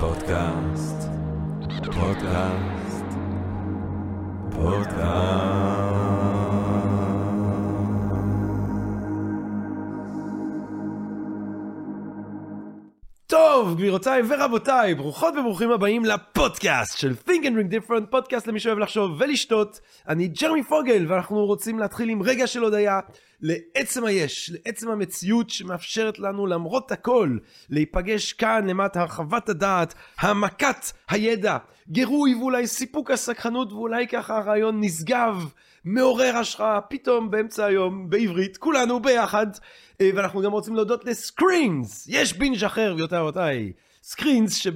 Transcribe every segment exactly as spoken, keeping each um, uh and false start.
פודקאסט, פודקאסט, פודקאסט. טוב, גבירותיי ורבותיי, ברוכות וברוכים הבאים לפודקאסט של Think and Drink Different, פודקאסט למי שאוהב לחשוב ולשתות. אני ג'רמי פוגל, ואנחנו רוצים להתחיל עם רגע של הודעה. לעצם היש, לעצם המציאות שמאפשרת לנו למרות הכל להיפגש כאן למטה הרחבת הדעת, העמקת הידע, גירוי ואולי סיפוק הסקחנות, ואולי ככה הרעיון נשגב, מעורר השראה, פתאום באמצע היום בעברית, כולנו ביחד. ואנחנו גם רוצים להודות לסקרינס, יש בינג' אחר ויותר אותי, סקרינס ש...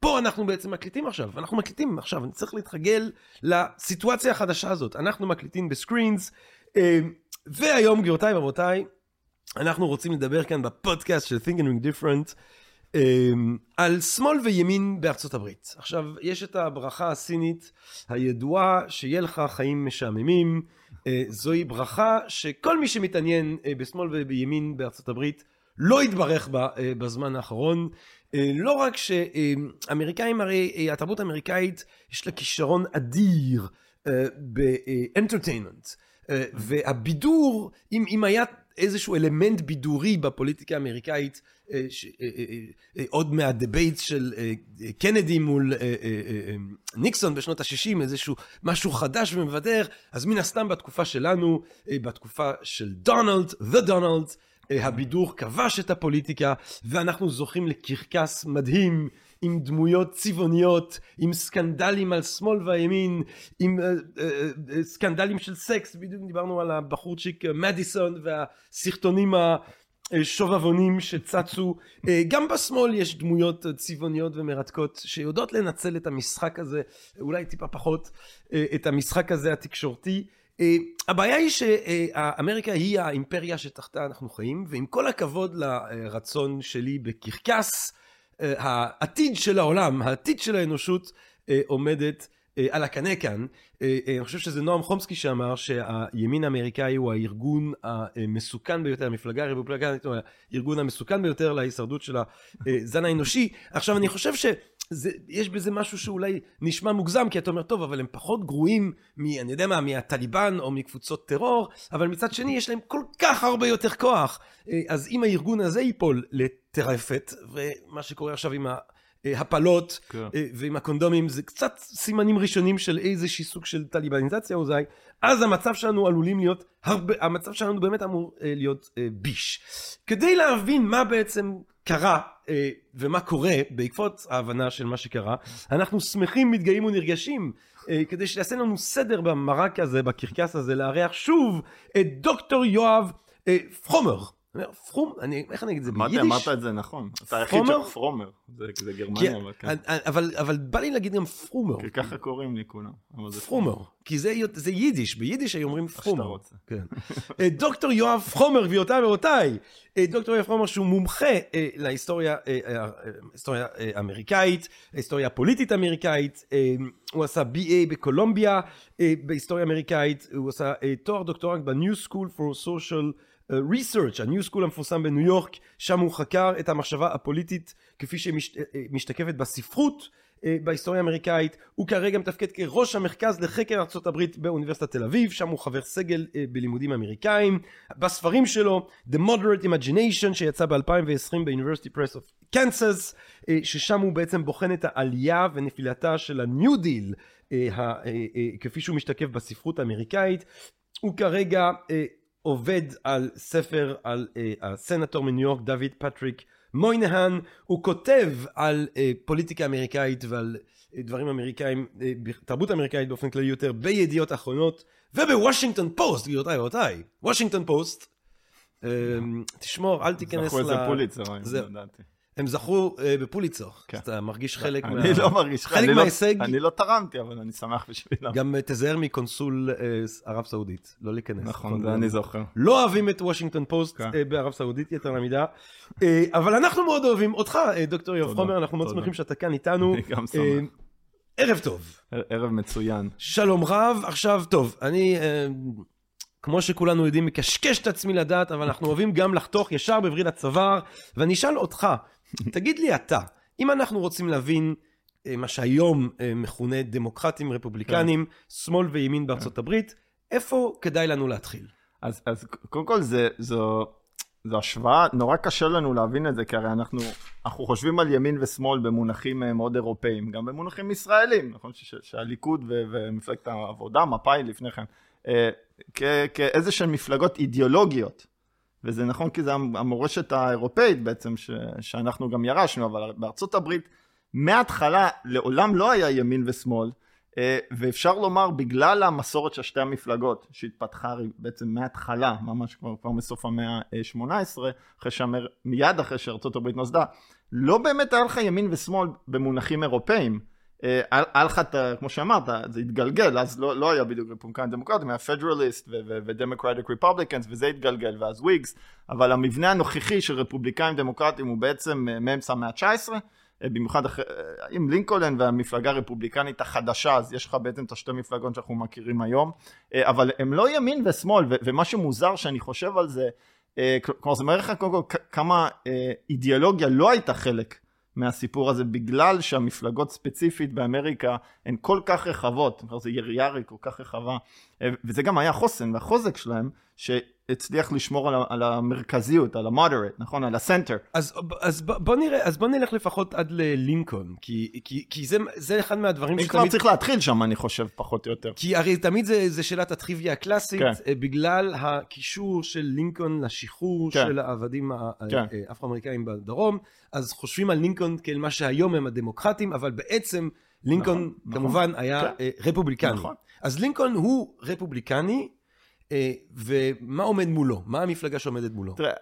פה אנחנו בעצם מקליטים עכשיו, אנחנו מקליטים עכשיו, אני צריך להתרגל לסיטואציה החדשה הזאת, אנחנו מקליטים בסקרינס. והיום גבירותיי ורבותיי, אנחנו רוצים לדבר כאן בפודקאסט של Think and Drink Different על שמאל וימין בארצות הברית. עכשיו, יש את הברכה הסינית הידועה, שיהיה לך חיים משעממים. זוהי ברכה שכל מי שמתעניין בשמאל ובימין בארצות הברית לא התברך בה בזמן האחרון. לא רק שאמריקאים, הרי התרבות האמריקאית יש לה כישרון אדיר באנטרטיינמנט, והבידור, אם, אם היה איזשהו אלמנט בידורי בפוליטיקה האמריקאית, ש, עוד מהדבייט של קנדי מול ניקסון בשנות ה-שישים, איזשהו משהו חדש ומבדר, אז מן הסתם בתקופה שלנו, בתקופה של דונלד, the Donald, הבידור כבש את הפוליטיקה, ואנחנו זוכים לקרקס מדהים, עם דמויות צבעוניות, עם סקנדלים על שמאל והימין, עם אה, אה, סקנדלים של סקס, בדיוק דיברנו על הבחורצ'יק מדיסון והסרטונים השובבונים שצצו. אה, גם בשמאל יש דמויות צבעוניות ומרתקות שיודעות לנצל את המשחק הזה, אולי טיפה פחות, אה, את המשחק הזה התקשורתי. אה, הבעיה היא שאמריקה היא האימפריה שתחתה אנחנו חיים, ועם כל הכבוד לרצון שלי בקרקס, העתיד של העולם, העתיד של האנושות עומדת על הקנה כאן. אני חושב שזה נועם חומסקי שאמר שהימין האמריקאי הוא הארגון המסוכן ביותר, המפלגה הרפובליקנית, הוא הארגון המסוכן ביותר להישרדות של הזן האנושי. עכשיו אני חושב שיש בזה משהו שאולי נשמע מוגזם, כי אתה אומר טוב, אבל הם פחות גרועים אני יודע מה, מהטליבן או מקבוצות טרור, אבל מצד שני יש להם כל כך הרבה יותר כוח. אז אם הארגון הזה ייפול לטרפת, ומה שקורה עכשיו עם ה... הפלות כן. ועם הקונדומים, זה קצת סימנים ראשונים של איזשהו סוג של טליבניזציה או זי, אז המצב שלנו עלולים להיות הרבה, המצב שלנו באמת אמור להיות ביש. כדי להבין מה בעצם קרה ומה קורה בעקבות ההבנה של מה שקרה, אנחנו שמחים, מתגאים ונרגשים, כדי שיעשה לנו סדר במרק הזה, בקרקס הזה, לארח שוב את דוקטור יואב פרומר. פרום, אני, איך אני אגיד את זה ביידיש? אמרת את זה נכון, אתה היחיד של פרומר, זה גרמניה, אבל בא לי להגיד גם פרומר. כי ככה קוראים לי כולם. פרומר, כי זה יידיש, ביידיש היו אומרים פרומר. דוקטור יואב פרומר, גבירותיי ורבותיי, דוקטור יואב פרומר שהוא מומחה להיסטוריה אמריקאית, ההיסטוריה הפוליטית אמריקאית, הוא עשה בי איי בקולומביה בהיסטוריה אמריקאית, הוא עשה תואר דוקטורט ב-New School for Social ריסרצ', הניו סקול המפורסם בניו יורק, שם הוא חקר את המחשבה הפוליטית כפי שמשתקפת בספרות בהיסטוריה האמריקאית. הוא כרגע מתפקד כראש המרכז לחקר ארצות הברית באוניברסיטת תל אביב, שם הוא חבר סגל בלימודים אמריקאים. בספרים שלו, The Moderate Imagination, שיצא ב-אלפיים ועשרים ב-University Press of Kansas, ששם הוא בעצם בוחן את העלייה ונפילתה של ה-New Deal, כפי שהוא משתקף בספרות האמריקאית. הוא כרגע עובד על ספר על אה, הסנטור מניו יורק דוד פטריק מויניהן. הוא כותב על אה, פוליטיקה אמריקאית ועל אה, דברים אמריקאים, אה, תרבות אמריקאית באופן כללי יותר, בידיעות אחרונות ובוושינגטון פוסט, גבירותיי ורבותיי. וושינגטון פוסט, אה, תשמור, אל תיכנס ל... זכו איזה פוליצר, זה... לדעתי. הם זכו בפוליצר, אתה מרגיש חלק מה... אני לא מרגיש חלק מההישג. אני לא תרמתי, אבל אני שמח בשבילם. גם תזהר מקונסול ערב סעודית, לא להיכנס. נכון, זה אני זוכר. לא אוהבים את וושינגטון פוסט בערב סעודית, יתר למידה. אבל אנחנו מאוד אוהבים אותך, דוקטור יואב פרומר, אנחנו מאוד שמחים שאתה כאן איתנו. אני גם שמח. ערב טוב. ערב מצוין. שלום רב, עכשיו טוב, אני... כמו שכולנו יודעים, מקשקש את עצמי לדעת, אבל אנחנו אוהבים גם לחתוך ישר בברית הצוואר, ואני אשאל אותך, תגיד לי אתה, אם אנחנו רוצים להבין מה שהיום מכונה דמוקרטים, רפובליקנים, שמאל וימין בארצות הברית, איפה כדאי לנו להתחיל? אז, אז קודם כל זה, זו, זו השוואה, נורא קשה לנו להבין את זה, כי הרי אנחנו, אנחנו חושבים על ימין ושמאל במונחים מאוד אירופאים, גם במונחים ישראלים, נכון? ש, שהליכוד ו, ומפלגת העבודה, מפא"י לפני כן, אה, כ, כאיזה שהן מפלגות אידיאולוגיות, וזה נכון כי זה המורשת האירופאית בעצם, ש, שאנחנו גם ירשנו, אבל בארצות הברית, מההתחלה לעולם לא היה ימין ושמאל, ואפשר לומר בגלל המסורת של שתי המפלגות שהתפתחה בעצם מההתחלה, ממש כבר, כבר מסוף המאה ה-שמונה עשרה, אחרי שאמר, מיד אחרי שארצות הברית נוסדה, לא באמת היה לך ימין ושמאל במונחים אירופאים. היה לך, כמו שאמרת, זה התגלגל, אז לא, לא היה בדיוק רפובליקן דמוקרטים, היה פדרליסט ודמוקרטיק רפובליקנס, וזה התגלגל, ואז וויגס, אבל המבנה הנוכחי של רפובליקאים דמוקרטים הוא בעצם מאמצע המאה ה-תשע עשרה, במיוחד אחרי, עם לינקולן והמפלגה הרפובליקנית החדשה, אז יש לך בעצם את השתי מפלגות שאנחנו מכירים היום, אבל הם לא ימין ושמאל, ומה שמוזר שאני חושב על זה, כלומר זה מראה לך קודם כל כמה אידיאולוגיה לא הייתה חלק מהסיפור הזה, בגלל שהמפלגות ספציפית באמריקה הן כל כך רחבות, זה יריעה כל כך רחבה, וזה גם היה חוסן והחוזק שלהם, ש... הצליח לשמור על המרכזיות, על המודרט, נכון? על הסנטר. אז, אז בוא נראה, אז בוא נלך לפחות עד ללינקולן, כי, כי, כי זה, זה אחד מהדברים שתמיד... כבר צריך להתחיל שם, אני חושב, פחות או יותר. כי הרי תמיד זה, זה שאלת הטריוויה הקלאסית, כן. בגלל הקישור של לינקולן לשחרור כן. של העבדים כן. האפרו-אמריקאים בדרום, אז חושבים על לינקולן כאל מה שהיום הם הדמוקרטים, אבל בעצם לינקולן נכון, כמובן נכון. היה כן. רפובליקני. נכון. אז לינקולן הוא רפובליקני, ומה עומד מולו? מה המפלגה שעומדת מולו? תראה,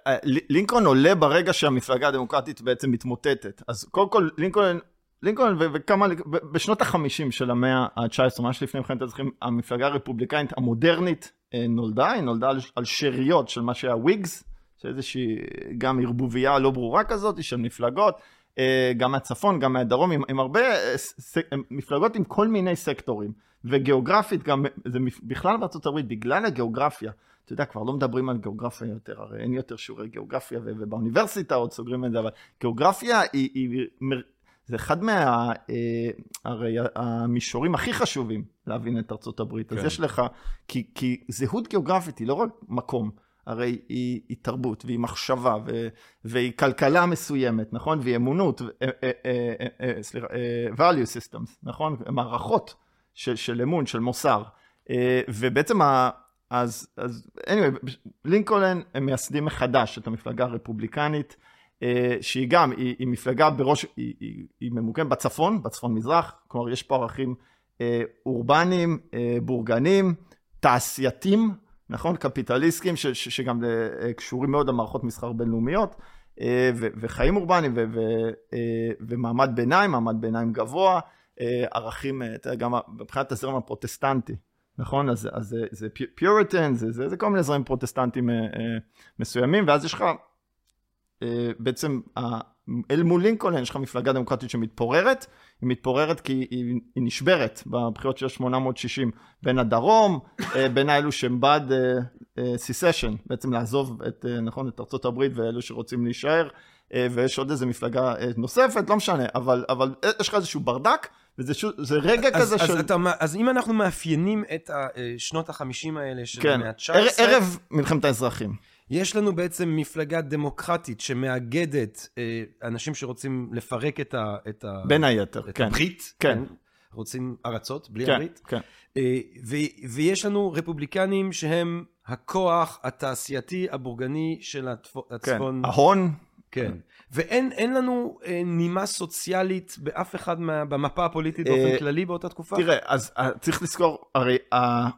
לינקולן עולה ברגע שהמפלגה הדמוקרטית בעצם מתמוטטת. אז קודם כל, לינקולן, לינקולן וכמה, בשנות החמישים של המאה ה-תשע עשרה, ממש לפני מלחמת האזרחים, המפלגה הרפובליקנית המודרנית נולדה, היא נולדה על שריות של מה שהיה וויגס, שאיזושהי גם ערבוביה לא ברורה כזאת, של מפלגות, גם מהצפון, גם מהדרום, עם, עם הרבה מפלגות עם כל מיני סקטורים. וגיאוגרפית גם, זה בכלל בארצות הברית, בגלל הגיאוגרפיה, אתה יודע, כבר לא מדברים על גיאוגרפיה יותר, הרי אין יותר שיעורי גיאוגרפיה, ובאוניברסיטה עוד סוגרים את זה, אבל גיאוגרפיה היא, היא, זה אחד מה, הרי המישורים הכי חשובים להבין את ארצות הברית, כן. אז יש לך, כי, כי זהות גיאוגרפית היא לא רק מקום, הרי היא, היא תרבות, והיא מחשבה, והיא כלכלה מסוימת, נכון? והיא אמונות, סליחה, value systems, נכון? מערכות של, של אמון, של מוסר. ובעצם, אז, אז, anyway, לינקולן הם מייסדים מחדש את המפלגה הרפובליקנית, שהיא גם, היא, היא מפלגה בראש, היא, היא, היא ממוקמת בצפון, בצפון מזרח, כלומר, יש פה ערכים אורבנים, בורגנים, תעשייתים, נכון? קפיטליסטים ש- ש- שגם קשורים מאוד למערכות מסחר בינלאומיות, ו- וחיים אורבניים, ו- ו- ומעמד ביניים, מעמד ביניים גבוה, ערכים, גם מבחינת הזרם הפרוטסטנטי, נכון? אז, אז זה, זה פיוריטן, זה, זה, זה כל מיני זרמים פרוטסטנטיים מסוימים, ואז יש לך, בעצם, אל מול לינקולן, יש לך מפלגה דמוקרטית שמתפוררת, היא מתפוררת כי היא, היא נשברת בבחירות של שמונה מאות ושישים בין הדרום, בין האלו שהם בעד סיסשן, בעצם לעזוב את, נכון, את ארצות הברית ואלו שרוצים להישאר, ויש עוד איזה מפלגה נוספת, לא משנה, אבל, אבל יש לך איזשהו ברדק, וזה שו, זה רגע אז, כזה אז של... אתה, אז אם אנחנו מאפיינים את שנות החמישים האלה של כן, המאה ה-תשע עשרה... ערב מלחמת האזרחים. יש לנו בעצם מפלגה דמוקרטית שמאגדת אנשים שרוצים לפרק את ה... את ה... בין היתר, את כן. הברית. כן. רוצים ארצות, בלי כן, הברית. כן. ו- ויש לנו רפובליקנים שהם הכוח התעשייתי הבורגני של הצפון... כן, ההון. כן. ואין אין לנו אה, נימה סוציאלית באף אחד מה, במפה הפוליטית אה, באופן כללי באותה תקופה? תראה, אז צריך לזכור, הרי ה...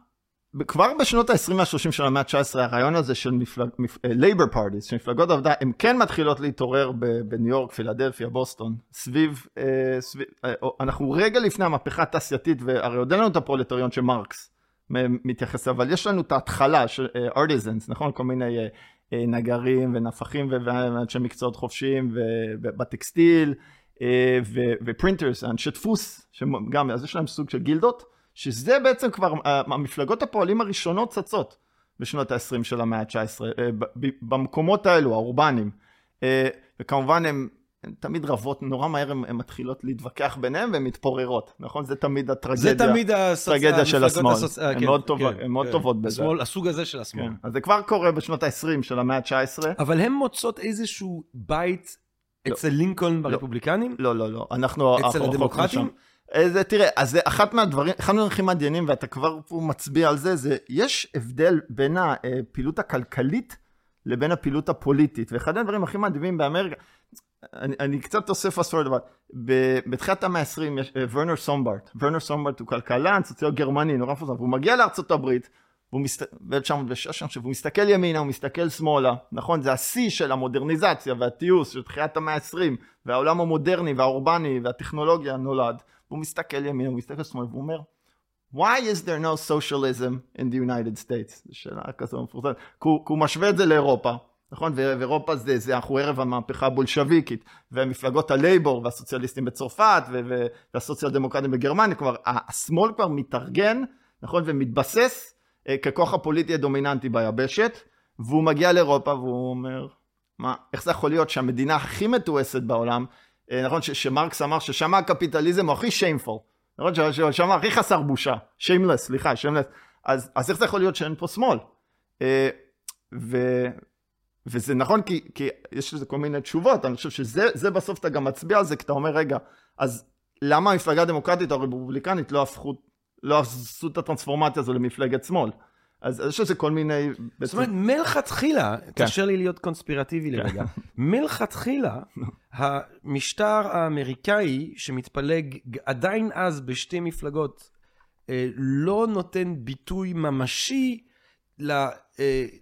כבר בשנות ה-עשרים וה-שלושים של המאה ה-תשע עשרה, הרעיון הזה של מפלג, מפ... Labor Parties, של מפלגות עבודה, הן כן מתחילות להתעורר ב... בניו יורק, פילדלפיה, בוסטון, סביב, אה, סביב אה, אנחנו רגע לפני המהפכה התעשייתית, והרי עוד אין לנו את הפרולטריון של מרקס מתייחס, אבל יש לנו את ההתחלה של אה, artisans, נכון? כל מיני... אה, נגרים ונפחים ואנשי מקצועות חופשיים ובטקסטיל ופרינטרס, אנשי דפוס, שגם, אז יש להם סוג של גילדות, שזה בעצם כבר, המפלגות הפועלים הראשונות צצות בשנות ה-עשרים של המאה ה-תשע עשרה, במקומות האלו, האורבנים, וכמובן הם הן תמיד רבות, נורא מהר הן מתחילות להתווכח ביניהן והן מתפוררות, נכון? זה תמיד הטרגדיה, זה תמיד הטרגדיה של השמאל, הן מאוד טובות בזה. הסוג הזה של השמאל. אז זה כבר קורה בשנות ה-עשרים של המאה ה-תשע עשרה. אבל הן מוצאות איזשהו בית אצל לינקולן ברפובליקנים? לא, לא, לא. אצל הדמוקרטים? זה, תראה, אז אחת מהדברים, אחד מהדברים מעניינים, ואתה כבר פה מצביע על זה, זה יש הבדל בין הפעילות הכלכלית לבין הפעילות הפוליטית, ואחד הדברים הכי מדהימים באמריקה, אני, אני קצת תוסף עשור דבר, בתחילת המאה ה-עשרים יש ורנר סומברט, ורנר סומברט הוא כלכלן, סוציולוג גרמני, נורא פוזר, והוא מגיע לארצות הברית, והוא מסתכל ימינה, הוא מסתכל שמאלה, נכון? זה השיא של המודרניזציה והטיוס של תחילת המאה ה-עשרים, והעולם המודרני והאורבני והטכנולוגיה נולד, הוא מסתכל ימינה, הוא מסתכל שמאלה, והוא אומר, why is there no socialism in the United States? זו שאלה כזו מפורסמת. כי הוא משווה את זה לאירופה, נכון? ואירופה זה, זה אנחנו ערב המהפכה הבולשביקית, ומפלגות הלייבור והסוציאליסטים בצרפת, והסוציאל דמוקרטים בגרמניה, כלומר, השמאל כבר מתארגן, נכון? ומתבסס ככוח הפוליטי הדומיננטי ביבשת, והוא מגיע לאירופה והוא אומר, מה, איך זה יכול להיות שהמדינה הכי מתועסת בעולם, נכון? שמרקס אמר ששם הקפיטליזם הוא הכי שיימפול, נכון, שם הכי חסר בושה, שיימלס, סליחה, שיימלס, אז, אז איך זה יכול להיות שאין פה שמאל? ו, וזה נכון, כי, כי יש לזה כל מיני תשובות, אני חושב שזה זה בסוף אתה גם מצביע על זה, כי אתה אומר, רגע, אז למה המפלגה הדמוקרטית או הרפובליקנית לא הפכו, לא עשו את הטרנספורמציה הזו למפלגת שמאל? אז יש לזה כל מיני... זאת אומרת, מלכתחילה, תאשר לי להיות קונספירטיבי לרגע, מלכתחילה, המשטר האמריקאי שמתפלג עדיין אז בשתי מפלגות, לא נותן ביטוי ממשי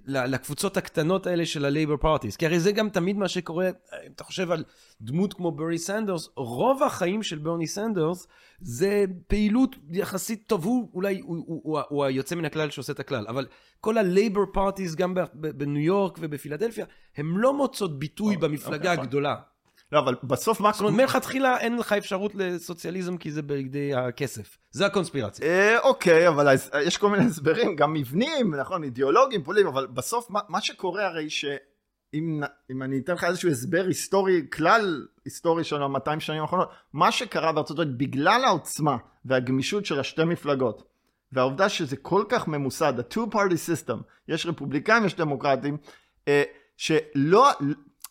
לקבוצות הקטנות האלה של הלייבר פארטיס. כי הרי זה גם תמיד מה שקורה, אם אתה חושב על דמות כמו ברני סנדרס, רוב החיים של ברני סנדרס זה פעילות יחסית טוב, הוא אולי הוא, הוא, הוא, הוא היוצא מן הכלל שעושה את הכלל, אבל כל הלייבר פארטיס גם בניו יורק ובפילדלפיה, הם לא מוצאות ביטוי okay, במפלגה okay, הגדולה. לא, אבל בסוף מה... זאת אומרת, מלכתחילה אין לך אפשרות לסוציאליזם, כי זה בידי הכסף. זה הקונספירציה. אוקיי, אבל יש כל מיני הסברים, גם מבנים, נכון, אידיאולוגים, פולים, אבל בסוף מה שקורה הרי שאם אני אתן לך איזשהו הסבר היסטורי, כלל היסטורי של מאתיים שנים האחרונות, מה שקרה בארצות הברית, בגלל העוצמה והגמישות של השתי מפלגות, והעובדה שזה כל כך ממוסד, ה-two-party system, יש רפובליקאים, יש דמוקרטים, שלא...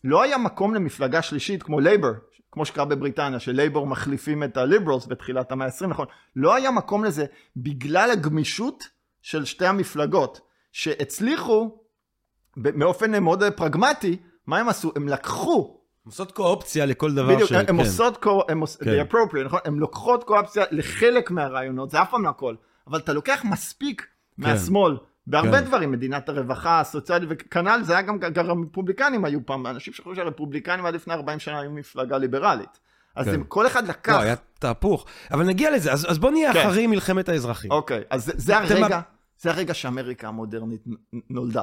לא היה מקום למפלגה שלישית כמו לייבר, כמו שקרה בבריטניה, שלייבור מחליפים את הליברלס בתחילת המאה ה-עשרים, נכון? לא היה מקום לזה בגלל הגמישות של שתי המפלגות, שהצליחו באופן מאוד פרגמטי, מה הם עשו? הם לקחו. הם עושות קואופציה לכל דבר. בדיוק, ש... הם כן. עושות קואופציה, כן. נכון? הם לוקחות קואופציה לחלק מהרעיונות, זה אף פעם מהכל, אבל אתה לוקח מספיק כן. מהשמאל, בהרבה דברים, מדינת הרווחה, הסוציאלית וכנ"ל, זה היה גם, גם רפובליקנים היו פעם, אנשים שחושבים שהרפובליקנים עד לפני ארבעים שנה היו מפלגה ליברלית. אז כל אחד לקח... לא, היה תהפוך. אבל נגיע לזה, אז בוא נהיה אחרי מלחמת האזרחים. אוקיי, אז זה הרגע שאמריקה המודרנית נולדה.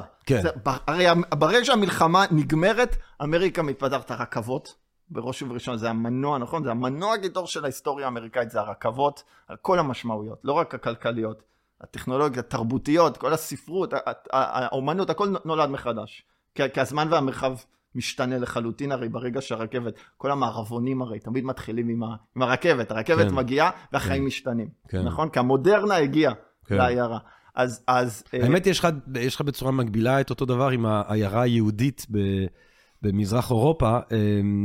הרי ברגע שהמלחמה נגמרת, אמריקה מתפתחת הרכבות. בראש ובראשון זה המנוע, נכון? זה המנוע הגידור של ההיסטוריה האמריקאית, זה הרכבות, כל המשמעויות, לא רק הכלכליות. הטכנולוגיה, התרבותיות, כל הספרות, האומנות, הכל נולד מחדש. כי הזמן והמרחב משתנה לחלוטין הרי ברגע שהרכבת, כל המערבונים הרי תמיד מתחילים עם הרכבת. הרכבת מגיעה והחיים משתנים. נכון? כי המודרנה הגיעה לעיירה. האמת, יש לך בצורה מגבילה את אותו דבר עם העיירה היהודית במזרח אירופה.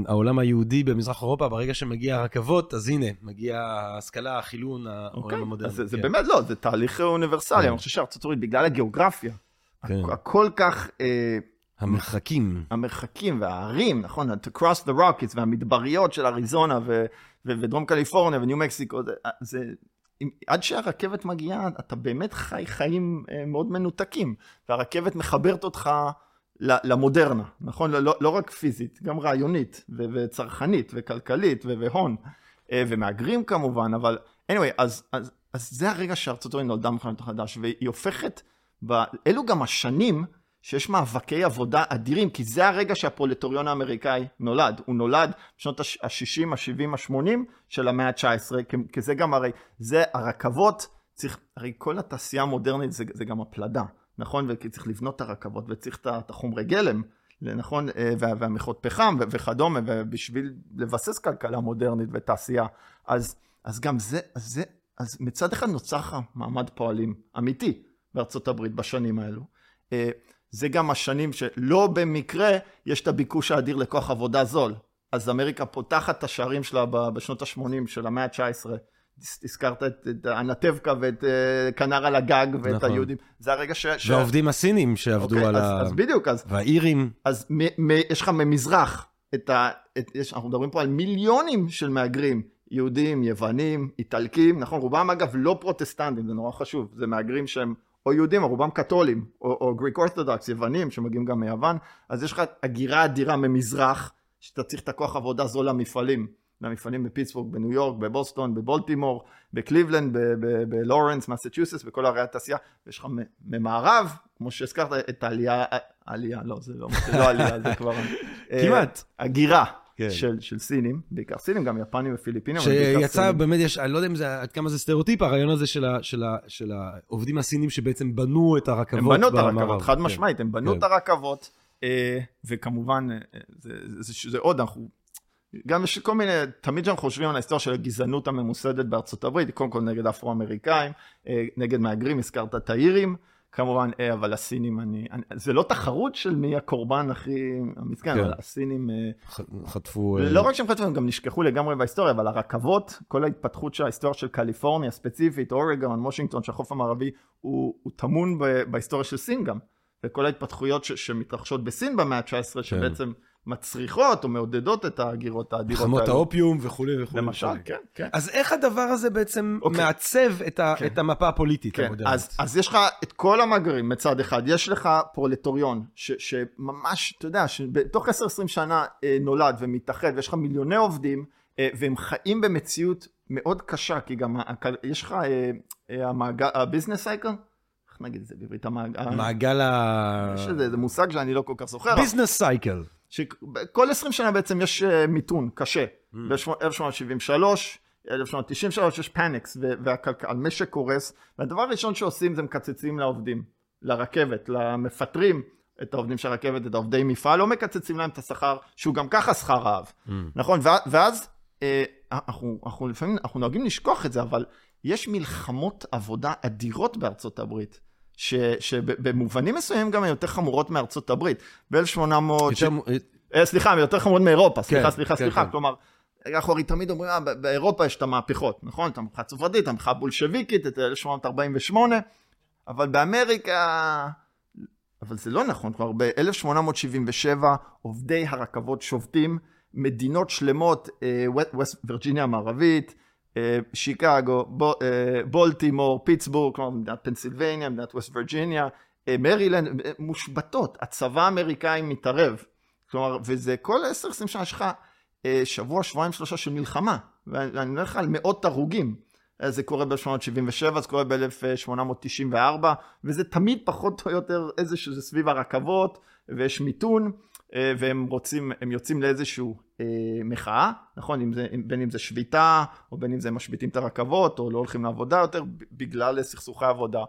העולם היהודי במזרח אירופה, ברגע שמגיע הרכבות, אז הנה, מגיע ההשכלה, החילון, העולם המודרני. זה באמת לא, זה תהליך אוניברסלי. אני חושב שארצות הברית, בגלל הגיאוגרפיה, הכל כך... המרחקים. המרחקים והערים, נכון? To cross the Rockies והמדבריות של אריזונה ודרום קליפורניה וניו מקסיקו, זה... עד שהרכבת מגיעה, אתה באמת חי חיים מאוד מנותקים, והרכבת מחברת אותך... למודרנה, נכון? לא, לא רק פיזית, גם רעיונית ו- וצרכנית וכלכלית ו- והון ומאגרים כמובן, אבל anyway, אז, אז, אז זה הרגע שארצות הברית נולדה מחנות חדש, והיא הופכת, ב- אלו גם השנים שיש מאבקי עבודה אדירים, כי זה הרגע שהפרולטריון האמריקאי נולד, הוא נולד בשנות ה-שישים, ה-שבעים, ה-שמונים של המאה ה-תשע עשרה, כי זה גם הרי, זה הרכבות, צריך, הרי כל התעשייה המודרנית זה, זה גם הפלדה. נכון, וכי צריך לבנות את הרכבות וצריך את החומרי גלם נכון, והמחות פחם וכדומה, ובשביל לבסס כלכלה מודרנית ותעשייה. אז, אז גם זה, זה, אז מצד אחד נוצר מעמד פועלים אמיתי בארצות הברית בשנים האלו. זה גם השנים שלא במקרה יש את הביקוש האדיר לכוח עבודה זול. אז אמריקה פותחת את השערים שלה בשנות ה-שמונים של המאה ה-תשע עשרה. הזכרת את הנטבקה ואת כנר על הגג ואת נכון. היהודים. זה הרגע ש... והעובדים ש... הסינים שעבדו אוקיי, על אז, ה... אז בדיוק. אז, והאירים. אז מ, מ, יש לך ממזרח. את ה, את, יש, אנחנו מדברים פה על מיליונים של מאגרים. יהודים, יוונים, איטלקים. נכון, רובם אגב לא פרוטסטנטים, זה נורא חשוב. זה מאגרים שהם או יהודים, או רובם קתולים, או, או גריק אורתודוקס, יוונים שמגיעים גם מיוון. אז יש לך הגירה אדירה ממזרח, שאתה צריך את הכוח עבודה זול למפעלים. למפעלים בפיטסבורג, בניו יורק, בבוסטון, בבולטימור, בקליבלנד, בלורנס, מסצ'וסטס, בכל ערי התעשייה. יש לך ממערב, כמו שהזכרת, את העלייה, עלייה, לא, זה לא עלייה, זה כבר... כמעט. הגירה של סינים, בעיקר סינים, גם יפנים ופיליפינים. שיצא באמת, אני לא יודע כמה זה סטריאוטיפ, הרעיון הזה של העובדים הסינים שבעצם בנו את הרכבות. הם בנו את הרכבות, חד משמעית, הם בנו את הרכבות, וכמובן, זה עוד, אנחנו... גם יש כל מיני, תמיד שאנחנו חושבים על ההיסטוריה של הגזענות הממוסדת בארצות הברית, קודם כל נגד אפרו-אמריקאים, נגד מהגרים, הזכרת את האירים, כמובן, אבל הסינים, אני, אני, זה לא תחרות של מי הקורבן הכי המסכן, כן. אבל הסינים... ח, חטפו... לא רק שהם חטפו, הם גם נשכחו לגמרי בהיסטוריה, אבל הרכבות, כל ההתפתחות של ההיסטוריה של קליפורניה, ספציפית, אורגון, וושינגטון, שהחוף המערבי, הוא, הוא תמון בהיסטוריה של סין גם, וכל ההתפתחויות ש, שמתרחשות בסין במאה ה-תשע עשרה, כן. שבעצם... מצריכות או מעודדות את הגירות האדירות. חמות האופיום וכולי וכולי. למשל, כן, כן. אז איך הדבר הזה בעצם מעצב את המפה הפוליטית? כן, אז יש לך את כל המגרים מצד אחד, יש לך פרולטוריון שממש, אתה יודע, שבתוך עשר עשרים שנה נולד ומתאחד, ויש לך מיליוני עובדים, והם חיים במציאות מאוד קשה, כי גם יש לך הביזנס סייקל, איך נגיד את זה בעברית? המעגל ה... יש איזה מושג שאני לא כל כך זוכר. ביזנס סייקל. שכל עשרים שנה בעצם יש מיתון קשה. ב-אלף תשע מאות שבעים ושלוש, אלף תשע מאות תשעים ושלוש יש פאניקס, והמשק קורס, והדבר הראשון שעושים זה מקצצים לעובדים, לרכבת, למפטרים את העובדים של הרכבת, את העובדי מפעל, לא מקצצים להם את השכר, שהוא גם ככה שכר רעב. נכון? ואז, אנחנו לפעמים, אנחנו נוהגים לשכוח את זה, אבל יש מלחמות עבודה אדירות בארצות הברית. שבמובנים מסוימים גם הן יותר חמורות מארצות הברית. ב-אלף שמונה מאות... סליחה, הן יותר חמורות מאירופה. סליחה, סליחה, סליחה. כלומר, אחורי תמיד אומרים, באירופה יש את המהפכות, נכון? את המהפכה הצרפתית, את המהפכה הבולשביקית, את אלף שמונה מאות ארבעים ושמונה, אבל באמריקה... אבל זה לא נכון. כבר ב-אלף שמונה מאות שבעים ושבע עובדי הרכבות שובתים, מדינות שלמות, וירג'יניה המערבית, שיקגו, בולטימור, פיטסבורג, כלומר מדינת פנסילבניה, מדינת ווסט וירג'יניה, מרילנד, מושבתות, הצבא האמריקאי מתערב. כלומר, וזה כל עשר עשרים שנה שלך שבוע, שבועיים, שלושה של מלחמה. ואני הולך על מאות הרוגים. זה קורה ב-אלף שמונה מאות שבעים ושבע, זה קורה ב-אלף שמונה מאות תשעים וארבע, וזה תמיד פחות או יותר איזשהו, זה סביב הרכבות, ויש מיתון, והם רוצים, הם יוצאים לאיזשהו מחאה, נכון? אם זה, בין אם זה שביתה, או בין אם זה משביתים את הרכבות, או לא הולכים לעבודה יותר, בגלל סכסוכי עבודה.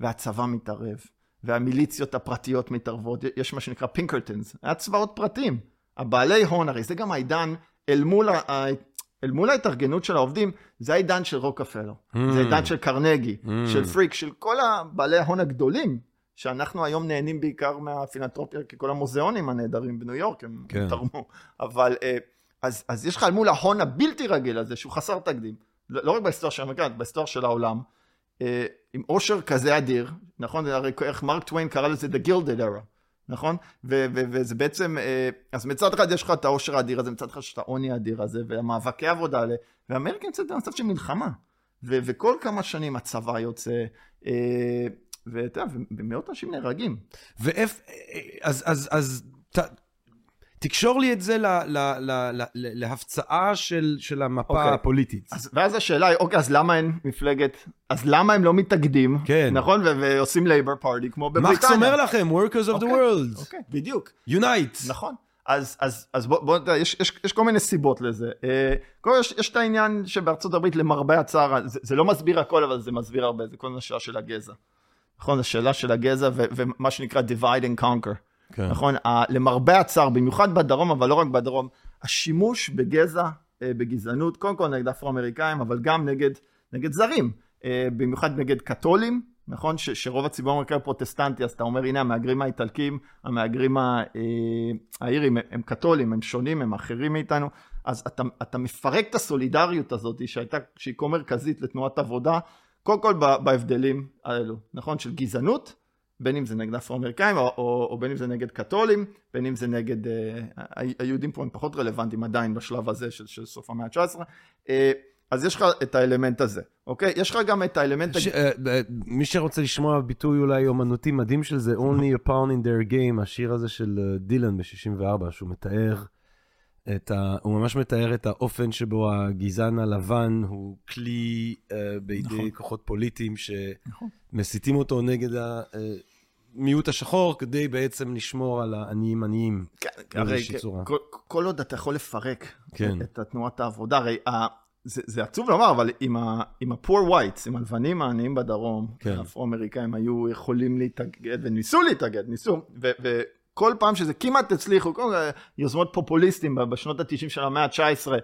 והצבא מתערב, והמיליציות הפרטיות מתערבות, יש מה שנקרא פינקרטונס, הצבאות פרטיים, הבעלי הון, הרי זה גם העידן, אל מול, ה... אל מול ההתארגנות של העובדים, זה העידן של רוקפלר, mm. זה העידן של קרנגי, mm. של פריק, של כל הבעלי ההון הגדולים, שאנחנו היום נהנים בעיקר מהפילנטרופיה, כי כל המוזיאונים הנהדרים בניו יורק הם כן. תרמו, אבל אז, אז יש לך על מול ההון הבלתי רגיל הזה, שהוא חסר תקדים, לא רק בהיסטוריה של המקראת, בהיסטוריה של העולם, עם עושר כזה אדיר, נכון? הרי איך מרק טוויין קרא לזה The Gilded Era, נכון? ו- ו- וזה בעצם, אז מצד אחד יש לך את העושר האדיר הזה, מצד אחד יש את העוני האדיר הזה, והמאבקי עבודה האלה, והאמריקה נמצאת במצב של מלחמה, ו- וכל כמה שנים הצבא יוצא, ואתה, ומאות אנשים נהרגים. ואיפה, אז, אז, אז, ת, תקשור לי את זה ל, ל, ל, ל, להפצעה של, של המפה okay. הפוליטית. אז, ואז השאלה היא, אוקיי, אז למה אין מפלגת, אז למה הם לא מתאגדים, כן. נכון? ו- ועושים לייבר פארטי, כמו בבריטניה. מקס אומר לכם, workers of okay. the world. אוקיי, okay. בדיוק. Unite. נכון. אז, אז, אז בוא, בוא, יש, יש, יש כל מיני סיבות לזה. יש, יש את העניין שבארצות הברית למרבה הצער, זה, זה לא מסביר הכל, אבל זה מסביר הרבה, זה כל השאלה של הגזע. נכון, השאלה של הגזע, ומה שנקרא divide and conquer. נכון? למרבה הצער, במיוחד בדרום, אבל לא רק בדרום, השימוש בגזע, בגזענות, קודם כל נגד אפרו-אמריקאים, אבל גם נגד, נגד זרים, במיוחד נגד קתולים, נכון? ש- שרוב הציבור האמריקאי פרוטסטנטי, אז אתה אומר, הנה, המהגרים האיטלקים, המהגרים האירים, הם קתולים, הם שונים, הם אחרים מאיתנו, אז אתה, אתה מפרק את הסולידריות הזאת, שהייתה, שהיא כה מרכזית לתנועת עבודה, קודם כל בהבדלים האלו, נכון? של גזענות, בין אם זה נגד אפרו-אמריקאים, או, או, או בין אם זה נגד קתולים, בין אם זה נגד, אה, היהודים פה הם פחות רלוונטיים עדיין בשלב הזה של, של סוף המאה ה-תשע עשרה, אה, אז יש לך את האלמנט הזה, אוקיי? יש לך גם את האלמנט... ש... הג... מי שרוצה לשמוע ביטוי אולי אומנותי מדהים של זה, Only a Pound in Their Game, השיר הזה של דילן ב-שישים וארבע, שהוא מתאר את ה... הוא ממש מתאר את האופן שבו הגזען הלבן הוא כלי uh, בידי נכון. כוחות פוליטיים שמסיתים נכון. אותו נגד ה... Uh, מיעוט השחור, כדי בעצם לשמור על העניים עניים. כן, הרי כל, כל עוד אתה יכול לפרק כן. את תנועת העבודה, הרי ה, זה, זה עצוב לומר, אבל עם, ה, עם ה-poor whites, עם הלבנים העניים בדרום, כן. אפרו-אמריקאים היו יכולים להתאגד, וניסו להתאגד, ניסו, ו, וכל פעם שזה כמעט הצליחו, כל יוזמות פופוליסטים בשנות ה-תשעים של המאה ה-תשע עשרה,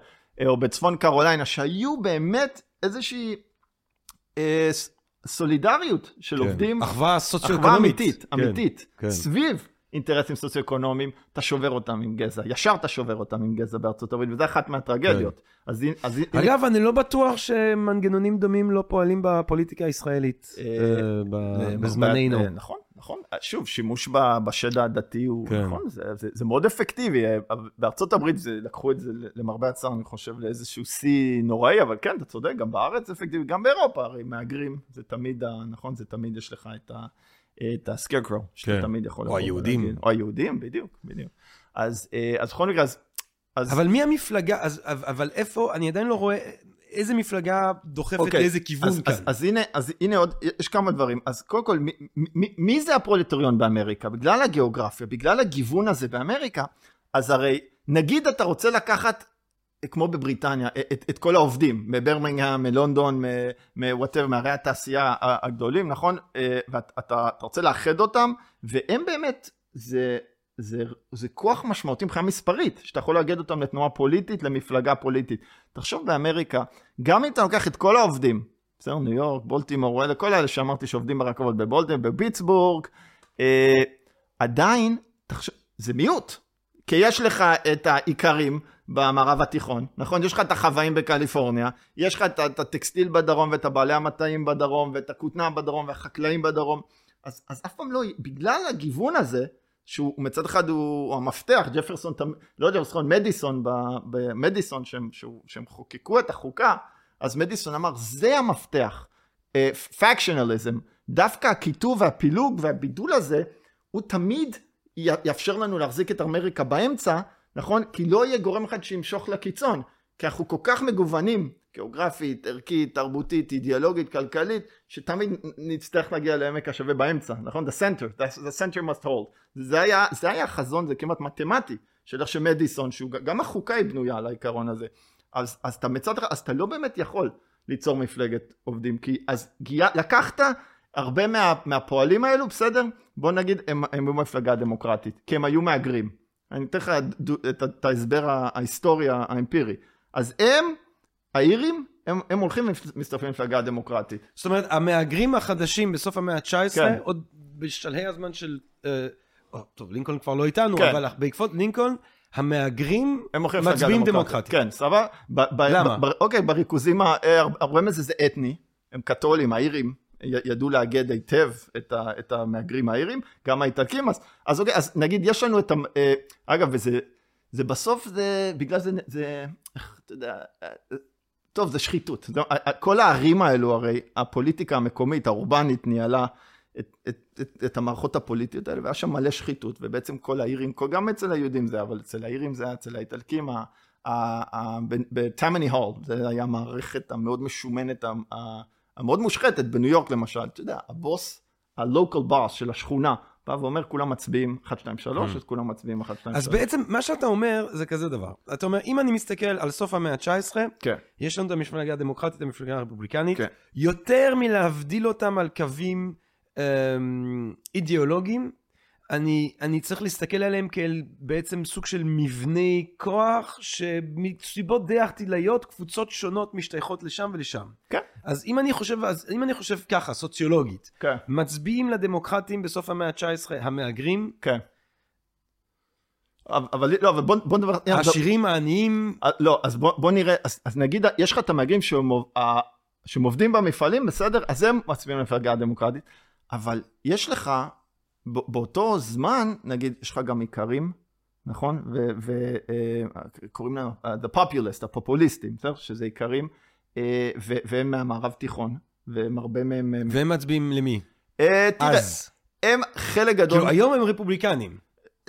או בצפון קרוליינה, שהיו באמת איזושהי... אה, סולידריות של עובדים, אחווה סוציו-אקונומית, אמיתית, סביב אינטרסים סוציו-אקונומיים, אתה שובר אותם עם גזע, ישר אתה שובר אותם עם גזע בארצות הברית, וזה אחת מהטרגדיות. אגב, אני לא בטוח שמנגנונים דומים לא פועלים בפוליטיקה הישראלית בזמננו. נכון, נכון. שוב, שימוש בשד הדתי הוא, נכון, זה מאוד אפקטיבי. בארצות הברית לקחו את זה למרבה הצער, אני חושב, לאיזשהו שיא נוראי, אבל כן, אתה צודק, גם בארץ זה אפקטיבי, גם באירופה, הרי מהגרים, זה תמיד, נכון, זה תמיד יש לך את ה... את הסקרקרו, שאתה תמיד יכול... או היהודים. או היהודים, בדיוק, בדיוק. אז בכל מקרה, אז... אבל מי המפלגה, אבל איפה, אני עדיין לא רואה איזה מפלגה דוחפת לאיזה כיוון כאן. אז הנה עוד, יש כמה דברים. אז קודם כל, מי זה הפרולטריון באמריקה? בגלל הגיאוגרפיה, בגלל הגיוון הזה באמריקה, אז הרי, נגיד אתה רוצה לקחת, כמו בבריטניה, את כל העובדים, מברמינגהם, מלונדון, מוואטר, מהרי התעשייה הגדולים, נכון? ואתה רוצה לאחד אותם, והם באמת, זה כוח משמעותי מבחינה מספרית, שאתה יכול לאגד אותם לתנועה פוליטית, למפלגה פוליטית. תחשוב באמריקה, גם אם אתה לוקח את כל העובדים, בסדר, ניו יורק, בולטימור, אלה, כל אלה שאמרתי שעובדים ברכבות בבולטימור, בפיטסבורג, עדיין, זה מיעוט, כי יש לך את העיקרים, במערב התיכון, נכון? יש לך את החוואים בקליפורניה, יש לך את, את הטקסטיל בדרום, ואת הבעלי המטעים בדרום, ואת הכותנה בדרום, והחקלאים בדרום, אז, אז אף פעם לא, בגלל הגיוון הזה, שהוא מצד אחד הוא, הוא המפתח, ג'פרסון, לא ג'פרסון, מדיסון, ב, ב, מדיסון שהם, שהוא, שהם חוקקו את החוקה, אז מדיסון אמר, זה המפתח, פקשנליזם, דווקא הכיתוב והפילוג והבידול הזה, הוא תמיד יאפשר לנו להחזיק את אמריקה באמצע, נכון? כי לא יהיה גורם אחד שימשוך לקיצון, כי אנחנו כל כך מגוונים, גיאוגרפית, ערכית, תרבותית, אידיאולוגית, כלכלית, שתמיד נצטרך להגיע לעמק השווה באמצע, נכון? The center, the, the center must hold. זה היה, זה היה חזון, זה כמעט מתמטי, של איך שמדיסון, שהוא גם החוקה היא בנויה על העיקרון הזה. אז, אז אתה מצד, אז אתה לא באמת יכול ליצור מפלגת עובדים, כי אז גיה, לקחת הרבה מה, מהפועלים האלו, בסדר? בוא נגיד, הם, הם היו מפלגה דמוקרטית, כי הם היו מהגרים. אני אתן לך את ההסבר ההיסטורי האמפירי. אז הם, האירים, הם, הם הולכים ומסתרפים למפלגה הדמוקרטית. זאת אומרת, המהגרים החדשים בסוף המאה ה-תשע עשרה, כן. עוד בשלהי הזמן של... אה, טוב, לינקולן כבר לא איתנו, כן. אבל בעקבות לינקולן, המהגרים מצביעים דמוקרטית. כן, סבבה. למה? ב, אוקיי, בריכוזים, הרמז הזה זה אתני, הם קתולים, האירים. ידעו להגד היטב את, ה, את המהגרים האירים, גם האיטלקים, אז, אז, אוקיי, אז נגיד יש לנו את, אה, אגב, וזה, זה בסוף זה, בגלל זה, זה, אתה יודע, טוב, זה שחיתות. זה, כל הערים האלו, הרי הפוליטיקה המקומית, האורבנית, ניהלה את, את, את, את המערכות הפוליטיות האלה, והיה שם מלא שחיתות, ובעצם כל העירים, גם אצל היהודים זה, אבל אצל העירים זה, אצל האיטלקים, בטמני הול, זה היה מערכת המאוד משומנת, ה... המאוד מושחתת בניו יורק למשל, אתה יודע, הבוס, הלוקל בוס של השכונה, בא ואומר, כולם מצביעים אחת, שתיים, שלוש, אז כולם מצביעים אחת, שתיים, שלוש. אז בעצם מה שאתה אומר זה כזה דבר. אתה אומר, אם אני מסתכל על סוף המאה ה-תשע עשרה, יש לנו את המפלגה הדמוקרטית, המפלגה הרפובליקנית, יותר מלהבדיל אותם על קווים אידיאולוגיים, אני, אני צריך להסתכל עליהם כאל בעצם סוג של מבני כוח שמסיבות די ארטילאיות קבוצות שונות משתייכות לשם ולשם. כן. אז אם אני חושב, אז אם אני חושב ככה, סוציולוגית, כן. מצביעים לדמוקרטים בסוף המאה ה-תשע עשרה, המאגרים. כן. אבל לא, אבל בוא, בוא נדבר... השירים העניים... לא, אז בוא, בוא נראה, אז, אז נגיד, יש לך את המאגרים שמובדים במפעלים, בסדר? אז הם מצביעים למפלגה הדמוקרטית, אבל יש לך... באותו זמן, נגיד, יש לך גם עיקרים, נכון? וקוראים לנו, the populist, הפופוליסטים, שזה עיקרים, והם מהמערב תיכון, והם הרבה מהם... והם מצביעים למי? תראה, הם חלק גדול... כאילו, היום הם רפובליקנים.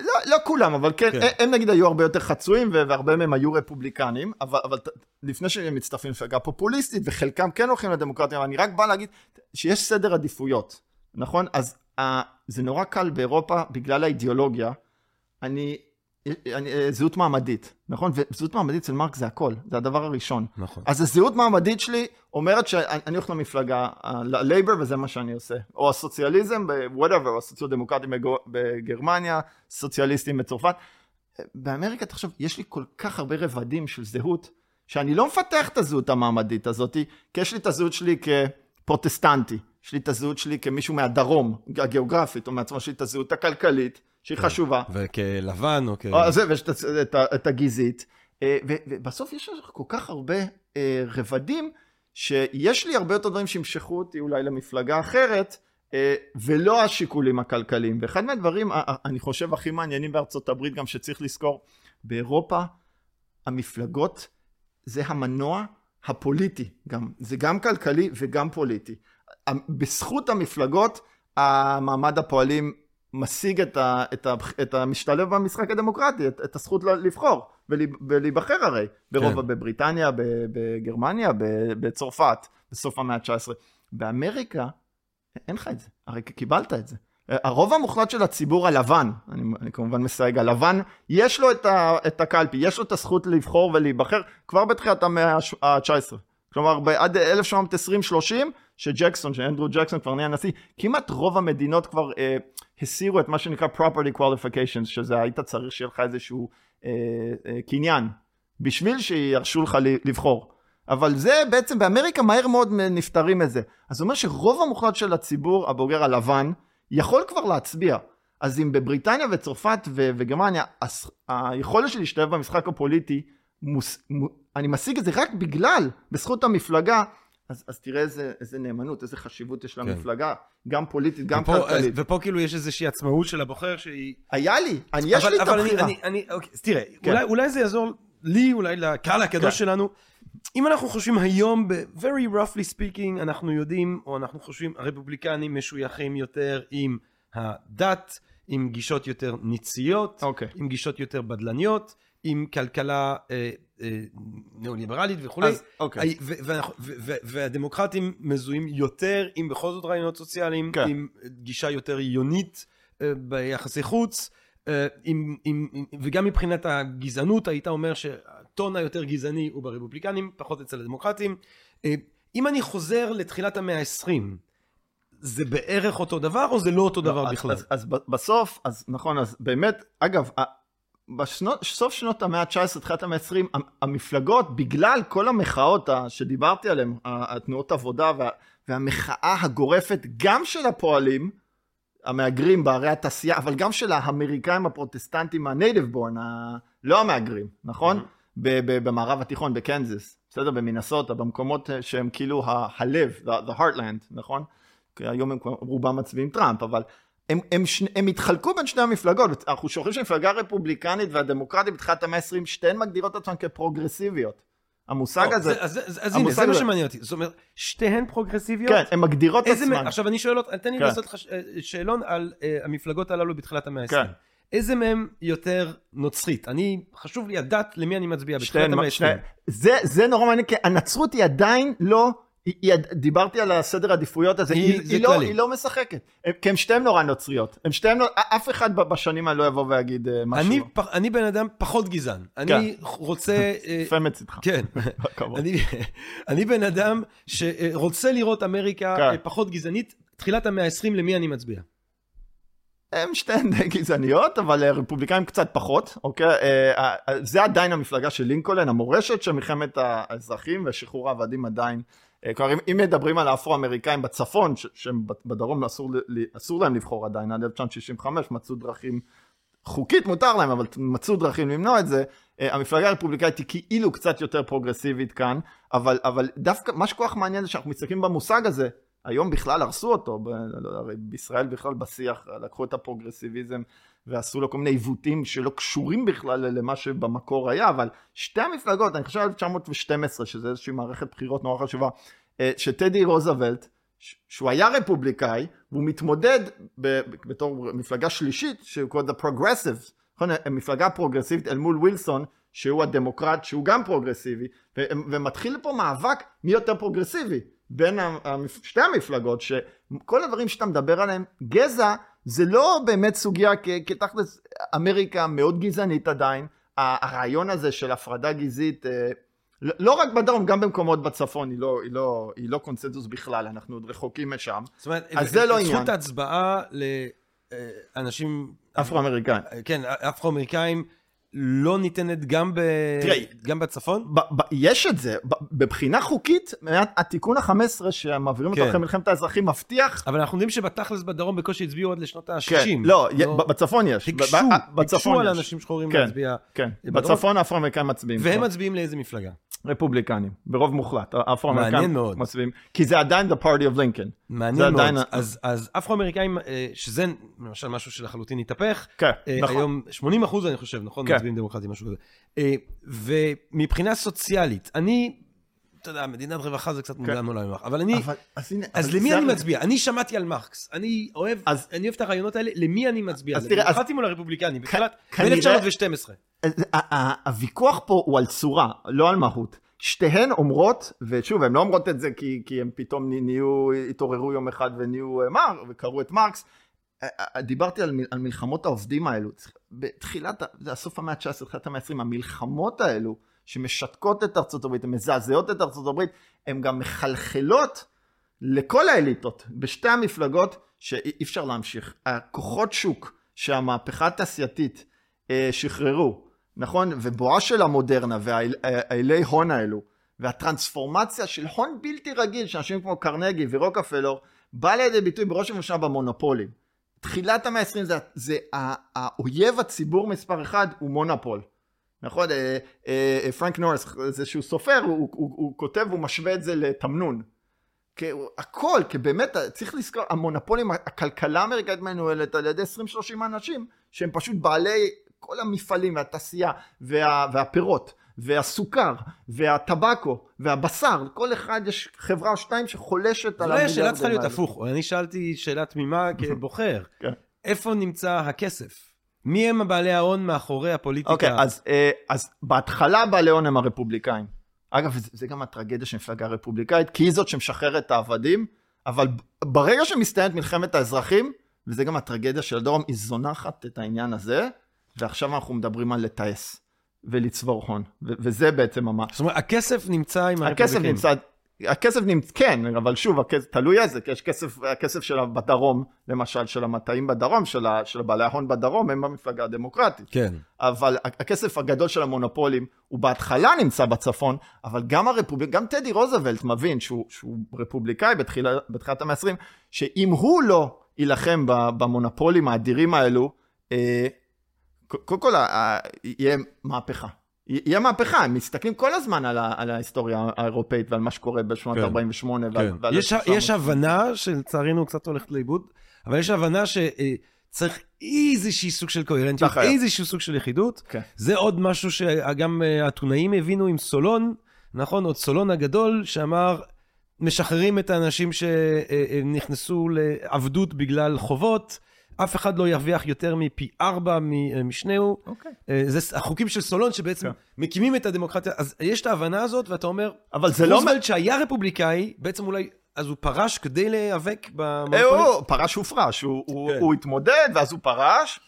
לא כולם, אבל כן, הם נגיד היו הרבה יותר חצויים, והרבה מהם היו רפובליקנים, אבל לפני שהם מצטרפים לפגעה פופוליסטית, וחלקם כן הולכים לדמוקרטיה, אבל אני רק בא להגיד שיש סדר עדיפויות, נכון? אז... זה נורא קל באירופה, בגלל האידיאולוגיה, אני, אני, זהות מעמדית, נכון? וזהות מעמדית של מרקס זה הכל, זה הדבר הראשון. נכון. אז הזהות מעמדית שלי אומרת שאני הולך למפלגה, ל-Labor, וזה מה שאני עושה. או הסוציאליזם, whatever, או הסוציאל-דמוקרטים בגרמניה, סוציאליסטים בצרפת. באמריקה, תחשוב, יש לי כל כך הרבה רבדים של זהות, שאני לא מפתח את הזהות המעמדית הזאת, כי יש לי את הזהות שלי כפרוטסטנטי. יש לי את הזהות שלי כמישהו מהדרום, הגיאוגרפית, או מעצמה, יש לי את הזהות הכלכלית, שהיא חשובה. וכלבן, או כ... ויש את הגזעית. ובסוף יש לך כל כך הרבה רבדים, שיש לי הרבה יותר דברים שימשכו אותי אולי למפלגה אחרת, ולא השיקולים הכלכליים. ואחד מהדברים, אני חושב, הכי מעניינים בארצות הברית, גם שצריך לזכור, באירופה, המפלגות, זה המנוע הפוליטי גם. זה גם כלכלי וגם פוליטי. בזכות המפלגות, המעמד הפועלים משיג את, ה, את, ה, את המשתלב במשחק הדמוקרטי, את, את הזכות לבחור ולהיבחר הרי, ברוב, כן. בבריטניה, בגרמניה, בצרפת, בסוף המאה ה-תשע עשרה. באמריקה, אין לך את זה, הרי קיבלת את זה. הרוב המוחלט של הציבור הלבן, אני, אני כמובן מסייג, הלבן, יש לו את, ה, את הקלפי, יש לו את הזכות לבחור ולהיבחר, כבר בתחילת המאה ה-תשע עשרה. כלומר, עד אלף תשע מאות עשרים שלושים, שג'קסון, שאנדרו ג'קסון כבר נהיה נשיא, כמעט רוב המדינות כבר אה, הסירו את מה שנקרא property qualifications, שזה היית צריך שיהיה לך איזשהו אה, אה, קניין, בשביל שירשו לך לבחור. אבל זה בעצם, באמריקה מהר מאוד נפטרים את זה. אז זאת אומרת שרוב המוחלט של הציבור, הבוגר הלבן, יכול כבר להצביע. אז אם בבריטניה וצרפת ו- וגרמניה, הס- היכולת של להשתלב במשחק הפוליטי, מוס, מוס, אני משיג את זה רק בגלל, בזכות המפלגה, אז, אז תראה איזה, איזה נאמנות, איזה חשיבות יש למפלגה, כן. גם פוליטית, גם כלכלית. ופה כאילו יש איזושהי עצמאות של הבוחר שהיא... היה לי, אני יש אבל, לי אבל את הבחירה. אני, אני, אוקיי, אז תראה, כן. אולי, אולי זה יעזור לי, אולי לקהל הקדוש כן. שלנו. אם אנחנו חושבים היום, ב-very roughly speaking, אנחנו יודעים, או אנחנו חושבים, הרפובליקנים משוייכים יותר עם הדת, עם גישות יותר ניציות, אוקיי. עם גישות יותר בדלניות, עם כלכלה אה, אה, ניאו-ליברלית וכו'. אוקיי. ו- ו- ו- ו- והדמוקרטים מזוהים יותר עם בכל זאת רעיונות סוציאליים, כן. עם גישה יותר עיונית אה, ביחסי חוץ, אה, עם, עם, עם, וגם מבחינת הגזענות, היית אומר שהטון היותר גזעני הוא ברפובליקנים, פחות אצל הדמוקרטים. אה, אם אני חוזר לתחילת המאה ה-עשרים, זה בערך אותו דבר או זה לא אותו דבר לא, בכלל? אז, אז, אז בסוף, אז נכון, אז באמת, אגב, בסוף שנות המאה ה-תשע עשרה, תחילת המאה ה-עשרים, המפלגות, בגלל כל המחאות שדיברתי עליהן, התנועות עבודה והמחאה הגורפת, גם של הפועלים, המאגרים בערי התעשייה, אבל גם של האמריקאים הפרוטסטנטים, ה-native born, לא המאגרים, נכון? במערב התיכון, בקנזס, בסדר? במינסוטה, במקומות שהם כאילו הלב, the heartland, נכון? היום הם רובם מצביעים טראמפ, אבל... הם, הם, הם התחלקו בין שני המפלגות. אנחנו שוכחים שהמפלגה הרפובליקנית והדמוקרטית בתחילת המאה ה-עשרים, שתיהן מגדירות עצמן כפרוגרסיביות. המושג הזה... אז הנה, זה מה שמעניין אותי. זאת אומרת, שתיהן פרוגרסיביות? כן, הן מגדירות עצמן. עכשיו אני שואל, תן לי לעשות שאלון על המפלגות הללו בתחילת המאה ה-עשרים. איזה מהם יותר נוצרית? אני, חשוב לי הדת למי אני מצביע בתחילת המאה ה-עשרים. זה נורא מעניין, כי הנצרות היא עדיין לא... היא, דיברתי על הסדר העדיפויות הזה, היא, היא, לא, היא לא משחקת, כי הם שתיהם נורא נוצריות, הם שתיהם, אף אחד בשנים האלה לא יבוא ויגיד משהו. אני, פח, אני בן אדם פחות גזען, כן. אני רוצה... פמת צדך. כן, אני, אני בן אדם שרוצה לראות אמריקה כן. פחות גזענית, תחילת המאה ה-עשרים למי אני מצביע? הם שתיהן גזעניות, אבל הרפובליקאים קצת פחות, אוקיי? זה עדיין המפלגה של לינקולן, המורשת של מלחמת האזרחים ושחרור העבדים עדיין. כלומר, אם מדברים על האפרו-אמריקאים בצפון, שבדרום אסור, אסור להם לבחור עדיין, עד אלף תשע מאות שישים וחמש מצאו דרכים, חוקית מותר להם, אבל מצאו דרכים למנוע את זה, המפלגה הרפובליקאית היא כאילו קצת יותר פרוגרסיבית כאן, אבל, אבל דווקא מה שכוח מעניין זה שאנחנו מסתכלים במושג הזה, היום בכלל הרסו אותו, ב- הרי בישראל בכלל בשיח, לקחו את הפרוגרסיביזם ועשו לו כל מיני עיוותים שלא קשורים בכלל למה שבמקור היה, אבל שתי המפלגות, אני חושב אלף תשע מאות ושתים עשרה, שזה איזושהי מערכת בחירות נורא חשובה, שטדי רוזוולט, שהוא היה רפובליקאי, והוא מתמודד ב- בתור מפלגה שלישית, שהוא קורא The Progressives, מפלגה פרוגרסיבית אל מול ווילסון, שהוא הדמוקרט, שהוא גם פרוגרסיבי, ו- ומתחיל פה מאבק מי יותר פרוגרסיבי, בין שתי המפלגות, שכל הדברים שאתה מדבר עליהם, גזע זה לא באמת סוגיה, כתכלס אמריקה מאוד גזענית עדיין, הרעיון הזה של הפרדה גזעית, לא רק בדרום, גם במקומות בצפון, היא לא, היא לא, היא לא קונצנזוס בכלל, אנחנו עוד רחוקים משם, זאת אומרת, אז זה לא עניין. זכות ההצבעה לאנשים... אפרו-אמריקאים. כן, אפרו-אמריקאים, לא ניתנת גם, ב... תראי, גם בצפון? ב- ב- יש את זה, ב- בבחינה חוקית, התיקון החמש עשרה שמעבירים כן. אותו אחרי מלחמת האזרחים מבטיח. אבל אנחנו יודעים שבתכלס בדרום בקושי הצביעו עד לשנות ה-שישים. כן, לא, לא... ב- בצפון יש. תקשו, ב- תקשו על אנשים שחורים כן, להצביע. כן, בדרום. בצפון האפרו-אמריקאים מצביעים. והם מצביעים לאיזה מפלגה? רפובליקנים, ברוב מוחלט. האפרו-אמריקאים מצביעים. כי זה עדיין the party of Lincoln. מעניין מאוד. ה... אז, אז אפרו-אמריקאים, שזה למשל משהו שלחלוטין התהפך. כן, נכון. היום שמונים אחוז אני חושב, נכון? כן. מצביעים דמוקרטים, משהו כזה. ומבחינה סוציאלית, אני, אתה יודע, מדינת רווחה זה קצת מודע נולד ממך, אבל אני, אבל, אז, הנה, אז למי אני מצביע? אני שמעתי על מרקס, אני אוהב, אז, אני אוהב את הרעיונות האלה, למי אני מצביע? התחלתי מול הרפובליקנים, בתחילת אלף תשע מאות ושתים עשרה. הוויכוח פה הוא על צורה, לא על מהות. שתיהן אומרות, ושוב, הן לא אומרות את זה כי, כי הם פתאום נהיו, התעוררו יום אחד ונהיו, מה, וקראו את מרקס. דיברתי על, על מלחמות העובדים האלו. בתחילת, זה הסוף המאה ה-תשע עשרה, תחילת המאה ה-עשרים, המלחמות האלו שמשתקות את ארצות הברית, הן מזעזעות את ארצות הברית, הן גם מחלחלות לכל האליטות, בשתי המפלגות שאי אפשר להמשיך. הכוחות שוק שהמהפכה התעשייתית שחררו, נכון? ובועה של המודרנה והאילי הון האלו, והטרנספורמציה של הון בלתי רגיל, שאנשים כמו קרנגי ורוקפלור, בא לידי ביטוי בראש ובראשונה במונופולים. תחילת המאה ה-עשרים זה, זה האויב הציבור מספר אחד הוא מונופול. נכון? פרנק נורס, זה שהוא סופר, הוא, הוא, הוא כותב, הוא משווה את זה לתמנון. הכל, כי באמת, צריך לזכור, המונופולים, הכלכלה האמריקאית מנוהלת על ידי עשרים שלושים אנשים, שהם פשוט בעלי... כל המפעלים והתעשייה וה, והפירות והסוכר והטבקו והבשר, כל אחד יש חברה או שתיים שחולשת על המיליארדים. שאלה צריכה להיות הפוך, אני שאלתי שאלה תמימה כבוחר, איפה נמצא הכסף? מי הם הבעלי ההון מאחורי הפוליטיקה? אוקיי, אז, אז בהתחלה בעלי ההון הם הרפובליקאים. אגב, זה גם הטרגדיה של מפלגה הרפובליקאית, כי היא זאת שמשחררת את העבדים, אבל ברגע שמסתיימת מלחמת האזרחים, וזה גם הטרגדיה של הדרום, היא זונחת את העניין הזה, ועכשיו אנחנו מדברים על לטייס ולצבור הון, ו- וזה בעצם המעט. זאת אומרת, הכסף נמצא עם הרפובליקאים. הכסף נמצא, כן, אבל שוב, הכס, תלוי איזה, כי יש כסף, הכסף של בדרום, למשל של המטעים בדרום, של, ה, של בעלי ההון בדרום, הם במפלגה הדמוקרטית. כן. אבל הכסף הגדול של המונופולים, הוא בהתחלה נמצא בצפון, אבל גם הרפובליק, גם טדי רוזוולט מבין, שהוא, שהוא רפובליקאי בתחילה, בתחילת המאה ה-עשרים, שאם הוא לא ילחם במונופולים האדירים האלו, קודם כל, יהיה מהפכה. יהיה מהפכה, הם מסתכלים כל הזמן על ההיסטוריה האירופאית ועל מה שקורה ב-אלף תשע מאות ארבעים ושמונה. יש הבנה שלצערנו קצת הולכת לאיבוד, אבל יש הבנה שצריך איזשהו סוג של קוהרנטיות, איזשהו סוג של יחידות. זה עוד משהו שגם התונאים הבינו עם סולון, נכון? עוד סולון הגדול שאמר, משחררים את האנשים שנכנסו לעבדות בגלל חובות, אף אחד לא ירוויח יותר מפי ארבע משניהו. Okay. זה החוקים של סולון שבעצם okay. מקימים את הדמוקרטיה. אז יש את ההבנה הזאת ואתה אומר, אבל זה לא... זאת שהיה רפובליקאי, בעצם אולי, אז הוא פרש כדי להיאבק במונופולים? הוא פרש הופרש, הוא, okay. הוא, הוא התמודד ואז הוא פרש.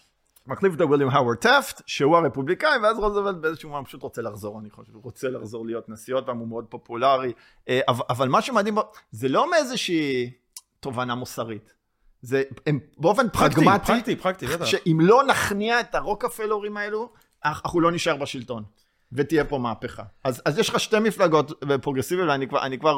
מחליף את וויליאם האוורד טפט, שהוא הרפובליקאי, ואז רוזוולט באיזשהו מה, פשוט רוצה לחזור, אני חושב, הוא רוצה לחזור להיות נשיא, הוא מאוד פופולרי. אבל מה שמדהים, זה לא מאיזושהי תובנה מוסרית. זה באופן פרגמטי, שאם לא נכניע את הרוקפלורים האלו, אנחנו לא נשאר בשלטון, ותהיה פה מהפכה. אז, אז יש לך שתי מפלגות פרוגרסיביות, ואני כבר, אני כבר,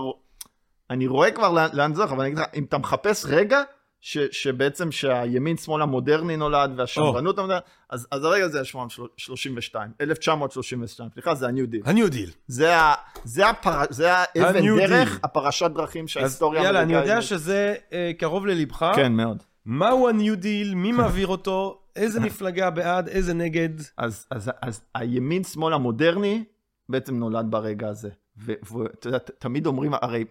אני רואה כבר לאן זה, אבל אני אגיד לך, אם אתה מחפש רגע, ש, שבעצם שהימין שמאל המודרני נולד, והשמרנות oh. המודרנית, אז, אז הרגע זה שלושים ושתיים, אלף תשע מאות שלושים ושתיים, סליחה, זה ה-New Deal. ה-New Deal. זה, ה, זה, הפר, זה האבן דרך, הפרשת דרכים שההיסטוריה... אז יאללה, אני יודע היא... שזה אה, קרוב ללבך. כן, מאוד. מהו ה-New Deal, מי מעביר אותו, איזה מפלגה בעד, איזה נגד. אז, אז, אז הימין שמאל המודרני בעצם נולד ברגע הזה. ואתה יודע, תמיד אומרים, הרי...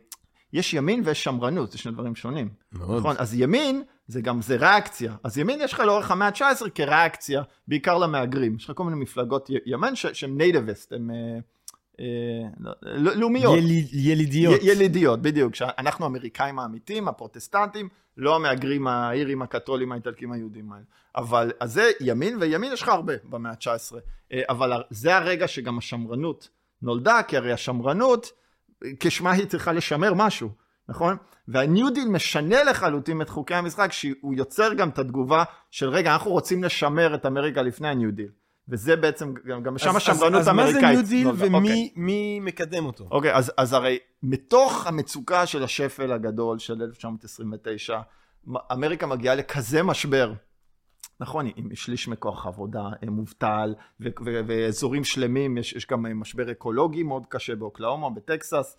יש ימין ויש שמרנות, זה שני דברים שונים. מאוד. נכון, אז ימין זה גם, זה ריאקציה. אז ימין יש לך לאורך המאה ה-תשע עשרה כריאקציה, בעיקר למהגרים. יש לך כל מיני מפלגות ימין שהן נייטיביסט, הן לאומיות. ילידיות. ילידיות, בדיוק. אנחנו האמריקאים האמיתיים, הפרוטסטנטים, לא המהגרים האירים, הקתולים, האיטלקים, היהודים האלה. אבל אז זה ימין, וימין יש לך הרבה במאה ה-תשע עשרה. אבל זה הרגע שגם השמרנות נולדה, כי הרי השמרנות כשמה היא צריכה לשמר משהו, נכון? והניודיל משנה לחלוטין את חוקי המשחק, שהוא יוצר גם את התגובה של רגע, אנחנו רוצים לשמר את אמריקה לפני הניודיל, וזה בעצם גם שם השמרנות האמריקאית. אז מה זה ניודיל ומי מקדם אותו? אוקיי, אז הרי מתוך המצוקה של השפל הגדול של אלף תשע מאות עשרים ותשע, אמריקה מגיעה לכזה משבר, נכון, עם שליש מכוח עבודה מובטל, ואזורים שלמים, יש, יש גם משבר אקולוגי מאוד קשה באוקלאומה, בטקסס,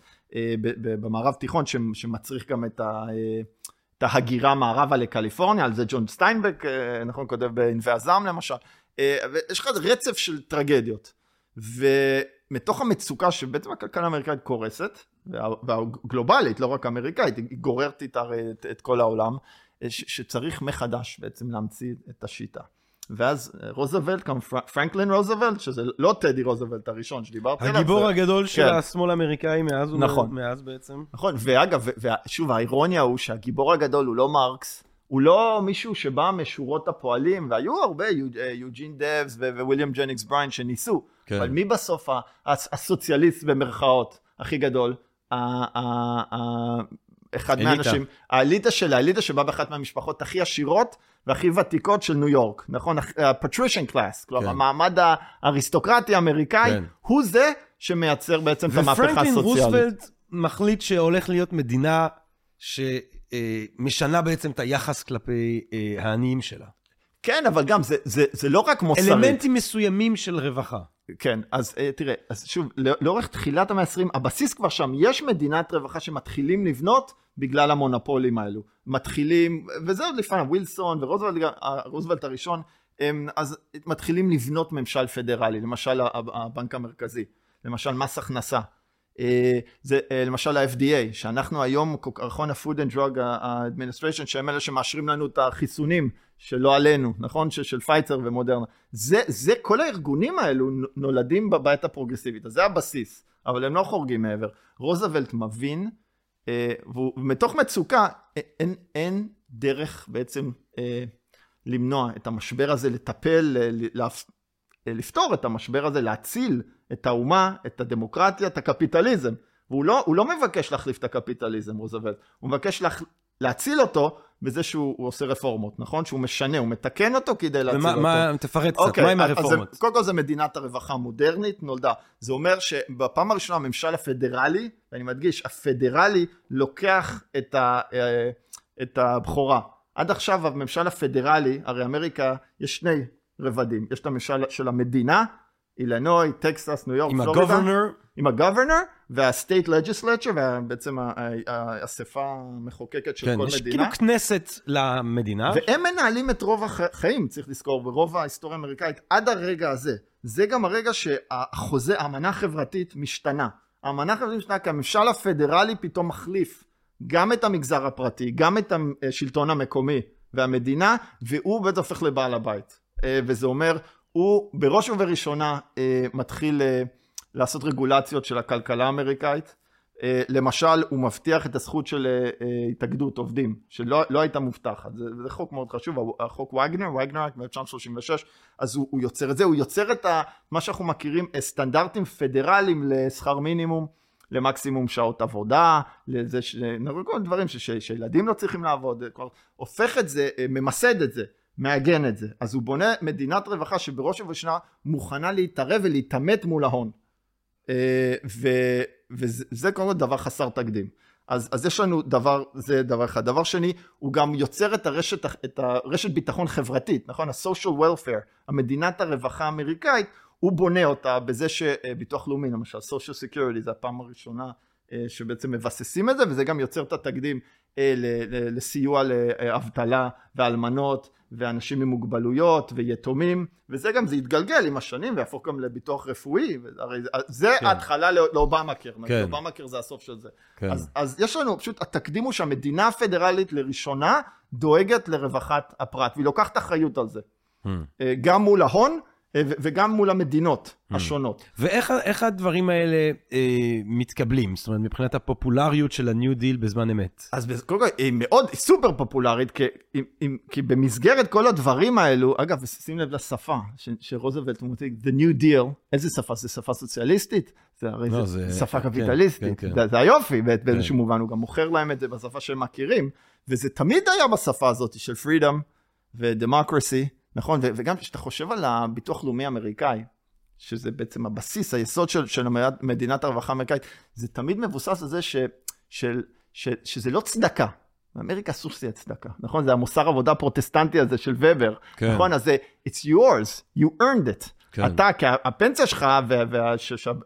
במערב תיכון, שמצריך גם את ההגירה מערבה לקליפורניה, על זה ג'ון סטיינבק, נכון, כותב בענבי הזעם למשל, ויש לך רצף של טרגדיות, ומתוך המצוקה שבעצם הכלכלה האמריקאית קורסת, והגלובלית, לא רק האמריקאית, היא גוררת את, את כל העולם, שצריך מחדש בעצם להמציא את השיטה. ואז רוזוולט, גם פרנקלין רוזוולט, שזה לא טדי רוזוולט הראשון שדיברת עליו. הגיבור הגדול של השמאל האמריקאי מאז ומאז בעצם. נכון, ואגב, שוב, האירוניה הוא שהגיבור הגדול הוא לא מרקס, הוא לא מישהו שבא משורות הפועלים, והיו הרבה, יוג'ין דבס וויליאם ג'נינגס בריין שניסו, אבל מי בסוף הסוציאליסט במרכאות הכי גדול? אחד מהאנשים, האליטה שלה, האליטה שבאה באחת מהמשפחות הכי עשירות והכי ותיקות של ניו יורק, נכון? ה-patrician class, כלומר, המעמד האריסטוקרטי האמריקאי, הוא זה שמייצר בעצם את המהפכה הסוציאלית. ופרנקלין רוזוולט מחליט שהולך להיות מדינה שמשנה בעצם את היחס כלפי העניים שלה. כן, אבל גם זה, זה, זה לא רק מוסרית. אלמנטים מסוימים של רווחה. כן, אז תראה, אז שוב, לאורך תחילת המאה ה-עשרים, הבסיס כבר שם, יש מדינת רווחה שמתחילים לבנות בגלל המונופולים האלו. מתחילים, וזה עוד לפני, ווילסון ורוזוולט הראשון, אז מתחילים לבנות ממשל פדרלי, למשל הבנק המרכזי, למשל מס הכנסה. זה, למשל ה-אף די איי, שאנחנו היום, קרחון ה-Food and Drug Administration, שהם אלה שמאשרים לנו את החיסונים שלא עלינו, נכון? של פייצר ומודרנה. זה, זה, כל הארגונים האלו נולדים בבית הפרוגרסיבית, אז זה הבסיס, אבל הם לא חורגים מעבר. רוזוולט מבין, ומתוך מצוקה, אין, אין דרך בעצם למנוע את המשבר הזה, לטפל, לפתור את המשבר הזה, להציל את האומה, את הדמוקרטיה, את הקפיטליזם. והוא לא, הוא לא מבקש להחליף את הקפיטליזם, רוזוולט. הוא מבקש לה, להציל אותו בזה שהוא עושה רפורמות, נכון? שהוא משנה, הוא מתקן אותו כדי להציל ומה, אותו. מה, תפרט קצת, אוקיי, מה עם הרפורמות? אז, קודם כל זה מדינת הרווחה המודרנית נולדה. זה אומר שבפעם הראשונה הממשל הפדרלי, ואני מדגיש, הפדרלי לוקח את, ה, את הבחורה. עד עכשיו הממשל הפדרלי, הרי אמריקה, יש שני רבדים. יש את הממשל של המדינה, אילנוי, טקסס, ניו יורק, פלורידה, עם הגוברנר, והסטייט לג'יסלצ'ר, ובעצם האספה המחוקקת של כל מדינה. יש כאילו כנסת למדינה. והם מנהלים את רוב החיים, צריך לזכור, ברוב ההיסטוריה האמריקאית, עד הרגע הזה. זה גם הרגע שהחוזה, האמנה החברתית משתנה. האמנה החברתית משתנה, כי הממשל הפדרלי פתאום מחליף גם את המגזר הפרטי, גם את השלטון המקומי והמדינה, והוא בעצם הופך לבעל הבית. וזה אומר... הוא בראש ובראשונה אה, מתחיל אה, לעשות רגולציות של הכלכלה האמריקאית. אה, למשל, הוא מבטיח את הזכות של אה, אה, התאגדות עובדים, שלא לא הייתה מובטחת. זה, זה חוק מאוד חשוב, החוק וגנר, וגנר, אלף תשע מאות שלושים ושש, אז הוא, הוא יוצר את זה, הוא יוצר את ה, מה שאנחנו מכירים, סטנדרטים פדרליים לשכר מינימום, למקסימום שעות עבודה, לזה ש... כל דברים ש... שילדים לא צריכים לעבוד, כל... הופך את זה, ממסד את זה, מעגן את זה. אז הוא בונה מדינת רווחה שבראש ובשנה מוכנה להתערב ולהתאמת מול ההון. ו... וזה קודם דבר חסר תקדים. אז, אז יש לנו דבר, זה דבר אחד. דבר שני, הוא גם יוצר את הרשת, את הרשת ביטחון חברתית, נכון? ה-social welfare, המדינת הרווחה האמריקאית, הוא בונה אותה בזה שביטוח לאומי, למשל, social security, זה הפעם הראשונה שבעצם מבססים את זה, וזה גם יוצר את התקדים לסיוע לאבטלה ואלמנות, ואנשים עם מוגבלויות ויתומים, וזה גם, זה יתגלגל עם השנים, ויהפוך גם לביטוח רפואי, הרי זה ההתחלה לאובמקר, אובמקר זה הסוף של זה. אז יש לנו פשוט, התקדים הוא שהמדינה הפדרלית לראשונה, דואגת לרווחת הפרט, והיא לוקחת אחריות על זה. גם מול ההון, וגם מול המדינות השונות. ואיך הדברים האלה מתקבלים? זאת אומרת, מבחינת הפופולריות של ה-New Deal בזמן אמת. אז כל כך, היא מאוד סופר פופולרית, כי במסגרת כל הדברים האלו, אגב, שים לב לשפה שרוזוולט מוציא, The New Deal, איזה שפה? זה שפה סוציאליסטית? זה הרי שפה קפיטליסטית. זה היופי, באיזשהו מובן, הוא גם מוכר להם את זה בשפה שהם מכירים, וזה תמיד היה בשפה הזאת של freedom ודמוקרסי, נכון, וגם כשאתה חושב על הביטוח לאומי האמריקאי, שזה בעצם הבסיס, היסוד של, של מדינת הרווחה האמריקאית, זה תמיד מבוסס על זה ש, של, ש, שזה לא צדקה. באמריקה אסור שיהיה צדקה, נכון? זה המוסר עבודה הפרוטסטנטי הזה של ובר, כן. נכון? אז זה, it's yours, you earned it. כן. אתה, כי הפנסיה שלך,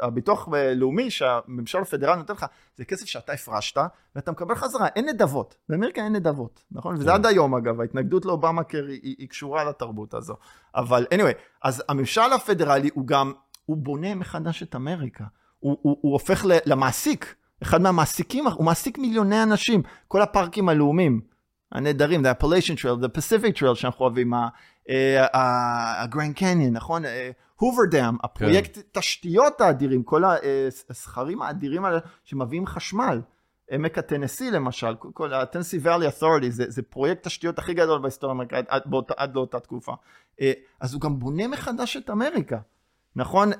והביטוח לאומי שהממשל הפדרלי נותן לך, זה כסף שאתה הפרשת, ואתה מקבל חזרה, אין נדבות. באמריקה אין נדבות, נכון? כן. וזה עד היום אגב, ההתנגדות לאובמקר היא, היא קשורה לתרבות הזו. אבל, anyway, אז הממשל הפדרלי הוא גם, הוא בונה מחדש את אמריקה. הוא, הוא, הוא הופך למעסיק, אחד מהמעסיקים, הוא מעסיק מיליוני אנשים, כל הפארקים הלאומיים, הנהדרים, the Appalachian Trail, the Pacific Trail שאנחנו אוהבים, הגרנד קניון, נכון? הוברדם, הפרויקט תשתיות האדירים, כל הסכרים האדירים שמביאים חשמל, עמק הטנסי למשל, כל ה-Tennessee Valley Authority, זה פרויקט תשתיות הכי גדול בהיסטוריה האמריקאית, עד לאותה תקופה. אז הוא גם בונה מחדש את אמריקה, נכון?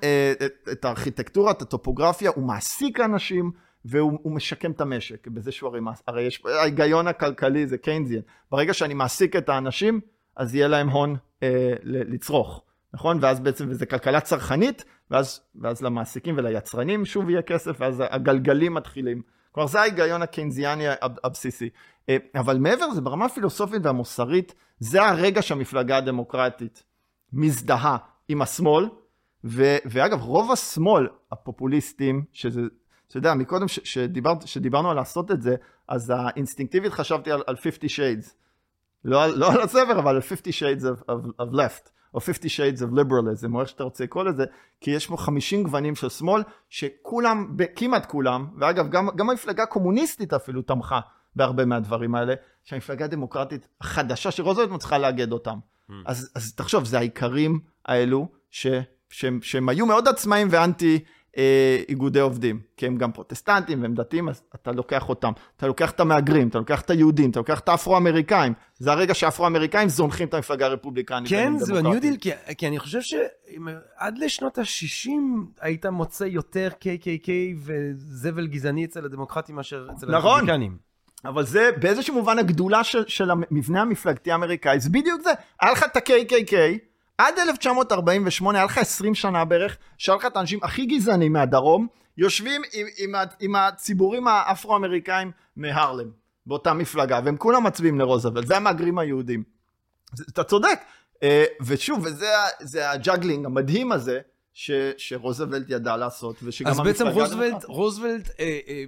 את הארכיטקטורה, את הטופוגרפיה, הוא מעסיק אנשים, והוא משקם את המשק, בזה שהוא הרי, הרי יש, ההיגיון הכלכלי זה קיינזיאן, ברגע שאני מעסיק את האנשים, אז יהיה להם הון אה, לצרוך, נכון? ואז בעצם זה כלכלה צרכנית, ואז, ואז למעסיקים וליצרנים שוב יהיה כסף, ואז הגלגלים מתחילים. כלומר, זה ההיגיון הקיינזיאני הבסיסי. אה, אבל מעבר זה, ברמה הפילוסופית והמוסרית, זה הרגע שהמפלגה הדמוקרטית מזדהה עם השמאל, ו, ואגב, רוב השמאל הפופוליסטים, שזה... אתה יודע, מקודם ש- שדיבר, שדיברנו על לעשות את זה, אז האינסטינקטיבית חשבתי על, על fifty shades. לא על, לא על הספר, אבל על fifty shades of, of, of left, או fifty shades of liberalism, או איך שאתה רוצה כל את זה, כי יש פה חמישים גוונים של שמאל, שכולם, כמעט כולם, ואגב, גם, גם המפלגה הקומוניסטית אפילו תמכה בהרבה מהדברים האלה, שהמפלגה הדמוקרטית החדשה, שרוזוולט מצליחה להגד אותם. Hmm. אז, אז תחשוב, זה העיקרים האלו, ש, שהם, שהם היו מאוד עצמאים ואנטי, איגודי עובדים, כי הם גם פרוטסטנטים והם דתיים, אז אתה לוקח אותם, אתה לוקח את המהגרים, אתה לוקח את היהודים, אתה לוקח את האפרו-אמריקאים, זה הרגע שהאפרו-אמריקאים זונחים את המפלגה הרפובליקנית. כן, זו הניו דיל, כי, כי אני חושב שעד לשנות ה-שישים היית מוצא יותר קיי קיי קיי וזבל גזעני אצל הדמוקרטים מאשר אצל נכון. הרפובליקנים. אבל זה באיזשהו מובן הגדולה של, של המבנה המפלגתי האמריקאי, זה בדיוק זה, היה לך את ה-קיי קיי קיי, עד אלף תשע מאות ארבעים ושמונה, היה לך עשרים שנה בערך, שהיה לך את האנשים הכי גזענים מהדרום, יושבים עם, עם, עם הציבורים האפרו-אמריקאים מהרלם, באותה מפלגה, והם כולם מצביעים לרוזוולט, זה המהגרים היהודים. אתה צודק. ושוב, וזה, זה הג'גלינג המדהים הזה, ש, שרוזוולט ידע לעשות, ושגם המפלגה... אז בעצם רוזוולט, רוזוולט אה, אה,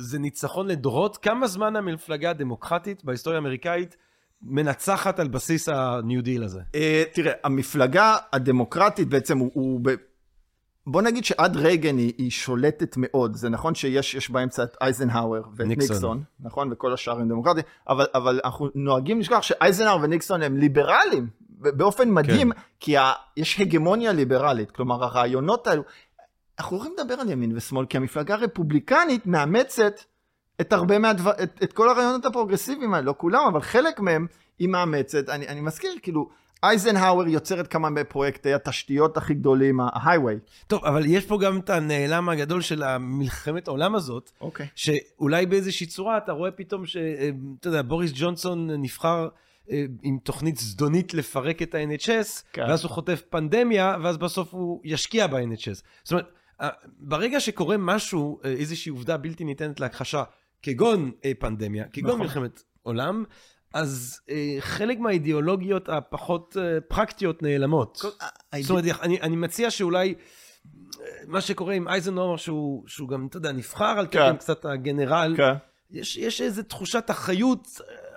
זה ניצחון לדורות, כמה זמן המפלגה הדמוקרטית בהיסטוריה האמריקאית, מנצחת על בסיס הניו דיל הזה. תראה, המפלגה הדמוקרטית בעצם הוא... בוא נגיד שעד רייגן היא שולטת מאוד. זה נכון שיש באמצע את אייזנהאואר וניקסון, נכון? וכל השאר הם דמוקרטים, אבל אנחנו נוהגים לשכח שאייזנהאואר וניקסון הם ליברלים, באופן מדהים, כי יש הגמוניה ליברלית. כלומר, הרעיונות האלו... אנחנו הולכים לדבר על ימין ושמאל, כי המפלגה הרפובליקנית מאמצת את הרבה מהדבר, את, את כל הרעיונות הפרוגרסיביים, לא כולם, אבל חלק מהם היא מאמצת, אני, אני מזכיר, כאילו, אייזנהאואר יוצרת כמה מפרויקטי התשתיות הכי גדולים, ההייווי. טוב, אבל יש פה גם את הנעלם הגדול של המלחמת העולם הזאת, אוקיי. שאולי באיזושהי צורה אתה רואה פתאום ש, אתה יודע, בוריס ג'ונסון נבחר עם תוכנית זדונית לפרק את ה-אן אייץ' אס, כן. ואז הוא חוטף פנדמיה, ואז בסוף הוא ישקיע ב-אן אייץ' אס. זאת אומרת, ברגע שקורה משהו, איזושהי עובדה בלתי ניתנת להכחשה, כגון פנדמיה, כגון נכון. מלחמת עולם, אז אה, חלק מהאידיאולוגיות הפחות אה, פרקטיות נעלמות. כל, זאת אומרת, I... אני, אני מציע שאולי אה, מה שקורה עם אייזנהאואר, שהוא, שהוא גם, אתה יודע, נבחר על כן. תקן קצת הגנרל, כן. יש, יש איזו תחושת אחריות,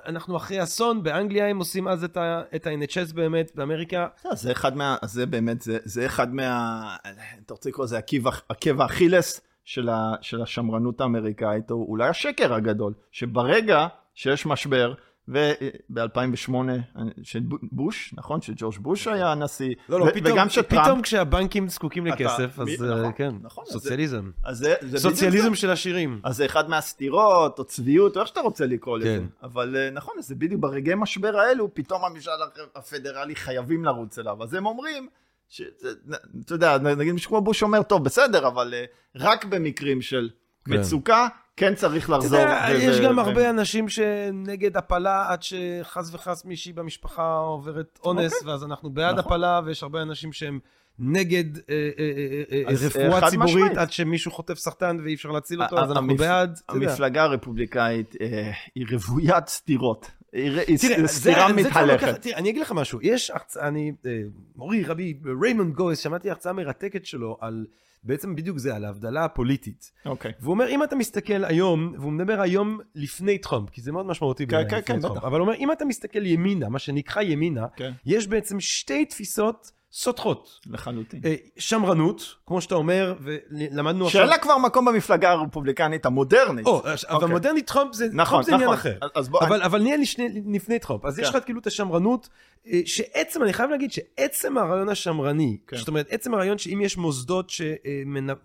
אנחנו אחרי אסון, באנגליה הם עושים אז את ה-אן אייץ' אס באמת, באמריקה. זה אחד מה, זה באמת, זה אחד מה, אתה רוצה לקרוא, זה עקב האכילס של השמרנות האמריקאית, או אולי השקר הגדול, שברגע שיש משבר, וב-אלפיים ושמונה של בוש, נכון? שג'ורג' בוש היה הנשיא. לא, לא, פתאום כשהבנקים זקוקים לכסף, אז כן, סוציאליזם. סוציאליזם של עשירים. אז זה אחד מהסתירות, או צביעות, או איך שאתה רוצה לקרוא לזה. אבל נכון, זה בדיוק ברגעי משבר האלו, פתאום הממשל הפדרלי חייבים לרוץ אליו. אז הם אומרים, אתה יודע, נגיד משכמו בוש אומר, טוב, בסדר, אבל רק במקרים של מצוקה, כן צריך לחזור. יש גם הרבה אנשים שנגד הפלה עד שחס וחס מישהי במשפחה עוברת אונס, ואז אנחנו בעד הפלה, ויש הרבה אנשים שהם נגד רפואה ציבורית עד שמישהו חוטף סרטן ואי אפשר להציל אותו, אז אנחנו בעד. המפלגה הרפובליקאית היא רוויית סתירות. היא סתירה מתהלכת. אני אגיד לך משהו, יש הרצאה, אני, מורי רבי ריימונד גויס, שמעתי הרצאה מרתקת שלו על בעצם בדיוק זה, על ההבדלה הפוליטית. אוקיי. והוא אומר, אם אתה מסתכל היום, והוא מדבר היום לפני טראמפ, כי זה מאוד משמעותי בעיניי. כן, כן, בטח. אבל הוא אומר, אם אתה מסתכל ימינה, מה שנקרא ימינה, יש בעצם שתי תפיסות סותרות. לחלוטין. שמרנות, כמו שאתה אומר, ולמדנו... שאלה כבר מקום במפלגה הרפובליקנית המודרנית. או, אבל מודרנית טראמפ זה עניין אחר. אבל נהיה לפני טראמפ. אז יש לך כאילו את השמרנות, שעצם, אני חייב להגיד שעצם הרעיון השמרני, זאת אומרת, עצם הרעיון שאם יש מוסדות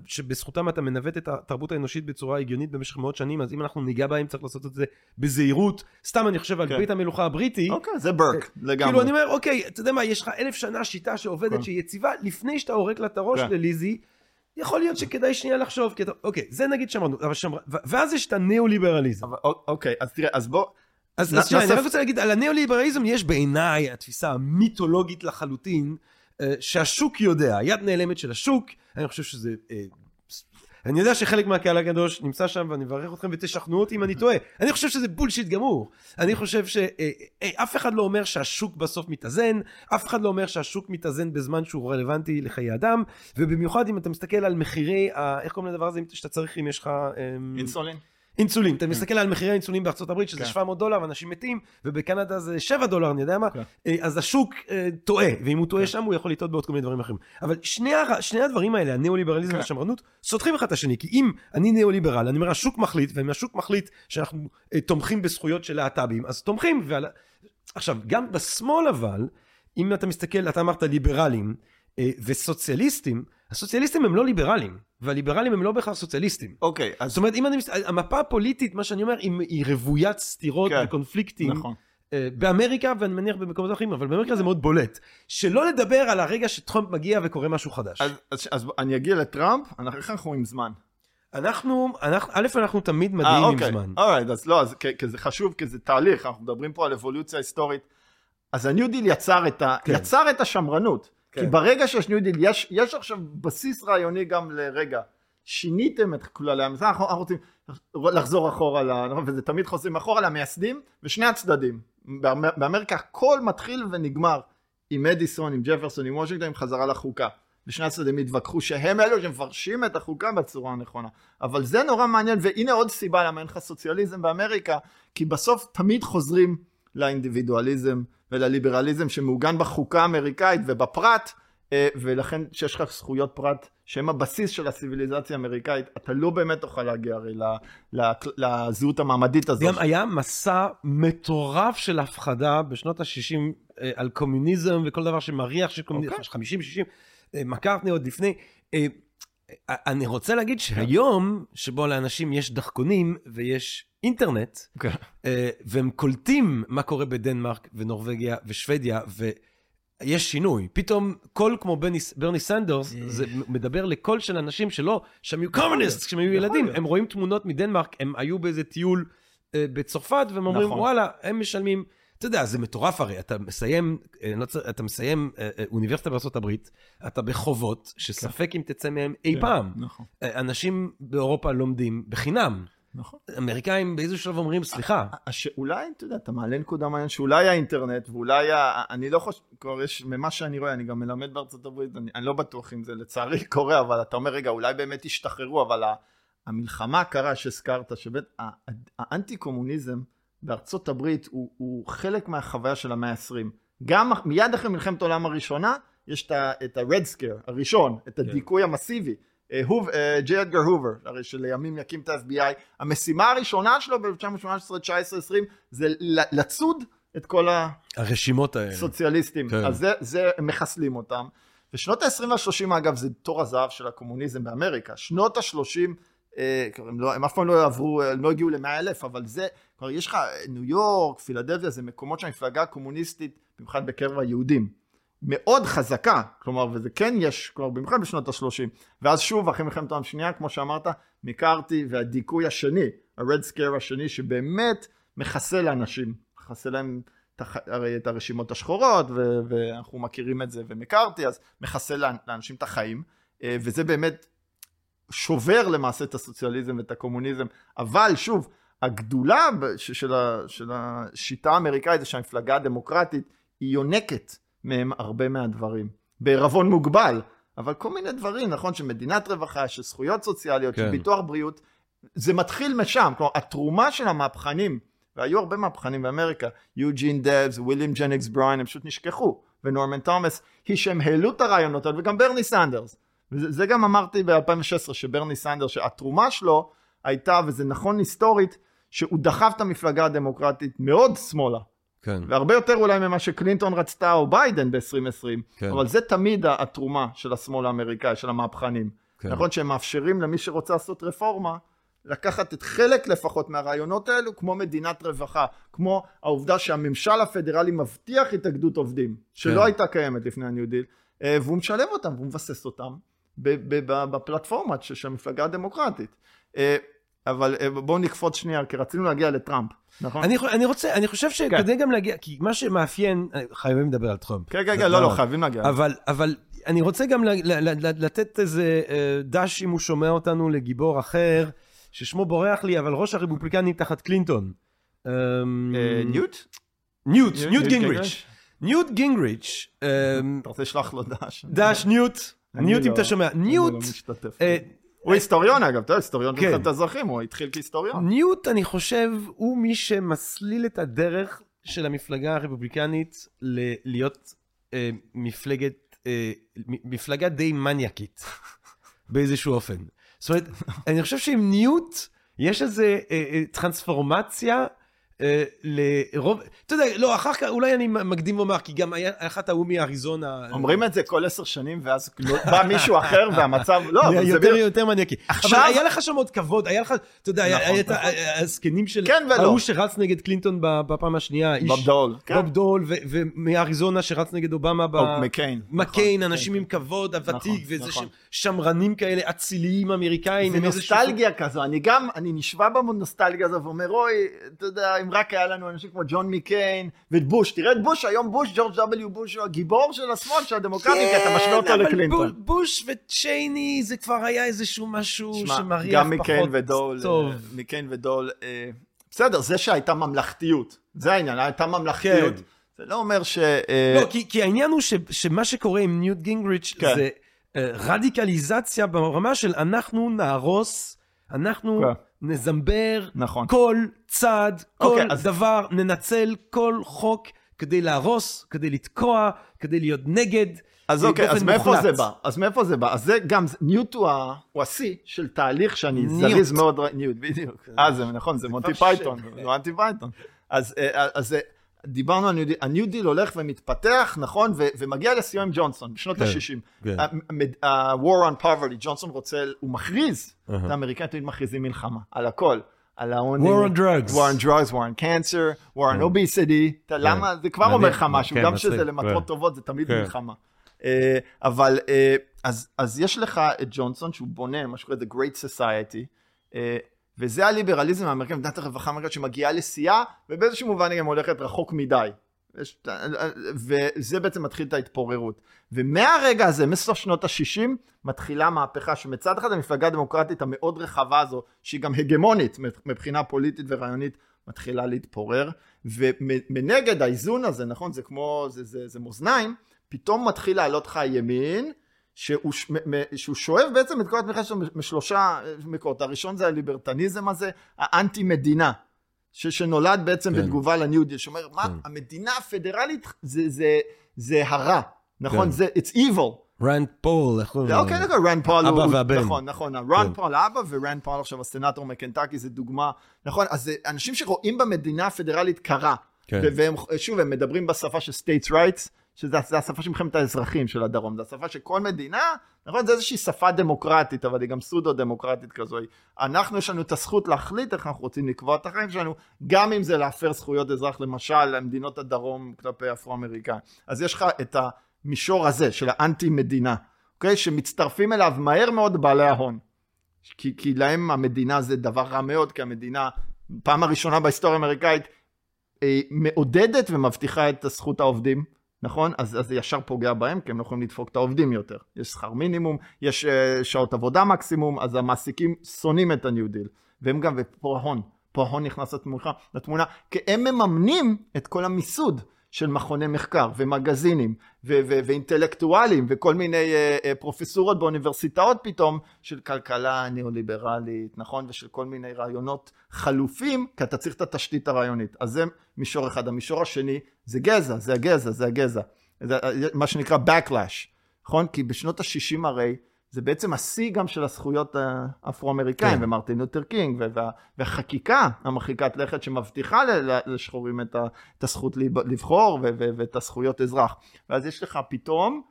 שבזכותם אתה מנווט את התרבות האנושית בצורה הגיונית במשך מאות שנים, אז אם אנחנו ניגע בהם צריך לעשות את זה בזהירות. סתם אני חושב על ברית המלוכה הבריטי. אוקיי, זה ברק, לגמרי. כאילו אני אומר, אוקיי, אתה יודע מה, יש לך אלף שנה שיטה שעובדת שהיא יציבה, לפני שאתה עורק לה את הראש לליזי, יכול להיות שכדאי שנייה לחשוב, כי אתה, אוקיי, זה נגיד שמרנות, אבל שמר... ואז יש את הניאו-ליברליזם. אבל, אוקיי, אז תראה, אז בוא... אז, אז שאני רק רוצה להגיד, על הניאו-ליברליזם יש בעיניי התפיסה המיתולוגית לחלוטין, שהשוק יודע, יד נעלמת של השוק, אני חושב שזה... אני יודע שחלק מהקהל הקדוש נמצא שם, ואני מברך אתכם ותשכנעו אותי אם אני טועה. אני חושב שזה בולשיט גמור. אני חושב שאף אחד לא אומר שהשוק בסוף מתאזן, אף אחד לא אומר שהשוק מתאזן בזמן שהוא רלוונטי לחיי אדם, ובמיוחד אם אתה מסתכל על מחירי, איך קוראים לדבר הזה, שאתה צריך אם יש לך... אינסולין. אינסולין, אתה מסתכל על מחירי האינסולין בארצות הברית, שזה שבע מאות דולר, ואנשים מתים, ובקנדה זה שבעה דולר, אני יודע מה, אז השוק טועה, ואם הוא טועה שם, הוא יכול לטעות בעוד כל מיני דברים אחרים. אבל שני הדברים האלה, הניאו-ליברליזם והשמרנות, סותרים אחד את השני, כי אם אני ניאו-ליברל, אני אומר, השוק מחליט, ואם השוק מחליט שאנחנו תומכים בזכויות של להט"בים, אז תומכים. עכשיו, גם בשמאל אבל, אם אתה מסתכל, אתה אמרת ליברלים וסוציאליסטים, הסוציאליסטים הם לא ליברלים, והליברלים הם לא בכלל סוציאליסטים. אוקיי. אז... זאת אומרת, אם אני... המפה הפוליטית, מה שאני אומר, היא רוויית סתירות כן, וקונפליקטים. נכון. באמריקה, ואני מניח במקומות אחרים, אבל באמריקה זה מאוד בולט. שלא לדבר על הרגע שטראמפ מגיע וקורה משהו חדש. אז, אז, אז אני אגיע לטראמפ, איך אנחנו עם זמן? אנחנו, אנחנו, א', אנחנו תמיד מגיעים 아, אוקיי. עם זמן. אוקיי, אז לא, אז, כ- כי זה חשוב, כי זה תהליך, אנחנו מדברים פה על אבולוציה היסטורית. אז הניו דיל יצר את ה... כן. יצר את השמרנות. כי ברגע שיש ניו דיל, יש, יש עכשיו בסיס רעיוני גם לרגע, שיניתם את כללי המדינה, אנחנו רוצים לחזור אחורה, וזה תמיד חוזרים אחורה למייסדים, ושני הצדדים, באמריקה הכל מתחיל ונגמר, עם אדיסון, עם ג'פרסון, עם וושינגטון, עם חזרה לחוקה, ושני הצדדים התווכחו שהם אלו שמפרשים את החוקה בצורה הנכונה, אבל זה נורא מעניין, והנה עוד סיבה למה אין לך סוציאליזם באמריקה, כי בסוף תמיד חוזרים לאינדיבידואליזם, ולליברליזם שמעוגן בחוקה האמריקאית ובפרט, ולכן שיש לך זכויות פרט שהם הבסיס של הסיביליזציה האמריקאית, אתה לא באמת תוכל להגיע הרי לזהות המעמדית הזאת. גם היה מסע מטורף של הפחדה בשנות ה-שישים על קומוניזם וכל דבר שמריח של קומוניזם, חמישים שישים, מקרטני עוד לפני. אני רוצה להגיד שהיום שבו לאנשים יש דחקונים ויש אינטרנט, והם קולטים מה קורה בדנמרק ונורבגיה ושוודיה, יש שינוי. פתאום קול כמו ברני סנדרס, זה מדבר לקול של אנשים שלא, שהם היו קומוניסט, שהם היו ילדים. הם רואים תמונות מדנמרק, הם היו באיזה טיול בצרפת, והם אומרים, וואלה, הם משלמים... אתה יודע, זה מטורף הרי, אתה מסיים, אתה מסיים אוניברסיטה בארצות הברית, אתה בחובות שספק אם תצא מהם אי פעם. אנשים באירופה לומדים בחינם. נכון. אמריקאים באיזו שלב אומרים, סליחה. אולי, אתה יודע, אתה מעלה נקודה מעניין, שאולי האינטרנט, ואולי, אני לא חושב, כבר יש, ממה שאני רואה, אני גם מלמד בארצות הברית, אני לא בטוח אם זה לצערי קורה, אבל אתה אומר, רגע, אולי באמת ישתחררו, אבל המלחמה הקרה שהזכרת, שבאת, האנטי-קומוניזם בארצות הברית, הוא חלק מהחוויה של המאה ה-עשרים. גם מיד אחרי מלחמת העולם הראשונה, יש את ה-Red Scare הראשון, את הדיכוי המסיבי, ג'י אדגר הובר, הרי שלימים יקים את ה-אף בי איי, המשימה הראשונה שלו ב-תשע עשרה, תשע עשרה, עשרים, זה לצוד את כל הסוציאליסטים, אז זה מחסלים אותם, ושנות ה-עשרים וה-שלושים אגב זה תור הזהב של הקומוניזם באמריקה, שנות ה-שלושים, הם אף פעם לא יעברו, לא הגיעו למאה אלף, אבל זה, כבר יש לך ניו יורק, פילדלפיה, זה מקומות שהמפלגה הקומוניסטית, במיוחד בקרב היהודים, מאוד חזקה, כלומר, וזה כן יש, כלומר, במיוחד בשנות ה-שלושים, ואז שוב, אחרי מלחמת העולם השנייה, כמו שאמרת, מקארתי והדיכוי השני, הרד סקייר השני, שבאמת מחסל לאנשים, מחסל להם את הרשימות השחורות, ו- ואנחנו מכירים את זה, ומקארתי, אז מחסל לאנשים את החיים, וזה באמת שובר למעשה את הסוציאליזם ואת הקומוניזם, אבל שוב, הגדולה של, ה- של השיטה האמריקאית, זה שהמפלגה הדמוקרטית, היא יונקת, מהם הרבה מהדברים, בערבון מוגבל, אבל כל מיני דברים, נכון, שמדינת רווחה, שזכויות סוציאליות, כן. שביטוח בריאות, זה מתחיל משם, כלומר, התרומה של המהפכנים, והיו הרבה מהפכנים באמריקה, יוג'ין דבס, וויליאם ג'נינגס בריין, הם פשוט נשכחו, ונורמן תומאס, היא שהם העלו את הרעיונות, וגם ברני סנדרס, וזה גם אמרתי ב-אלפיים ושש עשרה, שברני סנדרס, שהתרומה שלו הייתה, וזה נכון היסטורית, שהוא דחף את המפלגה הדמוקרטית מאוד שמאלה, כן. והרבה יותר אולי ממה שקלינטון רצתה או ביידן ב-עשרים עשרים, כן. אבל זה תמיד התרומה של השמאל האמריקאי, של המהפכנים. כן. נכון שהם מאפשרים למי שרוצה לעשות רפורמה, לקחת את חלק לפחות מהרעיונות האלו, כמו מדינת רווחה, כמו העובדה שהממשל הפדרלי מבטיח התאגדות עובדים, שלא כן. הייתה קיימת לפני הניו דיל, והוא משלב אותם, והוא מבסס אותם בפלטפורמה של המפלגה הדמוקרטית. אבל בואו נקפוץ שנייה, כי רצינו להגיע לטראמפ, נכון? אני, אני רוצה, אני חושב שכדי גם להגיע, כי מה שמאפיין, חייבים לדבר על טראמפ. כן, כן, כן, לא, לא, חייבים להגיע. אבל, אבל אני רוצה גם לתת איזה דש, אם הוא שומע אותנו, לגיבור אחר, ששמו בורח לי, אבל ראש הרפובליקני תחת קלינטון. ניוט? ניוט, ניוט גינגריץ'. ניוט גינגריץ'. אתה רוצה לשלח לו דש? דש, ניוט. ניוט, אם אתה שומע. ניוט. אני לא משתתף. הוא היסטוריון אגב, אתה היסטוריון של מלחמת האזרחים, הוא התחיל כהיסטוריון. ניוט, אני חושב, הוא מי שמסליל את הדרך של המפלגה הרפובליקנית להיות מפלגה די מניאקית, באיזשהו אופן. זאת אומרת, אני חושב שעם ניוט יש איזו טרנספורמציה לרוב, אתה יודע, לא, אחר כך, אולי אני מקדים ואומר, כי גם אחת ההוא מאריזונה... אומרים את זה כל עשר שנים, ואז בא מישהו אחר, והמצב... לא, יותר יותר מניאקי. אבל היה לך שם עוד כבוד, היה לך, אתה יודע, היה את הסקנים של... כן ולא. ההוא שרץ נגד קלינטון בפעם השנייה. בוב דול. בוב דול, ומאריזונה שרץ נגד אובמה... מקיין. מקיין, אנשים עם כבוד, הוותיק, ואיזה שמרנים כאלה, אציליים אמריקאים. זה נוסטלגיה כזו, אני גם, אני נשווה בנוסטלגיה הזו, ואומר, אוי, אתה יודע, אם רק היה לנו אנשים כמו ג'ון מקין ובוש, תראה את בוש, היום בוש, ג'ורג' דאבליו בוש הוא הגיבור של השמאל, של הדמוקרטית, אתה משווה אותו לקלינטון. בוש וצ'ייני זה כבר היה איזשהו משהו שמריח פחות טוב. מקין ודול, בסדר, זה שהייתה ממלכתיות, זה העניין, הייתה ממלכתיות, זה לא אומר ש... לא, כי העניין הוא שמה שקורה עם ניוט גינגריץ' זה רדיקליזציה ברמה של אנחנו נהרוס, אנחנו... נזמבר, נכון. כל צד, כל okay, דבר, אז... ננצל כל חוק כדי להרוס, כדי לתקוע, כדי להיות נגד. אז אוקיי, okay, אז מאיפה מוחלט. זה בא? אז מאיפה זה בא? אז זה גם, ניוט הוא ה-C של תהליך שאני ניוט. זריז מאוד, ניוט, בדיוק. אה, זה נכון, זה מונטי פייתון, זה מונטי פייתון. אז זה... דיברנו על ניו דיל, הניו דיל הולך ומתפתח, נכון, ו- ומגיע לסיום עם ג'ונסון, בשנות ה-שישים. ה-War on Poverty, ג'ונסון רוצה, הוא מכריז, את האמריקאים תמיד מכריזים מלחמה, על הכל. על העוני. War on drugs. War on drugs, war on cancer, war on obesity. אתה, למה? זה כבר אומר לך משהו, גם שזה למטרות טובות, זה תמיד מלחמה. אבל, אז יש לך את ג'ונסון, שהוא בונה, משהו כזה, The Great Society, וזה הליברליזם האמריקאי, מדינת הרווחה האמריקאית שמגיעה לשיאה, ובאיזשהו מובן היא גם הולכת רחוק מדי. וזה בעצם מתחיל את ההתפוררות. ומהרגע הזה, מסוף שנות ה-שישים, מתחילה מהפכה שמצד אחד המפלגה הדמוקרטית המאוד רחבה הזו, שהיא גם הגמונית מבחינה פוליטית ורעיונית, מתחילה להתפורר. ומנגד האיזון הזה, נכון? זה כמו, זה, זה, זה מאזניים, פתאום מתחיל לעלות לך הימין, שהוא, שהוא שואב בעצם את כל התמיכה שלו משלושה מקורות. הראשון זה הליברטניזם הזה, האנטי-מדינה. שנולד בעצם בתגובה לניו דיל, שאומר, מה, המדינה הפדרלית זה הרע, נכון? זה, it's evil. רנד פול, נכון. אוקיי, נכון, רנד פול. אבא והבן. נכון, נכון, רנד פול האבא ורנד פול עכשיו, הסנאטור מקנטקי, זה דוגמה, נכון? אז אנשים שרואים במדינה הפדרלית קרה, והם, שוב, הם מדברים בשפה של states rights, שזה השפה שמלחמת האזרחים של הדרום, זה השפה שכל מדינה, נכון, זה איזושהי שפה דמוקרטית, אבל היא גם סודו-דמוקרטית כזו. אנחנו, יש לנו את הזכות להחליט איך אנחנו רוצים לקבוע את החיים שלנו, גם אם זה להפר זכויות אזרח, למשל, למדינות הדרום כלפי אפרו-אמריקאים. אז יש לך את המישור הזה של האנטי-מדינה, אוקיי? שמצטרפים אליו מהר מאוד בעלי ההון. כי, כי להם המדינה זה דבר רע מאוד, כי המדינה, פעם הראשונה בהיסטוריה האמריקאית, מעודדת ומבטיחה את זכות העובדים. נכון? אז, אז זה ישר פוגע בהם, כי הם לא יכולים לדפוק את העובדים יותר. יש שכר מינימום, יש uh, שעות עבודה מקסימום, אז המעסיקים שונאים את הניו דיל. והם גם, ופה ההון, פה ההון נכנס לתמונה, כי הם מממנים את כל המיסוד של מכוני מחקר, ומגזינים, ו- ו- ואינטלקטואלים, וכל מיני uh, uh, פרופסורות באוניברסיטאות פתאום, של כלכלה ניאו-ליברלית, נכון? ושל כל מיני רעיונות חלופים, כי אתה צריך את התשתית הרעיונית. אז זה מישור אחד. המישור השני, זה גזע, זה הגזע, זה הגזע. זה מה שנקרא backlash, נכון? כי בשנות ה-שישים הרי, זה בעצם השיא גם של הזכויות האפרו-אמריקאים, כן. ומרטין לותר קינג, וה, והחקיקה המרחיקת לכת שמבטיחה לשחורים את, ה, את הזכות לבחור, ו, ו, ואת הזכויות אזרח. ואז יש לך פתאום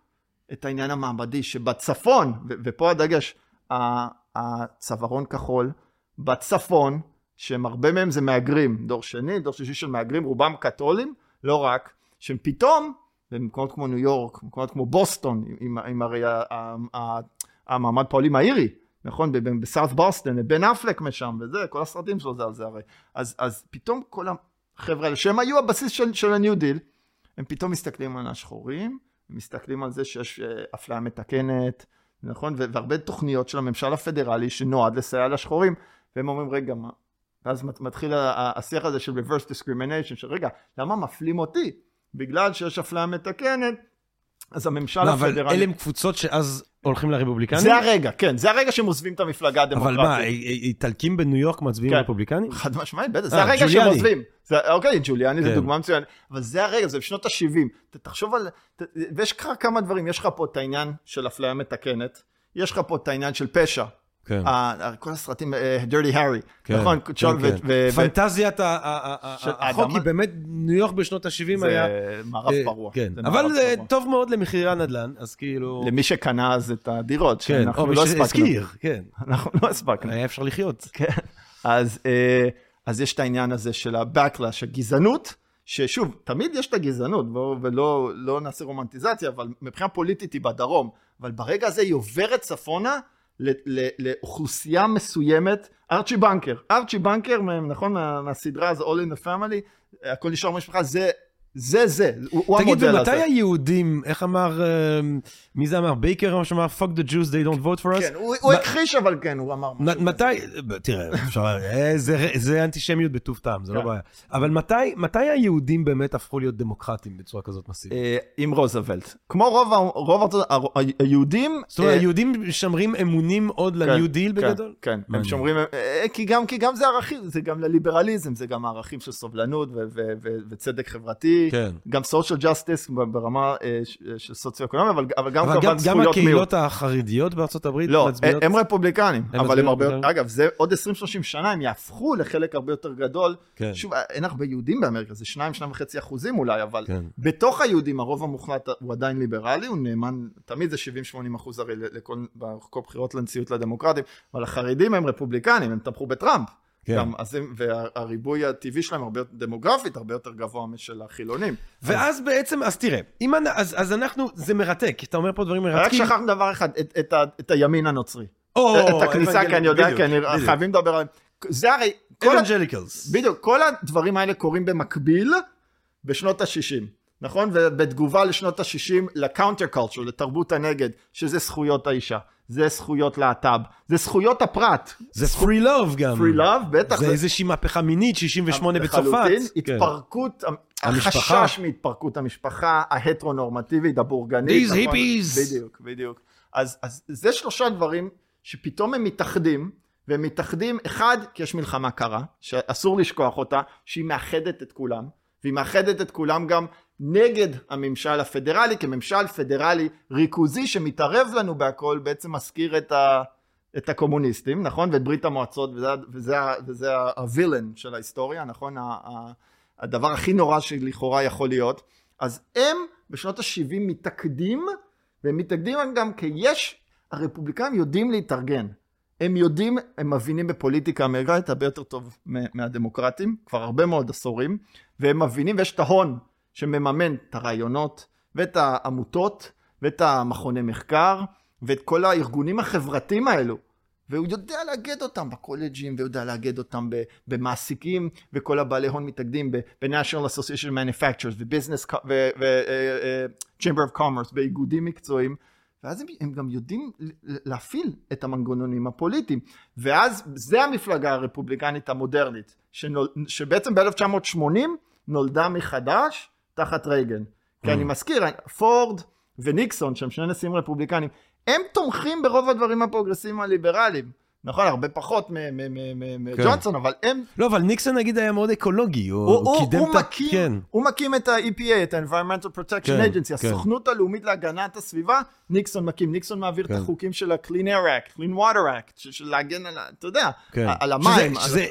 את העניין המעמדי, שבצפון, ו, ופה הדגש, הצווארון כחול, בצפון, שהם הרבה מהם זה מאגרים, דור שני, דור שישי של מאגרים, רובם קתולים, לא רק, שהם פתאום, במקומות כמו ניו יורק, במקומות כמו בוסטון, עם, עם הרי המעמד פועלים האירי, נכון? בסארט בוסטון, בן אפלק משם וזה, כל הסרטים שלו זה על זה הרי. אז, אז פתאום כל החבר'ה האלה, שהם היו הבסיס של, של הניו דיל, הם פתאום מסתכלים על השחורים, הם מסתכלים על זה שיש אפליה מתקנת, נכון? והרבה תוכניות של הממשל הפדרלי שנועד לסייע לשחורים, והם אומרים, רגע, מה? אז מתחיל השיח הזה של reverse discrimination, של רגע, למה מפלים אותי? בגלל שיש אפליה מתקנת, אז הממשל הפדרלי... אבל אלה הם קבוצות שאז הולכים לרפובליקנים? זה הרגע, כן. זה הרגע שהם עוזבים את המפלגה הדמוקרטית. אבל מה, איטלקים בניו יורק מצביעים לרפובליקנים? חד משמעית, בטח. זה הרגע שהם עוזבים. אוקיי, ג'וליאני זה דוגמה מצוינת. אבל זה הרגע, זה בשנות ה-שבעים. תחשוב על... ויש כמה דברים. יש לך פה את העניין של אפליה מתקנת. יש לך פה את העניין של פשע. כל הסרטים, Dirty Harry, נכון? פנטזיית החוק היא באמת ניו יורק בשנות ה-שבעים היה... זה מערב פרוע. אבל זה טוב מאוד למחירי הנדל"ן, אז כאילו... למי שקנה אז את הדירות, שאנחנו לא הספקנו. הזכיר, כן. אנחנו לא הספקנו. היה אפשר לחיות. אז יש את העניין הזה של ה-backlash, הגזענות, ששוב, תמיד יש את הגזענות, ולא נעשה רומנטיזציה, אבל מבחינה פוליטית היא בדרום, אבל ברגע הזה היא עוברת צפונה, לאוכלוסייה מסוימת, ארצ'י בנקר, ארצ'י בנקר, נכון, מהסדרה הזו, All in the Family, הכל נשאר משפחה, זה, זה, זה, הוא המודל הזה. תגיד, ומתי היהודים, איך אמר, מי זה אמר, בייקר, מה שאמר, fuck the Jews, they don't vote for us? כן, הוא הכחיש, אבל כן, הוא אמר. מתי, תראה, זה אנטישמיות בטוב טעם, זה לא בעיה. אבל מתי היהודים באמת הפכו להיות דמוקרטים בצורה כזאת מסיבית? עם רוזוולט. כמו רוב היהודים... זאת אומרת, היהודים שמרים אמונים עוד לניו דיל בגדול? כן, הם שמרים... כי גם זה ערכים, זה גם לליברליזם, זה גם הערכים של סובלנות וצדק חברתי, גם social justice ברמה של סוציו-אקונומיה, אבל גם גם הקהילות החרדיות בארצות הברית מצביעות... לא, הם רפובליקנים, אבל הם הרבה... אגב, זה עוד עשרים שלושים שנה, הם יהפכו לחלק הרבה יותר גדול. שוב, אין הרבה יהודים באמריקה, זה שניים, שניים וחצי אחוזים אולי, אבל בתוך היהודים, הרוב המוחלט הוא עדיין ליברלי, הוא נאמן, תמיד זה שבעים שמונים אחוז הרי לכל בחירות לנשיאות לדמוקרטים, אבל החרדים הם רפובליקנים, הם תמכו בטראמפ. כן. גם, אז הם, והריבוי הטבעי שלהם הרבה יותר דמוגרפית, הרבה יותר גבוה משל החילונים. ואז אז... בעצם, אז תראה, אם אני, אז, אז אנחנו, זה מרתק, אתה אומר פה דברים מרתקים. רק שכחנו דבר אחד, את, את, את, את הימין הנוצרי. או, את, או, את הכניסה, כי אני יודע, כי אני חייבים לדבר עליהם. זה הרי, אבנג'ליקלס. בדיוק, כל הדברים האלה קורים במקביל בשנות ה-שישים, נכון? ובתגובה לשנות ה-שישים, לקאונטר קולצ'ר, לתרבות הנגד, שזה זכויות האישה. זה זכויות להט"ב, זה זכויות הפרט. זה free love גם. free love, בטח. זה איזושהי מהפכה מינית, שישים ושמונה בצרפת. התפרקות, החשש מהתפרקות המשפחה, ההטרונורמטיבית, הבורגנית. These hippies. בדיוק, בדיוק. אז זה שלושה דברים שפתאום הם מתאחדים, והם מתאחדים, אחד, כי יש מלחמה קרה, שאסור לשכוח אותה, שהיא מאחדת את כולם, והיא מאחדת את כולם גם נגד הממשל הפדרלי, כממשל פדרלי ריכוזי שמתערב לנו בהכל, בעצם מזכיר את, ה, את הקומוניסטים, נכון? ואת ברית המועצות, וזה, וזה, וזה הווילן של ההיסטוריה, נכון? הדבר הכי נורא שלכאורה יכול להיות. אז הם בשנות ה-שבעים מתאקדים, והם מתאקדים גם כי יש, הרפובליקאים יודעים להתארגן. הם יודעים, הם מבינים בפוליטיקה האמריקאית הרבה יותר טוב מהדמוקרטים, כבר הרבה מאוד עשורים, והם מבינים, ויש את ההון שמממן את הרעיונות ואת העמותות ואת המכוני מחקר ואת כל הארגונים החברתיים האלו, והוא יודע להגד אותם בקולג'ים, והוא יודע להגד אותם במעסיקים, וכל הבעלי הון מתאגדים ב-National Association of Manufacturers ו-Business ו-Chamber of Commerce, באיגודים מקצועיים, ואז הם, הם גם יודעים להפעיל את המנגנונים הפוליטיים. ואז זה המפלגה הרפובליקנית המודרנית, שנול, שבעצם ב-אלף תשע מאות שמונים נולדה מחדש תחת רייגן. Mm. כי אני מזכיר, פורד וניקסון, שהם שני נשיאים רפובליקנים, הם תומכים ברוב הדברים הפרוגרסיביים הליברליים. נכון, הרבה פחות מג'ונסון, אבל הם... לא, אבל ניקסון נגיד היה מאוד אקולוגי, הוא מקים את ה-E P A, את ה-Environmental Protection Agency, הסוכנות הלאומית להגנת הסביבה, ניקסון מקים, ניקסון מעביר את החוקים של ה-Clean Air Act, Clean Water Act, של להגן על, אתה יודע, על המים. שזה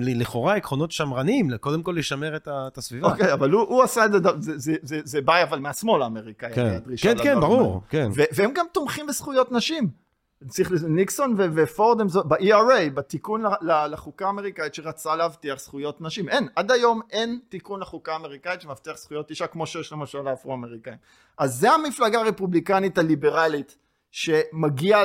לכאורה עקרונות שמרניים, קודם כל לשמר את הסביבה. אוקיי, אבל הוא עשה את זה, זה בא אבל מהשמאל האמריקאי. כן, כן, ברור. והם גם תומכים בזכויות נשים. ניקסון ופורד ב-E R A, בתיקון לחוקה האמריקאית שרצה להבטיח זכויות נשים. אין, עד היום אין תיקון לחוקה האמריקאית שמבטיח זכויות אישה כמו שיש למשל לאפרו-אמריקאים. אז זה המפלגה הרפובליקנית הליברלית שמגיעה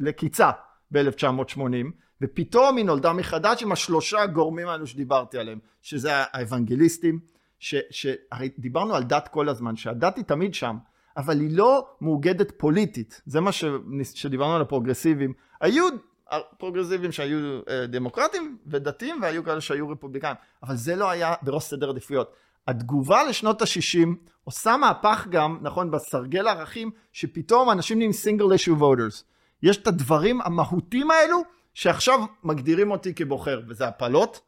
לקיצה ב-אלף תשע מאות שמונים, ופתאום היא נולדה מחדש עם השלושה גורמים האלו שדיברתי עליהם, שזה האבנגליסטים, שדיברנו על דת כל הזמן, שהדת היא תמיד שם, אבל היא לא מאוגדת פוליטית. זה מה ש... שדיברנו על הפרוגרסיבים. היו פרוגרסיבים שהיו דמוקרטים ודתיים, והיו כאלה שהיו רפובליקאים. אבל זה לא היה בראש סדר עדיפויות. התגובה לשנות ה-שישים עושה מהפך גם, נכון, בסרגל הערכים, שפתאום אנשים נהיים single issue voters. יש את הדברים המהותיים האלו, שעכשיו מגדירים אותי כבוחר, וזה הפלות.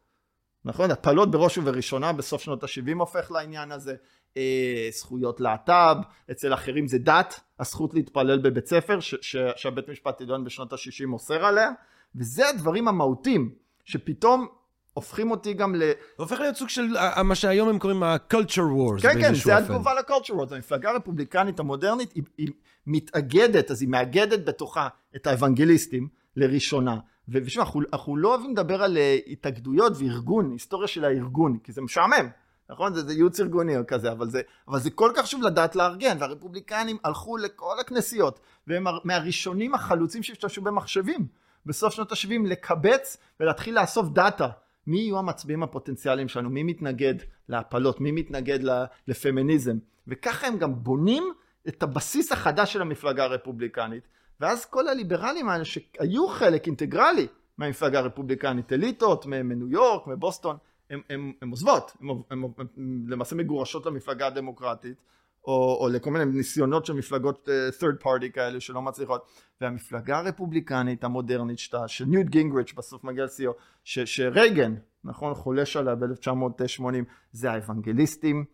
נכון? הפלות בראש ובראשונה, בסוף שנות ה-שבעים הופך לעניין הזה. זכויות להט"ב, אצל אחרים זה דת, הזכות להתפלל בבית ספר שהבית משפט עליון בשנות ה-שישים אוסר עליה, וזה הדברים המהותיים שפתאום הופכים אותי גם ל... זה הופך להיות סוג של מה שהיום הם קוראים ה-culture wars. כן, כן, זה התגובה ל-culture wars. המפלגה הרפובליקנית המודרנית היא מתאגדת, אז היא מאגדת בתוכה את האבנגליסטים לראשונה. ושמע, אנחנו לא אוהבים לדבר על התאגדויות וארגון, היסטוריה של הארגון, כי זה משעמם. נכון? זה ייעוץ ארגוני או כזה, אבל זה, אבל זה כל כך שוב לדעת לארגן, והרפובליקנים הלכו לכל הכנסיות, והם מהראשונים החלוצים שהשתמשו במחשבים, בסוף שנות ה-שבעים, לקבץ ולהתחיל לאסוף דאטה, מי יהיו המצביעים הפוטנציאליים שלנו, מי מתנגד להפלות, מי מתנגד לפמיניזם, וככה הם גם בונים את הבסיס החדש של המפלגה הרפובליקנית, ואז כל הליברלים האלה שהיו חלק אינטגרלי מהמפלגה הרפובליקנית, אליטות, מניו יורק, מבוסטון, הם, הם, הם עוזבות, הם, הם, הם, הם למעשה מגורשות למפלגה הדמוקרטית, או, או לכל מיני ניסיונות של מפלגות uh, third party כאלה שלא מצליחות, והמפלגה הרפובליקנית המודרנית שתה, של ניוט גינגריץ' בסוף מגיע ל-C E O, שרייגן, נכון, חולש עליה ב-אלף תשע מאות שמונים, זה האבנגליסטים,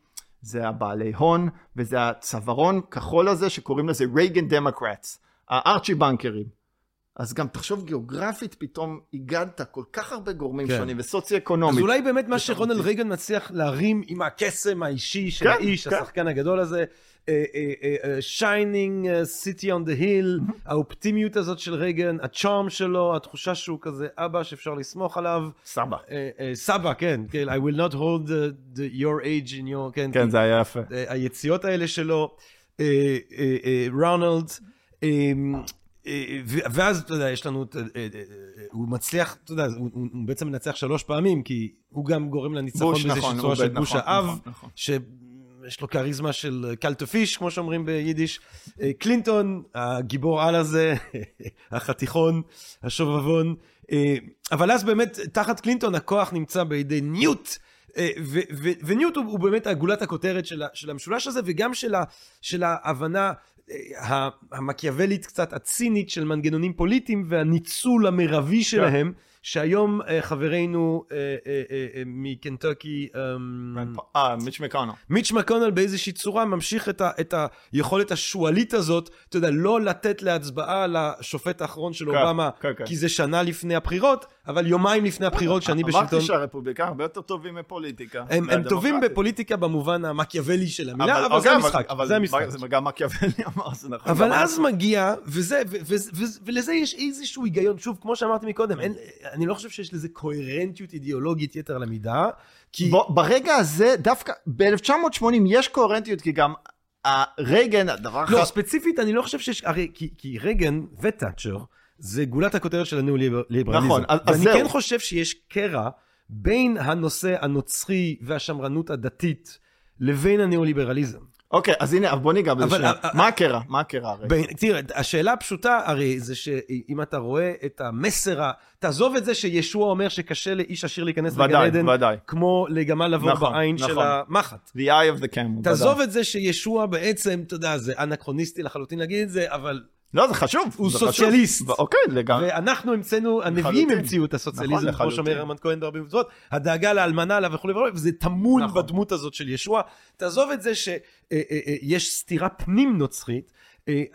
זה הבעלי הון, וזה הצווארון כחול הזה שקוראים לזה רייגן דמוקרטס, הארצ'י בנקרים. אז גם תחשוב גיאוגרפית, פתאום הגעת כל כך הרבה גורמים כן. שונים, וסוציו-אקונומית. אז אולי באמת מה שרונלד רייגן מצליח להרים עם הקסם האישי של כן, האיש, כן. השחקן הגדול הזה, shining city on the hill, האופטימיות הזאת של רייגן, הצ'ארם שלו, התחושה שהוא כזה אבא שאפשר לסמוך עליו. סבא. סבא, כן. I will not hold the, the, your age in your... כן, כן, זה היה יפה. היציאות האלה שלו, רונלד, ואז, אתה יודע, יש לנו, הוא מצליח, אתה יודע, הוא בעצם מנצח שלוש פעמים, כי הוא גם גורם לניצחון בזה שצורה של בוש האב, שיש לו קריזמה של קלטופיש, כמו שאומרים ביידיש, קלינטון, הגיבור על הזה, החתיכון, השובבון, אבל אז באמת, תחת קלינטון, הכוח נמצא בידי ניוט, וניוט הוא באמת הגולת הכותרת של המשולש הזה, וגם של ההבנה, המקיאבלית קצת הצינית של מנגנונים פוליטיים והניצול המרבי שלהם, שהיום חברינו מקנטוקי, מיץ' מקונל. מיץ' מקונל באיזושהי צורה ממשיך את היכולת השואלית הזאת, אתה יודע, לא לתת להצבעה לשופט האחרון של אובמה, כי זה שנה לפני הבחירות, אבל יומיים לפני הבחירות שאני בשלטון. אמרתי שהרפובליקה הרבה יותר טובים בפוליטיקה. הם טובים בפוליטיקה במובן המקיאבלי של המילה, אבל זה המשחק. זה גם מקיאבלי אמר, זה נכון. אבל אז מגיע, ולזה יש איזשהו היגיון, שוב, כמו שאמרתי מקודם, אין אני לא חושב שיש לזה קוהרנטיות אידיאולוגית יתר למידה, כי... ברגע הזה, דווקא, ב-אלף תשע מאות שמונים יש קוהרנטיות, כי גם רייגן, הדבר אחר... לא, ספציפית, אני לא חושב שיש... הרי, כי רייגן וטאצ'ר, זה גולת הכותרת של הניאו-ליברליזם. נכון, אז זהו. ואני כן חושב שיש קרע בין הנושא הנוצרי והשמרנות הדתית, לבין הניאו-ליברליזם. אוקיי, אז הנה, בוא ניגע בזה שנייה. מה הקרע? מה הקרע הרי? תראה, השאלה הפשוטה הרי זה שאם אתה רואה את המסר, תעזוב את זה שישוע אומר שקשה לאיש עשיר להיכנס לגן עדן, כמו לגמל לעבור בעין של המחט. The eye of the camel. תעזוב את זה שישוע בעצם, אתה יודע, זה אנכרוניסטי לחלוטין להגיד את זה, אבל... לא, זה חשוב. הוא סוציאליסט. אוקיי, לגמרי. ואנחנו המצאנו, הנביאים המציאו את הסוציאליזם, כמו שאומר הרמן כהן בהרבה מצוות, הדאגה לאלמנה עליו וכו' וכו', וזה תמון בדמות הזאת של ישוע. תעזוב את זה שיש סתירה פנים נוצרית,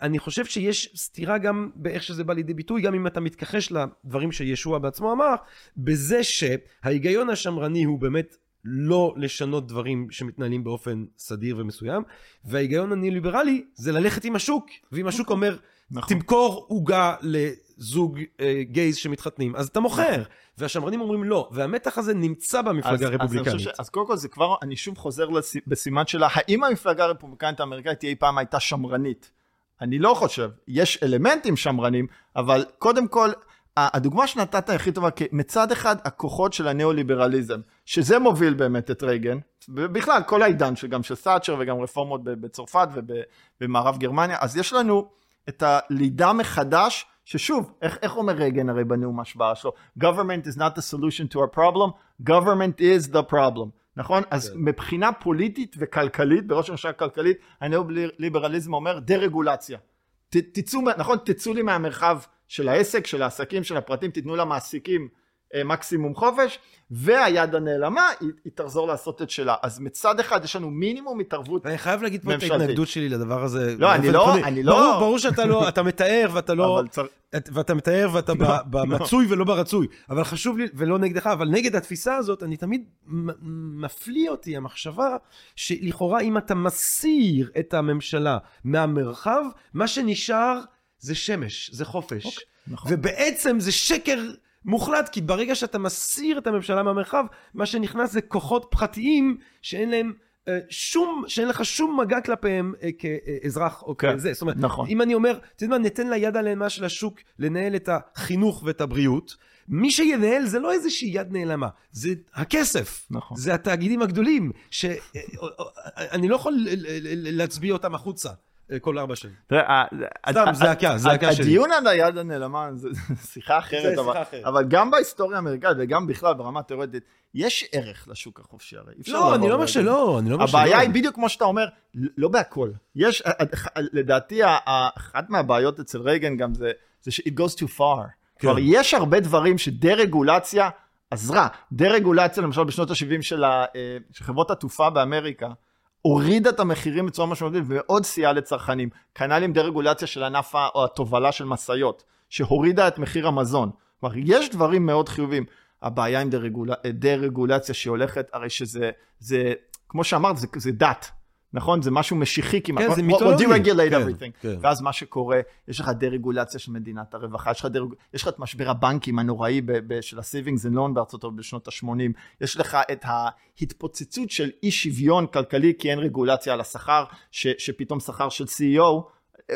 אני חושב שיש סתירה גם באיך שזה בא לידי ביטוי, גם אם אתה מתכחש לדברים שישוע בעצמו אמר, בזה שההיגיון השמרני הוא באמת לא לשנות דברים שמתנהלים באופן סדיר ומסוים, וההיגיון הניאו-ליברלי זה ללכת עם השוק, ואם השוק אומר... נכון. תמכור עוגה לזוג אה, גייז שמתחתנים, אז אתה מוכר, נכון. והשמרנים אומרים לא, והמתח הזה נמצא במפלגה הרפובליקנית. אז, אז קודם כל זה כבר, אני שוב חוזר לס... בסימן שלה, האם המפלגה הרפובליקנית האמריקאית אי פעם הייתה שמרנית? אני לא חושב, יש אלמנטים שמרנים, אבל קודם כל, הדוגמה שנתת הכי טובה, מצד אחד הכוחות של הניאו-ליברליזם, שזה מוביל באמת את רייגן, ובכלל כל העידן שגם של סאצ'ר וגם רפורמות בצרפת ובמערב גרמניה, אז יש לנו את הלידה מחדש, ששוב, איך, איך אומר רייגן הרי בנאום השבעה שלו? Government is not the solution to our problem, government is the problem. נכון? Okay. אז מבחינה פוליטית וכלכלית, בראש הממשלה כלכלית, הניאו-ליברליזם אומר דה-רגולציה. ת, תצאו, נכון? תצאו לי מהמרחב של העסק, של העסקים, של הפרטים, תתנו למעסיקים אה, מקסימום חופש, והיד הנעלמה היא, היא תחזור לעשות את שלה. אז מצד אחד יש לנו מינימום התערבות. אני חייב להגיד פה את ההתנגדות שלי לדבר הזה. לא, אני לא, אני לא. ברור שאתה לא, אתה מתאר ואתה לא, ואתה מתאר ואתה במצוי ולא ברצוי. אבל חשוב לי, ולא נגדך, אבל נגד התפיסה הזאת, אני תמיד מפליא אותי המחשבה, שלכאורה אם אתה מסיר את הממשלה מהמרחב, מה שנשאר זה שמש, זה חופש. ובעצם זה שקר מוחלט, כי ברגע שאתה מסיר את הממשלה מהמרחב, מה שנכנס זה כוחות פרטיים שאין להם שום, שאין לך שום מגע כלפיהם כאזרח או כזה. זאת אומרת, אם אני אומר, תדע מה, ניתן ליד הנעלמה של השוק לנהל את החינוך ואת הבריאות, מי שינהל זה לא איזושהי יד נעלמה, זה הכסף, זה התאגידים הגדולים, שאני לא יכול להצביע אותם החוצה. כל ארבע שנים. סתם, זעקה, זעקה שלי. הדיון על היד הנעלמה, זה שיחה אחרת, אבל גם בהיסטוריה האמריקאית, וגם בכלל ברמה התיאורטית, יש ערך לשוק החופשי הרי. לא, אני לא אומר שלא. הבעיה היא בדיוק כמו שאתה אומר, לא בהכל. יש, לדעתי, אחת מהבעיות אצל רייגן גם זה, זה ש-it goes too far. כבר יש הרבה דברים שדה-רגולציה עזרה. דה-רגולציה, למשל, בשנות ה-שבעים של חברות התעופה באמריקה, הוריד את המחירים בצורה משמעותית, ועוד סייע לצרכנים. כנ"ל עם דה-רגולציה של ענף או התובלה של מסעיות, שהורידה את מחיר המזון. כלומר, יש דברים מאוד חיובים. הבעיה עם דרגולציה שהולכת, הרי שזה, זה, כמו שאמרת, זה, זה דת. נכון? זה משהו משיחי כמעט. כן, זה מיתולוגי. ואז מה שקורה, יש לך דרגולציה של מדינת הרווחה, יש לך את משבר הבנקים הנוראי של ה-savings and loan בארצות הברית בשנות ה-שמונים, יש לך את ההתפוצצות של אי שוויון כלכלי, כי אין רגולציה על השכר, שפתאום שכר של סי אי או,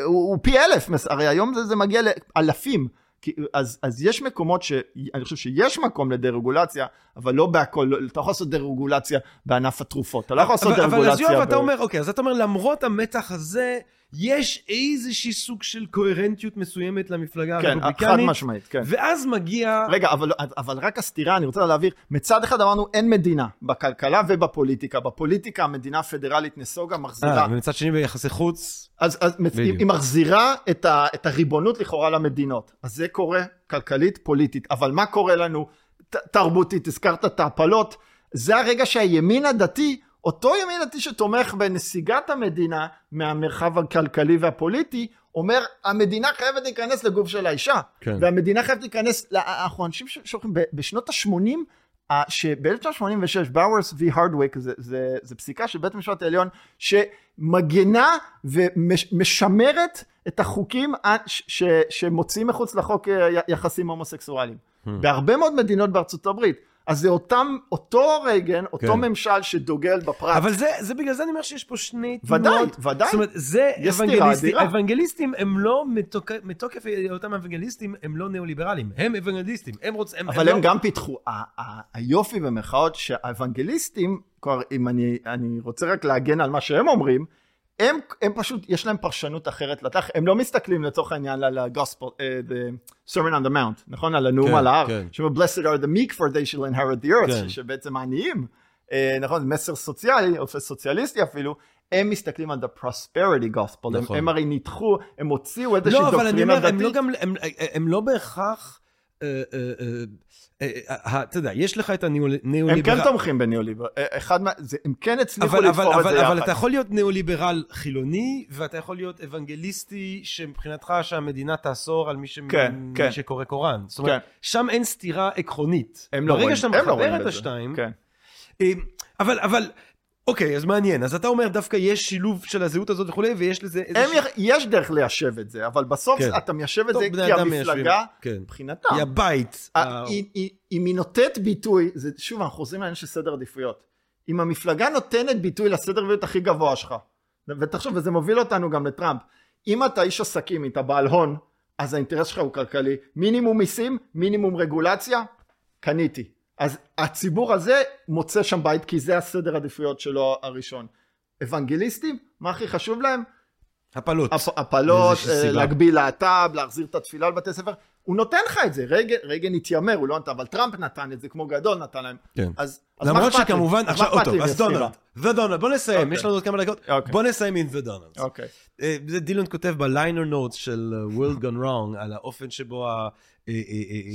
הוא פי אלף, הרי היום זה מגיע לאלפים, אז, אז יש מקומות שאני חושב שיש מקום לדרגולציה, אבל לא בהכל, אתה יכול לעשות דרגולציה בענף התרופות, אתה לא יכול לעשות דרגולציה. אבל אז יואב, אתה אומר, אוקיי, אז אתה אומר, למרות המתח הזה, יש איזושהי סוג של קוהרנטיות מסוימת למפלגה הרפובליקנית. כן, חד משמעית, כן. ואז מגיע... רגע, אבל, אבל רק הסתירה, אני רוצה להעביר, מצד אחד אמרנו, אין מדינה בכלכלה ובפוליטיקה. בפוליטיקה המדינה הפדרלית נסוגה מחזירה... ומצד שני ביחסי חוץ... אז, אז היא מחזירה את, ה, את הריבונות לכאורה למדינות. אז זה קורה כלכלית, פוליטית. אבל מה קורה לנו? ת, תרבותית, הזכרת את ההפלות. זה הרגע שהימין הדתי... אותו ימין דתי שתומך בנסיגת המדינה מהמרחב הכלכלי והפוליטי, אומר, המדינה חייבת להיכנס לגוף של האישה. כן. והמדינה חייבת להיכנס, אנחנו אנשים ששולחים בשנות ה-שמונים, שב-אלף תשע מאות שמונים ושש, Bowers v Hardwick, זה, זה, זה פסיקה של בית המשפט העליון, שמגנה ומשמרת את החוקים ש, ש, שמוצאים מחוץ לחוק יחסים הומוסקסואליים. Hmm. בהרבה מאוד מדינות בארצות הברית, אז זה אותם, אותו רגן, אותו כן. ממשל שדוגל בפרט. אבל זה, זה בגלל זה אני אומר שיש פה שני תמות. ודאי, ודאי. זאת אומרת, זה אבנגליסטים. אבנגליסטים הם לא, מתוק, מתוקף אותם אבנגליסטים, הם לא ניאו-ליברלים. הם אבנגליסטים. הם רוצ, הם, אבל הם, הם לא... גם פיתחו. ה- ה- היופי במחאות שהאבנגליסטים, כבר אם אני, אני רוצה רק להגן על מה שהם אומרים, הם, הם פשוט, יש להם פרשנות אחרת לתח, הם לא מסתכלים לצורך העניין על הגוספל, the Sermon on the Mount, נכון? על הנאום על ההר, שבלסד are the meek for they shall inherit the earth, שבעצם העניים, נכון? מסר סוציאלי, או סוציאליסטי אפילו, הם מסתכלים על the prosperity gospel, הם הרי ניתחו, הם הוציאו איזושהי דוקטרינה דתית. הם לא בהכרח, אתה יודע, יש לך את הניאו-ליברל... הם כן תומכים בניאו-ליברל, הם כן הצליחו לבחור את זה יחד. אבל אתה יכול להיות ניאו-ליברל חילוני, ואתה יכול להיות אבנגליסטי, שמבחינתך שהמדינה תאסור על מי שקורא קוראן. זאת אומרת, שם אין סתירה עקרונית. ברגע שאתה מחבר את השתיים, אבל, אבל... אוקיי, אז מעניין. אז אתה אומר דווקא יש שילוב של הזהות הזאת וכו', ויש לזה איזושהי... יש דרך ליישב את זה, אבל בסוף אתה מיישב את זה כי המפלגה, מבחינתה, היא הבית. אם היא נותנת ביטוי, שוב, אנחנו חוזרים לעניין של סדר עדיפויות. אם המפלגה נותנת ביטוי לסדר עדיפויות הכי גבוה שלך, ותחשוב, וזה מוביל אותנו גם לטראמפ, אם אתה איש עסקים, אתה בעל הון, אז האינטרס שלך הוא כלכלי. מינימום מיסים, מינימום רגולציה, קניתי. אז הציבור הזה מוצא שם בית, כי זה הסדר עדיפויות שלו הראשון. אבנגליסטים, מה הכי חשוב להם? הפלות. הפ, הפלות, להגביל להט"ב, להחזיר את התפילה לבתי הספר. הוא נותן לך את זה. רגע, רגע נתיימר, הוא לא נתן, אבל טראמפ נתן את זה, כמו גדול נתן להם. כן. אז, אז למרות שכמובן, עכשיו אוטו, אז דונלד, ודונלד, בוא נסיים, okay. יש לנו עוד כמה דקות, okay. בוא נסיים עם ודונלד. אוקיי. דילון כותב בליינר נוטס של World Gone Wrong, על האופן שבו ה...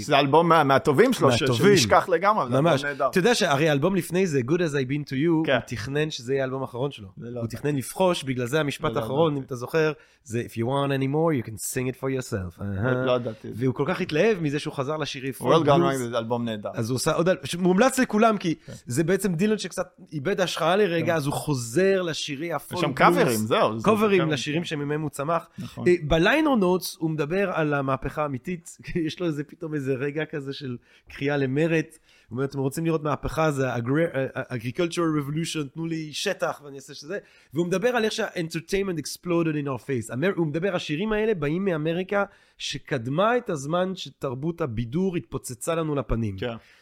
זה אלבום מהטובים שלו, שנשכח לגמרי. ממש. אתה יודע שהרי האלבום לפני זה, Good As I've Been To You, הוא תכנן שזה יהיה האלבום האחרון שלו. הוא תכנן לפחוש, בגלל זה המשפט האחרון, אם אתה זוכר, זה If you want any more, you can sing it for yourself. והוא כל כך התלהב מזה שהוא חזר לשירי World Gone Wrong, זה אלבום נהדר. אז הוא עושה עוד אלבום, מומלץ לכולם, כי זה בעצם דילון שקצת איבד ההשראה לרגע, אז הוא חוזר לשירי הפולק. יש שם קאברים, זהו. קאברים לשירים שממנו הוא צמח. בליינר נוטס הוא מדבר על המהפכה האמיתית. יש לו איזה פתאום איזה רגע כזה של קריאה למרת, הוא אומר, אתם רוצים לראות מהפכה, זה agricultural revolution, תנו לי שטח ואני אעשה שזה, והוא מדבר על איך שה-entertainment exploded in our face, הוא מדבר, השירים האלה באים מאמריקה, שקדמה את הזמן שתרבות הבידור התפוצצה לנו לפנים,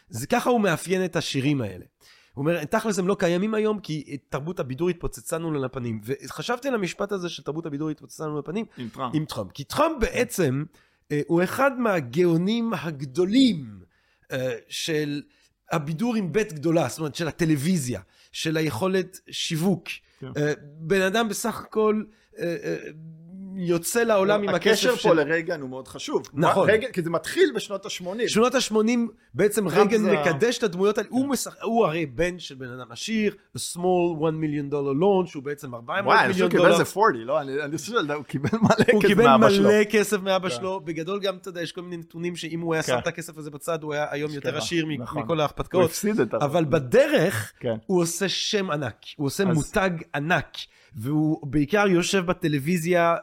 זה ככה הוא מאפיין את השירים האלה, הוא אומר, תכלס הם לא קיימים היום, כי תרבות הבידור התפוצצה לנו לפנים, וחשבתי על המשפט הזה, שתרבות הבידור התפוצצה לנו לפנים, עם טראמפ, כי טראמפ בעצם הוא אחד מהגאונים הגדולים של הבידור עם בית גדולה, זאת אומרת של הטלוויזיה, של היכולת שיווק. בן אדם בסך הכל יוצא לעולם עם הכסף של... הקשר פה לרגן הוא מאוד חשוב. נכון. כי זה מתחיל בשנות ה-שמונים. שנות ה-שמונים בעצם רגן מקדש את הדמויות האלה. הוא הרי בן של בן אדם עשיר, a small one million dollar loan, שהוא בעצם ארבע מאות מיליון דולר. וואי, אני חושב קיבל זה ארבעים, לא? אני חושב שהוא קיבל מלא כסף מאבא שלו. הוא קיבל מלא כסף מאבא שלו. בגדול גם, אתה יודע, יש כל מיני נתונים שאם הוא היה שם את הכסף הזה בצד, הוא היה היום יותר עשיר מכל ההכפתקאות. אבל בדרך הוא עושה שם ענק, הוא עושה מותג ענק. והוא בעיקר יושב בטלוויזיה,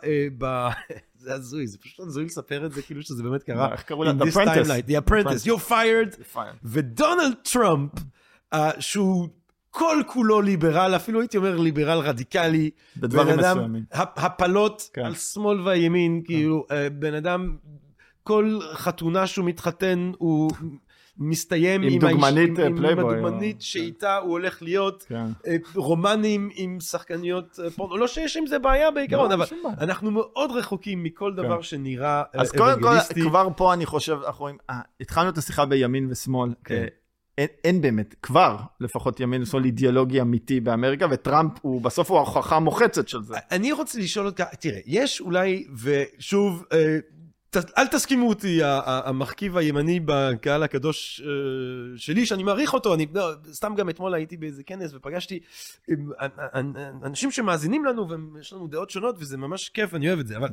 זה הזוי, זה פשוט הזוי לספר את זה, כאילו שזה באמת קרה. איך קראו לה? The Apprentice. The Apprentice, you're fired. ודונלד טראמפ, שהוא כל כולו ליברל, אפילו הייתי אומר ליברל רדיקלי. בדברים מסוימים. הפלות על שמאל והימין, כאילו בן אדם, כל חתונה שהוא מתחתן הוא... מסתיים עם הדוגמנית שאיתה הוא הולך להיות רומנים עם שחקניות פורנו, לא שיש עם זה בעיה בעיקרון, אבל אנחנו מאוד רחוקים מכל דבר שנראה אבנגליסטי. אז כבר פה אני חושב, התחלנו את השיחה בימין ושמאל, אין באמת, כבר לפחות ימין ושמאל אידיאולוגי אמיתי באמריקה, וטראמפ בסוף הוא ההוכחה המוחצת של זה. אני רוצה לשאול אותך, תראה, יש אולי, ושוב אל תסכימו אותי, המחכיב הימני בקהל הקדוש שלי, שאני מעריך אותו, אני סתם גם אתמול הייתי באיזה כנס ופגשתי אנשים שמאזינים לנו ויש לנו דעות שונות וזה ממש כיף, אני אוהב את זה, אבל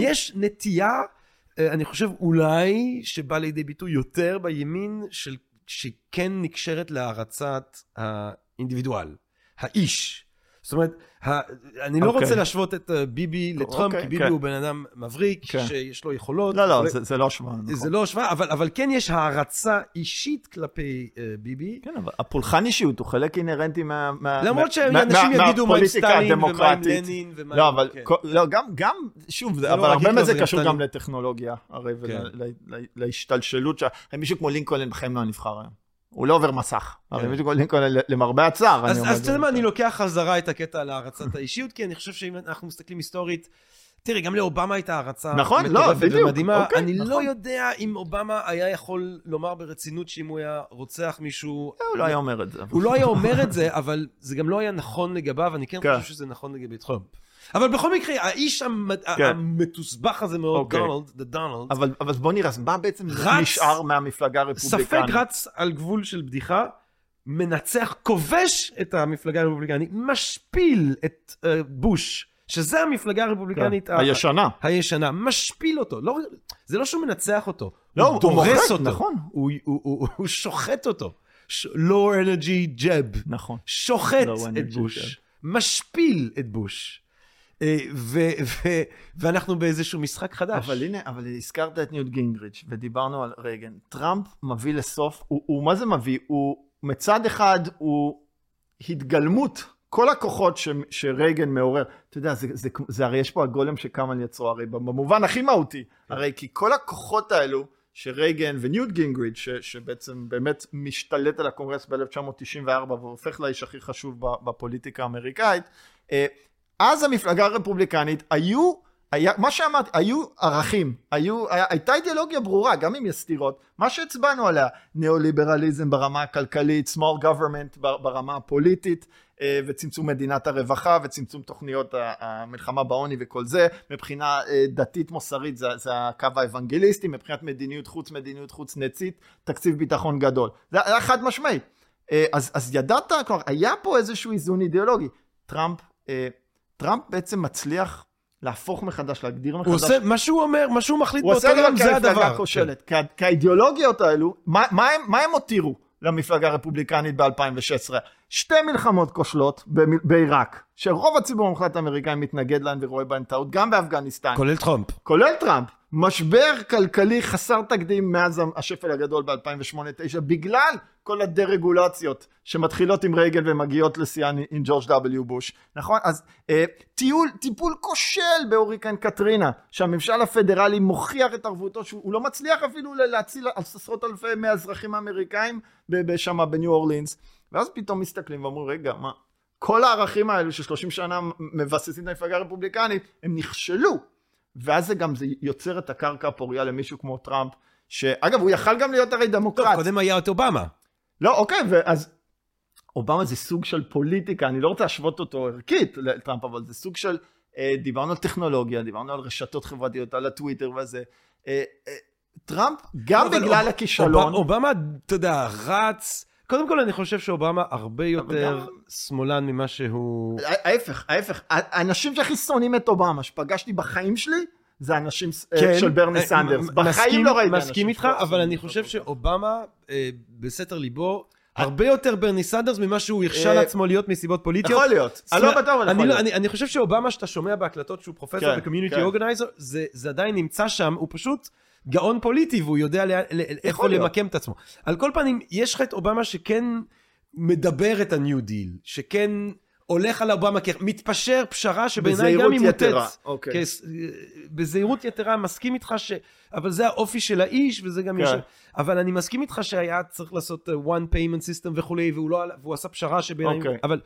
יש נטייה, אני חושב אולי, שבא לידי ביטוי יותר בימין, שכן נקשרת להרצת האינדיבידואל, האיש. זאת אומרת, אני לא רוצה להשוות את ביבי לטראמפ, כי ביבי הוא בן אדם מבריק, שיש לו יכולות. לא, לא, זה לא השוואה. זה לא השוואה, אבל כן יש הערצה אישית כלפי ביבי. כן, אבל הפולחן אישיות הוא חלק אינרנטי מה... למרות שאנשים יגידו מה סטלין ומה לנין ומה... לא, אבל גם, שוב, אבל הרבה מזה קשור גם לטכנולוגיה, הרי ולהשתלשלות. מישהו כמו לינקולן בחיים לא נבחר היום. הוא לא עובר מסך, אבל מישהו כל לינקולן למרבה הצער. אז תראה מה, אני לוקח חזרה את הקטע על הערצת האישיות, כי אני חושב שאם אנחנו מסתכלים היסטורית, תראי, גם לאובמה הייתה הערצה מטורפת ומדהימה, אני לא יודע אם אובמה היה יכול לומר ברצינות שאם הוא היה רוצח מישהו... הוא לא היה אומר את זה. הוא לא היה אומר את זה, אבל זה גם לא היה נכון לגביו, אני כן חושב שזה נכון לגבי טראמפ. אבל בכל מקרה, האיש המתוסבך הזה מאוד, דונלד, the Donald. אבל בוא נראה, מה בעצם נשאר מהמפלגה הרפובליקנית? ספק רץ על גבול של בדיחה, מנצח, כובש את המפלגה הרפובליקנית, משפיל את בוש, שזה המפלגה הרפובליקנית הישנה. הישנה, משפיל אותו. זה לא שהוא מנצח אותו, הוא דורס אותו, הוא שוחט אותו. low energy jab, שוחט את בוש, משפיל את בוש. ו- ו- ואנחנו באיזשהו משחק חדש. אבל הנה, אבל הזכרת את ניוט גינגריץ' ודיברנו על רגן. טראמפ מביא לסוף, הוא, הוא מה זה מביא? הוא מצד אחד הוא התגלמות כל הכוחות ש, שרגן מעורר. אתה יודע, זה, זה, זה, הרי יש פה הגולם שקם על יצרו, הרי במובן הכי מהותי. הרי כי כל הכוחות האלו שרגן וניוט גינגריץ' ש, שבעצם באמת משתלט על הקונגרס ב-אלף תשע מאות תשעים וארבע והופך לאיש הכי חשוב בפוליטיקה האמריקאית, אז המפלגה הרפובליקנית, היו, היה, מה שאמרתי, היו ערכים, היו, היה, הייתה אידיאולוגיה ברורה, גם אם יש סתירות, מה שהצבענו עליה, ניאו-ליברליזם ברמה הכלכלית, small government ברמה הפוליטית, וצמצום מדינת הרווחה, וצמצום תוכניות המלחמה בעוני וכל זה, מבחינה דתית מוסרית, זה, זה הקו האבנגליסטי, מבחינת מדיניות חוץ, מדיניות חוץ נצית, תקציב ביטחון גדול. זה היה חד משמעי. אז, אז ידעת, כלומר, היה פה איזשהו איזון אידיאולוגי. טראמפ, טראמפ בעצם מצליח להפוך מחדש, להגדיר מחדש. הוא עושה, מה שהוא אומר, מה שהוא מחליט באותו יום, זה הדבר. הוא עושה גם כושלת. כאידיאולוגיות האלו, מה, מה, מה הם הותירו למפלגה הרפובליקנית ב-אלפיים ושש עשרה? שתי מלחמות כושלות בעיראק, שרוב הציבור המוחלט האמריקאי מתנגד להן ורואה בהן טעות, גם באפגניסטן. כולל טראמפ. כולל טראמפ. משבר כלכלי חסר תקדים מאז השפל הגדול ב-אלפיים ושמונה תשע, בגלל כל הדרגולציות שמתחילות עם רייגן ומגיעות לסיאן עם ג'ורג' דאבליו בוש, נכון? אז אה, טיול, טיפול כושל בהוריקן קטרינה, שהממשל הפדרלי מוכיח את ערבותו, שהוא לא מצליח אפילו להציל עשרות אלפי מהאזרחים האמריקאים בשמה בניו אורלינס, ואז פתאום מסתכלים ואומרו, רגע, מה? כל הערכים האלו ש-שלושים שנה מבססים את המפלגה הרפובליקנית, הם נכשלו. ואז זה גם זה יוצר את הקרקע הפוריה למישהו כמו טראמפ, שאגב, הוא יכל גם להיות הרי דמוקרט. טוב, קודם היה את אובמה. לא, אוקיי, ואז אובמה זה סוג של פוליטיקה, אני לא רוצה להשוות אותו ערכית לטראמפ, אבל זה סוג של דיברנו על טכנולוגיה, דיברנו על רשתות חברתיות, על הטוויטר וזה. טראמפ, גם בגלל הכישלון... אובמה, אתה יודע, רץ... קודם כל אני חושב שאובמה הרבה יותר שמאלן ממה שהוא... ההפך, ההפך. האנשים שהכי שונאים את אובמה, שפגשתי בחיים שלי, זה אנשים של ברני סנדרס. בחיים לא ראיתי אנשים... מסכים איתך, אבל אני חושב שאובמה, בסתר ליבו, הרבה יותר ברני סנדרס ממה שהוא הכשל עצמו להיות מסיבות פוליטיות. יכול להיות. אני חושב שאובמה, שאתה שומע בהקלטות שהוא פרופסור וקומיוניטי אורגנייזר, זה עדיין נמצא שם, הוא פשוט... גאון פוליטי, והוא יודע איך הוא למקם את עצמו. על כל פנים, יש לך את אובמה שכן מדבר את הניו דיל, שכן הולך על אובמה, מתפשר פשרה שבעיניי גם היא מוטט. בזהירות יתרה, מסכים איתך ש... אבל זה האופי של האיש, וזה גם... אבל אני מסכים איתך שהיה צריך לעשות one payment system וכולי, והוא עשה פשרה שבעיניי... אבל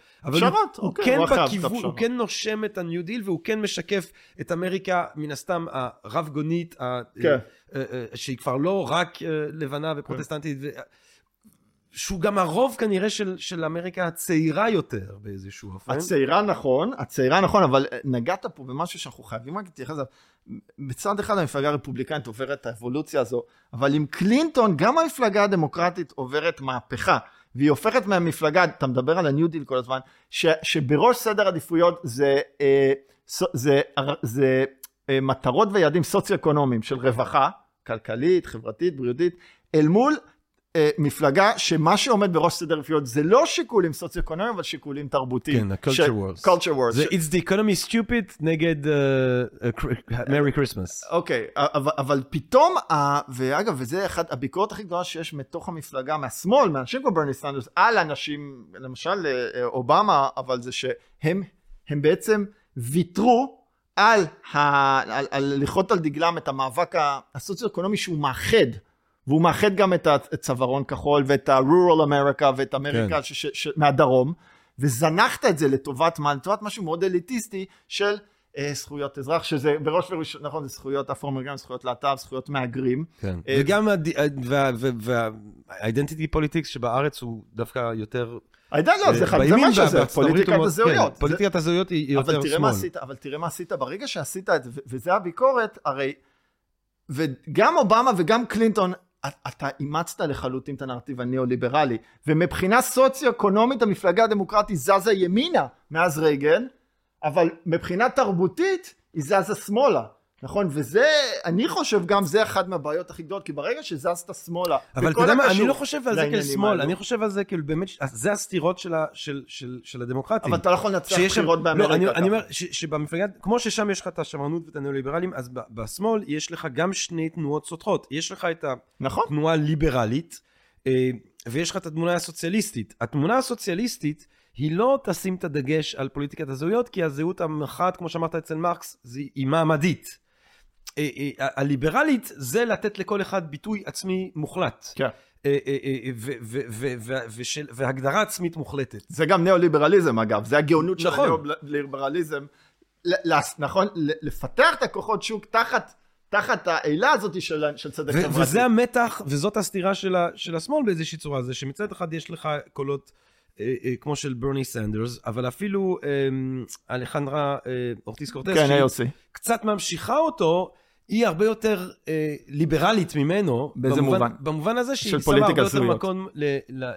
הוא כן בכיוון, הוא כן נושם את הניו דיל, והוא כן משקף את אמריקה מן הסתם הרב גונית, שהיא כבר לא רק לבנה ופרוטסטנטית, שהוא גם הרוב כנראה של, של אמריקה הצעירה יותר באיזשהו אופן. הצעירה נכון, הצעירה נכון, אבל נגעת פה במשהו שאנחנו חייבים רק להתייחס. בצד אחד המפלגה הרפובליקנית עוברת את האבולוציה הזו, אבל עם קלינטון גם המפלגה הדמוקרטית עוברת מהפכה, והיא הופכת מהמפלגה, אתה מדבר על הניו דיל כל הזמן, ש, שבראש סדר עדיפויות זה, אה, זה, זה, זה אה, מטרות ויעדים סוציו-אקונומיים של רווחה, כלכלית, חברתית, בריאותית, אל מול... מפלגה שמה שעומד בראש סדר עדיפויות זה לא שיקולים סוציו-אקונומיים אבל שיקולים תרבותיים. כן, culture wars. culture wars. זה it's the economy stupid נגד Merry Christmas. אוקיי, אבל פתאום, ואגב, וזה אחד הביקורת הכי גדולה שיש מתוך המפלגה מהשמאל, מאנשים כמו ברני סנדרס, על אנשים, למשל אובמה, אבל זה שהם הם בעצם ויתרו על ללחוץ על דגלם את המאבק הסוציו-אקונומי שהוא מאחד. והוא מאחד גם את הצווארון כחול, ואת ה-Rural America, ואת אמריקה מהדרום, וזנחת את זה לטובת מה? לטובת משהו מאוד אליטיסטי של זכויות אזרח, שזה בראש וראש, נכון, זה זכויות אפרו-אמריקאים, זכויות להט"ב, זכויות מהגרים. וגם ה-Identity Politics שבארץ הוא דווקא יותר... עדיין לא, זה מה שזה, פוליטיקת הזהויות. פוליטיקת הזהויות היא יותר שמאל. אבל תראה מה עשית, ברגע שעשית את זה, וזה הביקורת, הרי וגם אובמה וגם קלינטון, אתה אימצת לחלוטין את הנרטיב הניאו-ליברלי, ומבחינה סוציו-אקונומית המפלגה הדמוקרטית זזה ימינה מאז רייגן, אבל מבחינה תרבותית היא זזה שמאלה, נכון? וזה, אני חושב גם זה אחד מהבעיות הכי גדולות, כי ברגע שזזת שמאלה, אבל אתה יודע מה, אני לא חושב על זה כאל שמאל, אני חושב על זה כאל באמת, זה הסתירות של הדמוקרטים. אבל אתה לא יכול לנצח בחירות באמריקה. אני אומר שבמפלגה, כמו ששם יש לך את השמרנות ואת הניאו-ליברלים, אז בשמאל יש לך גם שני תנועות סותרות. יש לך את התנועה הליברלית, ויש לך את התנועה הסוציאליסטית. התנועה הסוציאליסטית, היא לא תשים את הדגש על פוליטיקת הזהויות, כי הזהות המחת, כמו שאמרת אצל מרקס, היא מעמדית. הליברלית זה לתת לכל אחד ביטוי עצמי מוחלט. כן. והגדרה עצמית מוחלטת. זה גם ניאו-ליברליזם אגב, זה הגאונות של הניאו-ליברליזם. נכון, לפתח את הכוחות שוק תחת... תחת העילה הזאת של צדק חברתי. וזה המתח, וזאת הסתירה של השמאל באיזושהי צורה, זה שמצד אחד יש לך קולות כמו של ברני סנדרס, אבל אפילו אלחנדרה אורטיס קורטס, קצת ממשיכה אותו, היא הרבה יותר ליברלית ממנו, במובן הזה שהיא שמה הרבה יותר מקום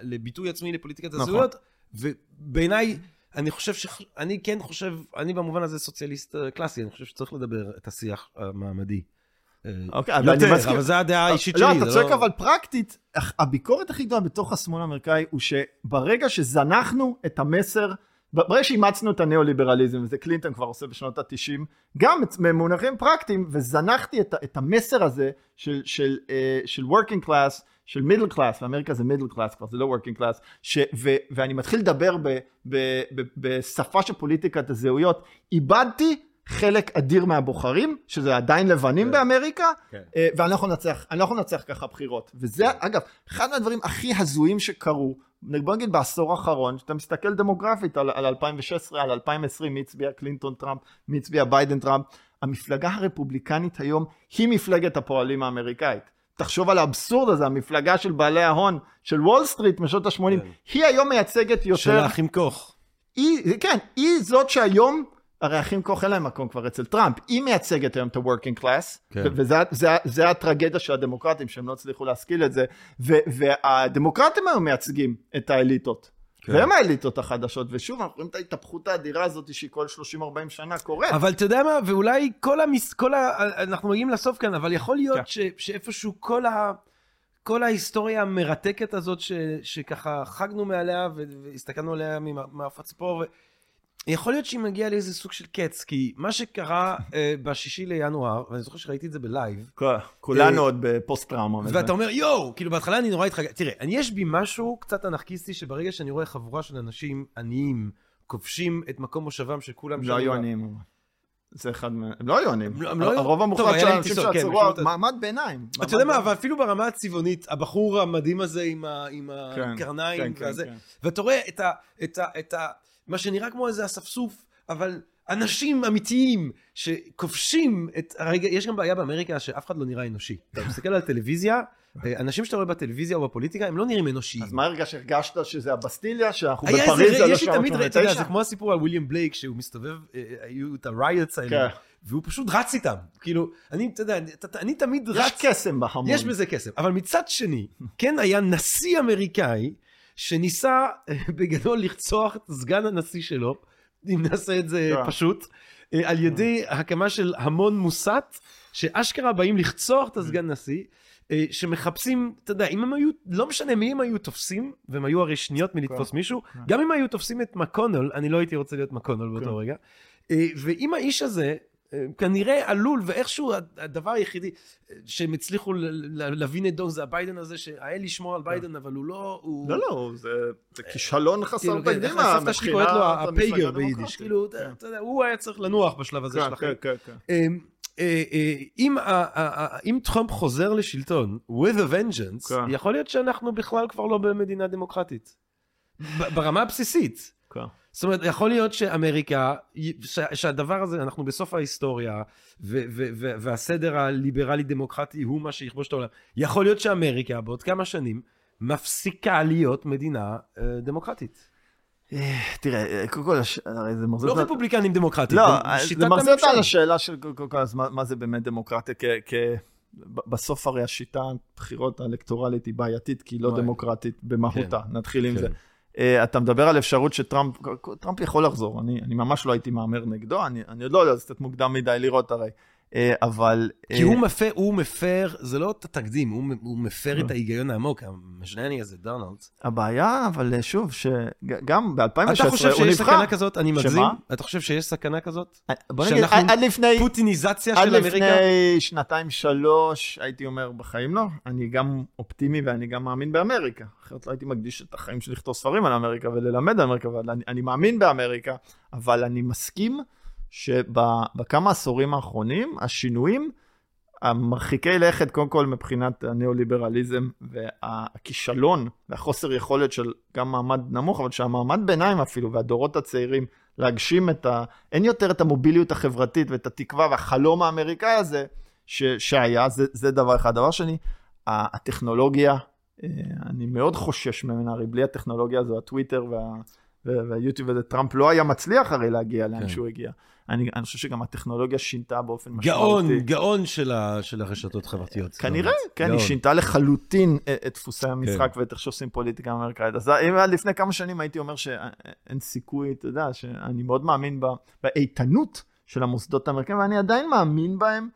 לביטוי עצמי לפוליטיקת הזהויות, ובעיניי, אני חושב ש... אני כן חושב, אני במובן הזה סוציאליסט קלאסי, אני חושב שצריך לדבר את השיח המעמדי. אוקיי, אבל זה הדעה האישית שלי. לא, אתה צועק אבל פרקטית, הביקורת הכי גדולה בתוך השמאל האמריקאי הוא שברגע שזנחנו את המסר, ברגע שאימצנו את הניאו-ליברליזם, וזה קלינטון כבר עושה בשנות ה-תשעים, גם ממונחים פרקטיים, וזנחתי את המסר הזה של working class, של middle class, ואמריקה זה middle class, כבר זה לא working class, ש, ו, ואני מתחיל לדבר ב, ב, ב, בשפה של פוליטיקת הזהויות, איבדתי חלק אדיר מהבוחרים, שזה עדיין לבנים okay. באמריקה, okay. ואני לא יכול לנצח, אני לא יכול לנצח ככה בחירות, וזה okay. אגב, אחד מהדברים הכי הזויים שקרו, בוא נגיד בעשור האחרון, שאתה מסתכל דמוגרפית על, על אלפיים ושש עשרה, על אלפיים ועשרים, מי הצביע קלינטון טראמפ, מי הצביע ביידן טראמפ, המפלגה הרפובליקנית היום, היא מפלגת הפועלים האמריקאית, תחשוב על האבסורד הזה, המפלגה של בעלי ההון, של וול סטריט משנות ה-שמונים, yeah. היא היום מייצגת יותר... של האחים כוך. היא, כן, היא זאת שהיום הרי אחים כוח אין להם מקום כבר אצל טראמפ. היא מייצגת היום את ה-working class, כן. וזה הטרגדיה של הדמוקרטים, שהם לא הצליחו להשכיל את זה, ו, והדמוקרטים היום מייצגים את האליטות. כן. והם האליטות החדשות, ושוב, אנחנו רואים את ההתהפכות האדירה הזאת, שהיא כל שלושים ארבעים שנה קורית. אבל אתה יודע מה, ואולי כל המס... כל ה... אנחנו מגיעים לסוף כאן, אבל יכול להיות כן. ש... שאיפשהו כל ה... כל ההיסטוריה המרתקת הזאת, ש... שככה חגנו מעליה, והסתכלנו עליה ממעוף הציפור, ו... יכול להיות שהיא מגיעה לאיזה סוג של קץ, כי מה שקרה בשישי לינואר, ואני זוכר שראיתי את זה בלייב. כולנו עוד בפוסט טראומה. ואתה אומר, יואו, כאילו בהתחלה אני נורא התחגגתי. תראה, יש בי משהו קצת אנרכיסטי, שברגע שאני רואה חבורה של אנשים עניים, כובשים את מקום מושבם של כולם. לא היו עניים. זה אחד מה... הם לא היו עניים. הרוב המוחלט של האנשים שעצרו, מעמד ביניים. אתה יודע מה, אבל אפילו ברמה הצבעונית, הבחור המדהים הזה עם הקרניים וזה. ואתה רואה את ה... מה שנראה כמו איזה אספסוף, אבל אנשים אמיתיים שכובשים את הרגע, יש גם בעיה באמריקה שאף אחד לא נראה אנושי. אתה מסתכל על טלוויזיה, אנשים שאתה רואה בטלוויזיה או בפוליטיקה, הם לא נראים אנושיים. אז מה הרגע שהרגשת שזה הבסטיליה, שאנחנו בפריז על השעה תשע? זה כמו הסיפור על וויליאם בלייק, שהוא מסתובב, היו את הרייטס האלה, והוא פשוט רץ איתם. כאילו, אני, אתה יודע, אני תמיד רץ. יש קסם בהמון. יש בזה קסם. אבל מצד שני, כן היה נשיא אמריקאי, שניסה בגדול לרצוח את סגן הנשיא שלו, אם נעשה את זה פשוט, על ידי הקמה של המון מוסת, שאשכרה באים לרצוח את הסגן נשיא, שמחפשים, אתה יודע, אם הם היו, לא משנה מי הם היו תופסים, והם היו הרי שניות מלתפוס מישהו, גם אם היו תופסים את מקונול, אני לא הייתי רוצה להיות מקונול באותו רגע, ואם האיש הזה, כנראה עלול, ואיכשהו הדבר היחידי שהם הצליחו להבין את דו, זה הביידן הזה, שהאל ישמור על ביידן, אבל הוא לא... לא, לא, זה כישלון חסר תקדים. הסבתא שלי קוראת לו הפייגר ביידיש. כאילו, אתה יודע, הוא היה צריך לנוח בשלב הזה שלכם. כן, כן, כן. אם טראמפ חוזר לשלטון, with a vengeance, יכול להיות שאנחנו בכלל כבר לא במדינה דמוקרטית. ברמה הבסיסית. כן. זאת אומרת, יכול להיות שאמריקה, שהדבר הזה, אנחנו בסוף ההיסטוריה, והסדר הליברלי-דמוקרטי הוא מה שיכבוש את העולם. יכול להיות שאמריקה, בעוד כמה שנים, מפסיקה להיות מדינה דמוקרטית. תראה, קודם כל, זה מחזיר... לא רפובליקנים דמוקרטיים. לא, זה מחזיר אותה לשאלה של קודם כל, מה זה באמת דמוקרטיה כ... בסוף הרי השיטה, בחירות האלקטורלית היא בעייתית, כי היא לא דמוקרטית במהותה. נתחיל עם זה. אתה מדבר על אפשרות שטראמפ, טראמפ יכול לחזור, אני, אני ממש לא הייתי מאמר נגדו, אני, אני עוד לא יודע, זה קצת מוקדם מדי לראות הרי, אבל... כי הוא מפר, הוא מפר, זה לא תקדים, הוא, הוא מפר את ההיגיון העמוק, המשנני הזה, דונלד. הבעיה, אבל שוב, שגם ב-אלפיים ושש עשרה הוא נבחר. אתה חושב שיש סכנה כזאת, אני מגזים? אתה חושב שיש סכנה כזאת? בוא נגיד, עד לפני... פוטיניזציה של אמריקה? עד לפני שנתיים שלוש, הייתי אומר, בחיים לא, אני גם אופטימי ואני גם מאמין באמריקה. אחרת לא הייתי מקדיש את החיים של לכתוב ספרים על אמריקה וללמד אמריקה, אבל אני, אני מאמין באמריקה, אבל אני מסכים שבכמה עשורים האחרונים, השינויים המרחיקי לכת, קודם כל מבחינת הניאו-ליברליזם והכישלון והחוסר יכולת של גם מעמד נמוך, אבל שהמעמד ביניים אפילו והדורות הצעירים להגשים את ה... אין יותר את המוביליות החברתית ואת התקווה והחלום האמריקאי הזה ש... שהיה, זה, זה דבר אחד. דבר שני, הטכנולוגיה, אני מאוד חושש ממנה, הרי בלי הטכנולוגיה הזו, הטוויטר וה... והיוטיוב הזה, טראמפ לא היה מצליח הרי להגיע לאן שהוא הגיע. אני חושב שגם הטכנולוגיה שינתה באופן משמעותי. גאון, גאון של הרשתות החברתיות. כנראה, כן, היא שינתה לחלוטין את דפוסי המשחק ואת איך שעושים פוליטיקה אמריקאית. אז לפני כמה שנים הייתי אומר שאין סיכוי, אתה יודע, שאני מאוד מאמין באיתנות של המוסדות האמריקאים, ואני עדיין מאמין בהם.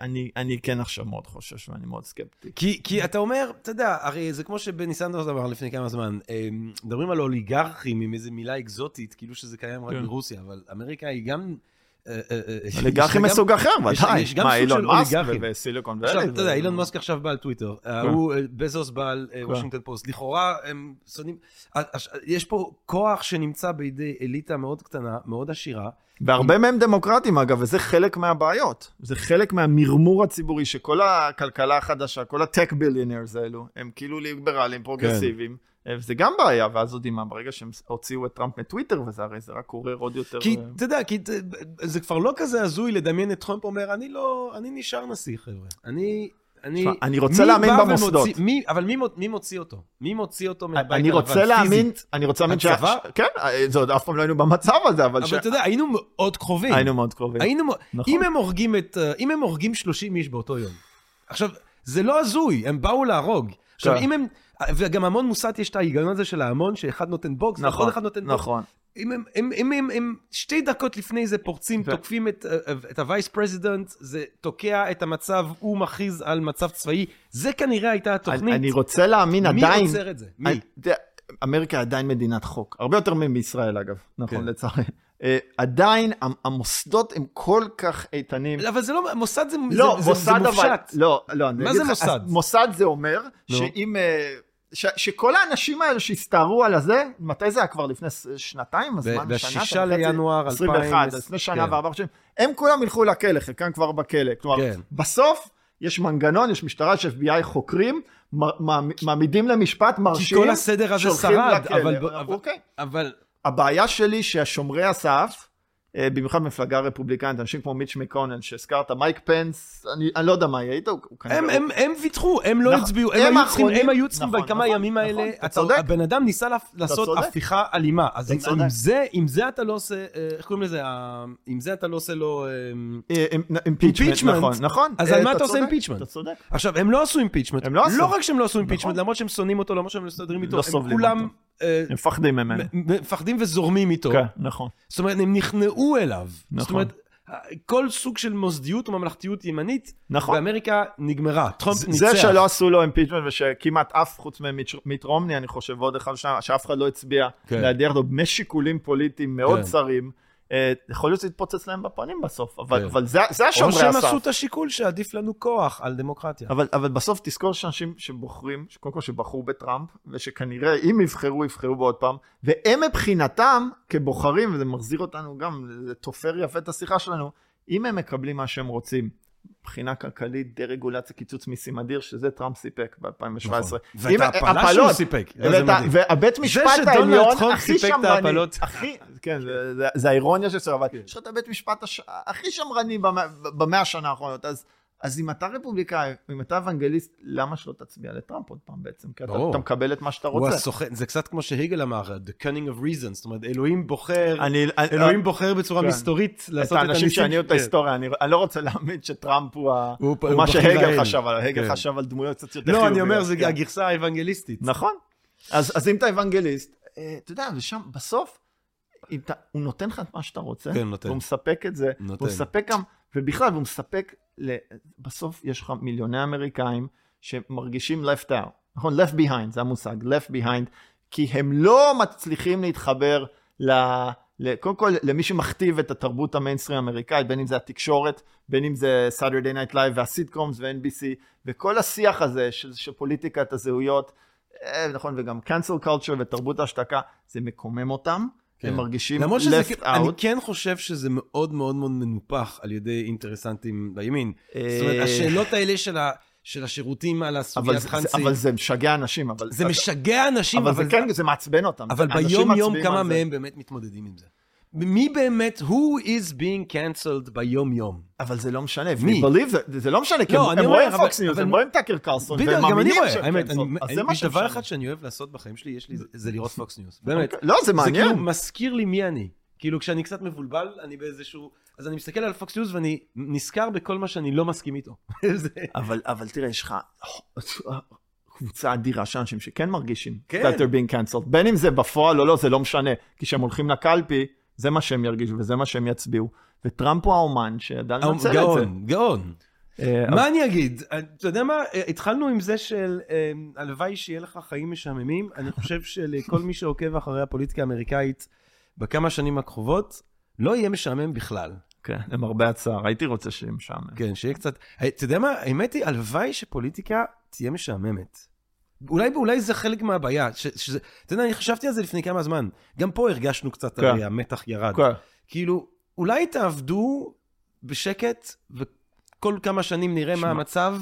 אני, אני כן עכשיו מאוד חושש ואני מאוד סקפטי. כי, כי אתה אומר, אתה יודע, הרי זה כמו שבני סנדרס אמר לפני כמה זמן, מדברים על אוליגרכים עם איזו מילה אקזוטית, כאילו שזה קיים רק ברוסיה, אבל אמריקה היא גם... אוליגרכים מסוג אחר, ודאי. יש גם סוג של אוליגרכים. וסיליקון ואלי. אתה יודע, אילון מאסק עכשיו בעל טוויטר, הוא בזוס בעל וושינגטון פוסט. לכאורה הם שונאים... יש פה כוח שנמצא בידי אליטה מאוד קטנה, מאוד עשירה, והרבה מהם דמוקרטים אגב, וזה חלק מהבעיות, זה חלק מהמרמור הציבורי, שכל הכלכלה החדשה, כל הטק ביליונרס האלו, הם כאילו ליברלים, פרוגרסיביים, וזה גם בעיה, ואז עוד אימא, ברגע שהם הוציאו את טראמפ מטוויטר, וזה הרי זה רק קורר עוד יותר. כי, אתה יודע, זה כבר לא כזה הזוי לדמיין את טראמפ אומר, אני לא, אני נשאר נשיא, חבר'ה. אני... אני, אני רוצה להאמין במוסדות. מי, אבל מי, מי מוציא אותו? מי מוציא אותו מהבית? אני רוצה להאמין, אני רוצה להאמין ש... כן, זה עוד אף פעם לא היינו במצב הזה, אבל... אבל אתה יודע, היינו מאוד קרובים. היינו מאוד קרובים. אם הם הורגים את, אם הם הורגים שלושים איש באותו יום. עכשיו, זה לא הזוי, הם באו להרוג. עכשיו, אם הם... וגם המון מוסת יש את ההיגיון הזה של ההמון, שאחד נותן בוקס, ועוד אחד נותן בוקס. אם הם, הם, הם, הם, הם שתי דקות לפני זה פורצים, תוקפים את, את הווייס פרזידנט, זה תוקע את המצב, הוא מכריז על מצב צבאי, זה כנראה הייתה התוכנית. אני רוצה להאמין עדיין. מי עוצר את זה? מי? אמריקה עדיין מדינת חוק, הרבה יותר מישראל אגב, נכון לצערי. עדיין המוסדות הם כל כך איתנים. אבל זה לא, מוסד זה מופשט. לא, לא. מה זה מוסד? מוסד זה אומר שאם... שכל האנשים האלה שהסתערו על הזה, מתי זה היה כבר לפני שנתיים? בשישה לינואר, עשרים ואחת, לפני שנה וארבע שנים, הם כולם הלכו לכלא, חלקם כבר בכלא. כלומר, בסוף יש מנגנון, יש משטרה, יש אף בי איי, חוקרים, מעמידים למשפט, מרשים, כי כל הסדר הזה שרד, אבל... הבעיה שלי שהשומרי הסף, במיוחד מפלגה רפובליקנית, אנשים כמו מיץ' מקונן שהזכרת, מייק פנס, אני, אני לא יודע מה יהיה איתו. הם, הם, הם ויתחו, הם לא הצביעו, הם, הם היו צריכים נכון, בכמה נכון, ימים נכון, האלה. אתה, הבן אדם ניסה לעשות הפיכה אלימה, אז עם זה, עם זה אתה לא עושה, איך קוראים לזה, עם זה אתה לא עושה לו... אימפיצ'מנט, נכון. אז על מה אתה עושה אימפיצ'מנט? עכשיו, הם לא עשו אימפיצ'מנט, לא רק שהם לא עשו אימפיצ'מנט, למרות שהם שונאים אותו, למרות שהם מסתדרים איתו, הם כולם... הם מפחדים ממנו. מפחדים וזורמים איתו. כן, נכון. זאת אומרת, הם נכנעו אליו. נכון. זאת אומרת, כל סוג של מוסדיות וממלכתיות ימנית, נכון. באמריקה נגמרה. טראמפ ניצח. זה שלא עשו לו אימפיצ'מנט, ושכמעט אף חוץ ממיט רומני, אני חושב, עוד אחד שם, שאף אחד לא הצביע, להדיח לו משיקולים פוליטיים מאוד צרים, יכול להיות להתפוצץ להם בפנים בסוף, אבל זה השומרי הסף. או שהם עשו את השיקול שעדיף לנו כוח על דמוקרטיה. אבל בסוף תזכור שאנשים שבוחרים, קודם כל שבחרו בטראמפ, ושכנראה אם יבחרו, יבחרו בעוד פעם, והם מבחינתם כבוחרים, וזה מחזיר אותנו גם, זה תופר יפה את השיחה שלנו, אם הם מקבלים מה שהם רוצים, מבחינה כלכלית, דה-רגולציה, קיצוץ מיסים אדיר, שזה טראמפ סיפק ב-אלפיים ושבע עשרה. ואת ההפלה שהוא סיפק. והבית משפט העליון הכי שמרני. כן, זה האירוניה של סורבת. יש לך את הבית משפט הכי שמרני במאה השנה האחרונות. אז אם אתה רפובליקאי, אם אתה אוונגליסט, למה שלא תצביע לטראמפ עוד פעם בעצם? כי אתה מקבל את מה שאתה רוצה. זה קצת כמו שהיגל אמר, the cunning of reason, זאת אומרת, אלוהים בוחר, אלוהים בוחר בצורה מסתורית לעשות את הניסים. את האנשים שעניות את ההיסטוריה, אני לא רוצה להאמין שטראמפ הוא מה שהיגל חשב עליו, היגל חשב על דמויות קצת יותר חיוביות. לא, אני אומר, זה הגרסה האוונגליסטית. נכון. אז אם אתה אוונגליסט, אתה יודע, ושם בסוף, הוא נותן לך את מה שאתה רוצה, הוא מספק את זה, הוא מספק גם, ובכלל, הוא מספק בסוף יש לך מיליוני אמריקאים שמרגישים left out, נכון? left behind, זה המושג, left behind, כי הם לא מצליחים להתחבר ל... קודם כל, למי שמכתיב את התרבות המיינסטרים האמריקאית, בין אם זה התקשורת, בין אם זה Saturday Night Live והסיטקומס ו-אן בי סי, וכל השיח הזה של, של פוליטיקת הזהויות, נכון, וגם cancel culture ותרבות ההשתקה, זה מקומם אותם. הם מרגישים left out. אני כן חושב שזה מאוד מאוד מאוד מנופח על ידי אינטרסנטים בימין. זאת אומרת, השאלות האלה של השירותים על הסוגיית חנצי. אבל זה משגע אנשים. זה משגע אנשים. אבל זה כן, זה מעצבן אותם. אבל ביום יום כמה מהם באמת מתמודדים עם זה. מי באמת, who is being cancelled ביום יום? אבל זה לא משנה. מי? זה לא משנה, כי הם רואים פוקס ניוז, הם רואים טאקר קרלסון, והם מאמינים שהם קרלסון. דבר אחד שאני אוהב לעשות בחיים שלי, זה לראות פוקס ניוז. באמת. לא, זה מעניין. זה כאילו מזכיר לי מי אני. כאילו כשאני קצת מבולבל, אני באיזשהו... אז אני מסתכל על פוקס ניוז ואני נזכר בכל מה שאני לא מסכים איתו. אבל תראה, יש לך... קבוצה אדירה שאנשים שכן מרגישים that they're being cancelled. בין אם זה בפועל או לא, זה לא משנה. כי כשהם הולכים לקלפי, זה מה שהם ירגישו וזה מה שהם יצביעו. וטראמפ הוא האומן שידע לנצל את זה. גאון, גאון. מה אני אגיד? אתה יודע מה? התחלנו עם זה של הלוואי שיהיה לך חיים משעממים. אני חושב שלכל מי שעוקב אחרי הפוליטיקה האמריקאית בכמה שנים הקרובות, לא יהיה משעמם בכלל. כן, למרבה הצער. הייתי רוצה שיהיה משעמם. כן, שיהיה קצת... אתה יודע מה? האמת היא, הלוואי שפוליטיקה תהיה משעממת. אולי, אולי זה חלק מהבעיה, ש, שזה, אתה יודע, אני חשבתי על זה לפני כמה זמן, גם פה הרגשנו קצת הרי, המתח ירד. כאילו, אולי תעבדו בשקט, וכל כמה שנים נראה מה המצב,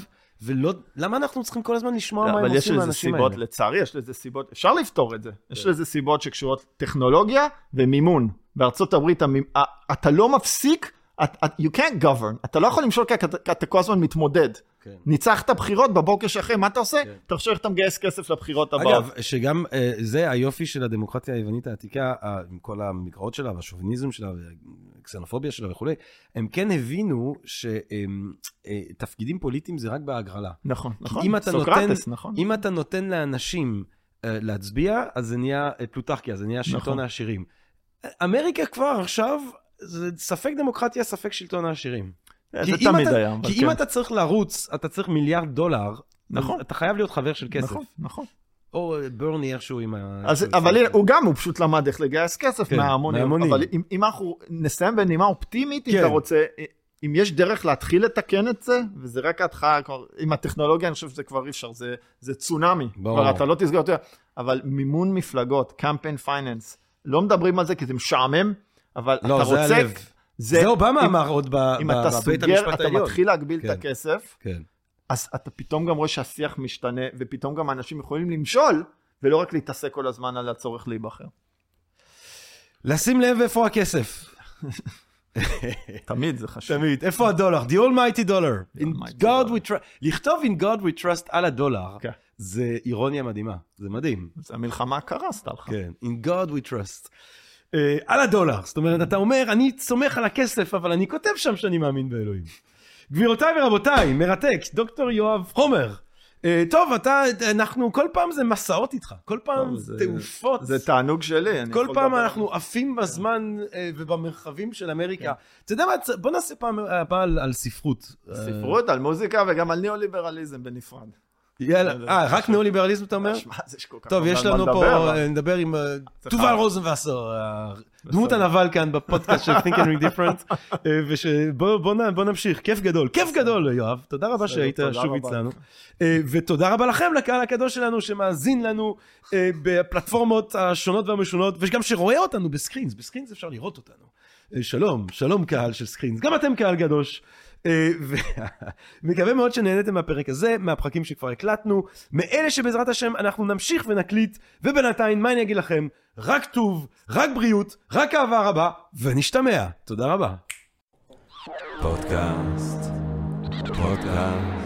ולא, למה אנחנו צריכים כל הזמן לשמוע מה הם עושים לאנשים האלה? לצערי, יש לזה סיבות, אפשר לפתור את זה, יש לזה סיבות שקשורות טכנולוגיה ומימון. בארצות הברית, אתה לא מפסיק, you can't govern, אתה לא יכול למשול כי אתה כל הזמן מתמודד. ניצחת בחירות בבוקר שאחרי, מה אתה עושה? אתה חושב שאתה מגייס כסף לבחירות הבאות. אגב, שגם זה היופי של הדמוקרטיה היוונית העתיקה, עם כל המקראות שלה, והשוביניזם שלה, והקסנופוביה שלה וכו', הם כן הבינו שתפקידים פוליטיים זה רק בהגרלה. נכון, נכון. סוקרטס, נכון. אם אתה נותן לאנשים להצביע, אז זה נהיה פלוטרכיה, זה נהיה שלטון העשירים. אמריקה כבר עכשיו, זה ספק דמוקרטיה, ספק שלטון העשירים. כי אם, אתה, היה, כי אם כן. אתה צריך לרוץ, אתה צריך מיליארד דולר, נכון. אתה חייב להיות חבר של כסף. נכון, נכון. או ברני איכשהו עם ה... אז, אבל הוא גם, הוא פשוט למד איך לגייס כסף כן, מההמונים. אבל אם, אם אנחנו נסיים בנימה אופטימית, כן. אתה רוצה, אם יש דרך להתחיל לתקן את זה, וזה רק התחלה, עם הטכנולוגיה, אני חושב שזה כבר אי אפשר, זה, זה צונאמי. כבר אתה לא תסגר יותר. אבל מימון מפלגות, קמפיין פייננס, לא מדברים על זה כי זה משעמם, אבל לא, אתה זה רוצה... הלב. זה אובמה אמר עוד בבית המשפט העליון. אתה מתחיל להגביל את הכסף, אז אתה פתאום גם רואה שהשיח משתנה, ופתאום גם האנשים יכולים למשול, ולא רק להתעסק כל הזמן על הצורך להיבחר. לשים לב איפה הכסף. תמיד זה חשוב. תמיד. איפה הדולר? The almighty dollar. In God we trust. לכתוב in God we trust על הדולר, זה אירוניה מדהימה. זה מדהים. המלחמה קרסת עליך. כן. In God we trust. על הדולר, זאת אומרת, אתה אומר, אני סומך על הכסף, אבל אני כותב שם שאני מאמין באלוהים. גבירותיי ורבותיי, מרתק, דוקטור יואב חומר. טוב, אתה, אנחנו, כל פעם זה מסעות איתך, כל פעם זה תעופות. זה תענוג שלי. כל פעם אנחנו עפים בזמן ובמרחבים של אמריקה. אתה יודע מה, בוא נעשה פעם על ספרות. ספרות, על מוזיקה וגם על ניאו-ליברליזם בנפרד. יאללה, רק ניאו-ליברליזם אתה אומר? טוב, יש לנו פה, נדבר עם תובל רוזנווסר, דמות הנבל כאן בפודקאסט של Think and Drink Different, ובוא נמשיך, כיף גדול, כיף גדול יואב, תודה רבה שהיית שוב אצלנו, ותודה רבה לכם לקהל הקדוש שלנו שמאזין לנו בפלטפורמות השונות והמשונות, וגם שרואה אותנו בסקרינס, בסקרינס אפשר לראות אותנו, שלום, שלום קהל של סקרינס, גם אתם קהל גדוש, ומקווה מאוד שנהנתם מהפרק הזה, מהפרקים שכבר הקלטנו, מאלה שבעזרת השם אנחנו נמשיך ונקליט, ובינתיים מה אני אגיד לכם? רק טוב, רק בריאות, רק אהבה רבה, ונשתמע. תודה רבה. פודקאסט, פודקאסט.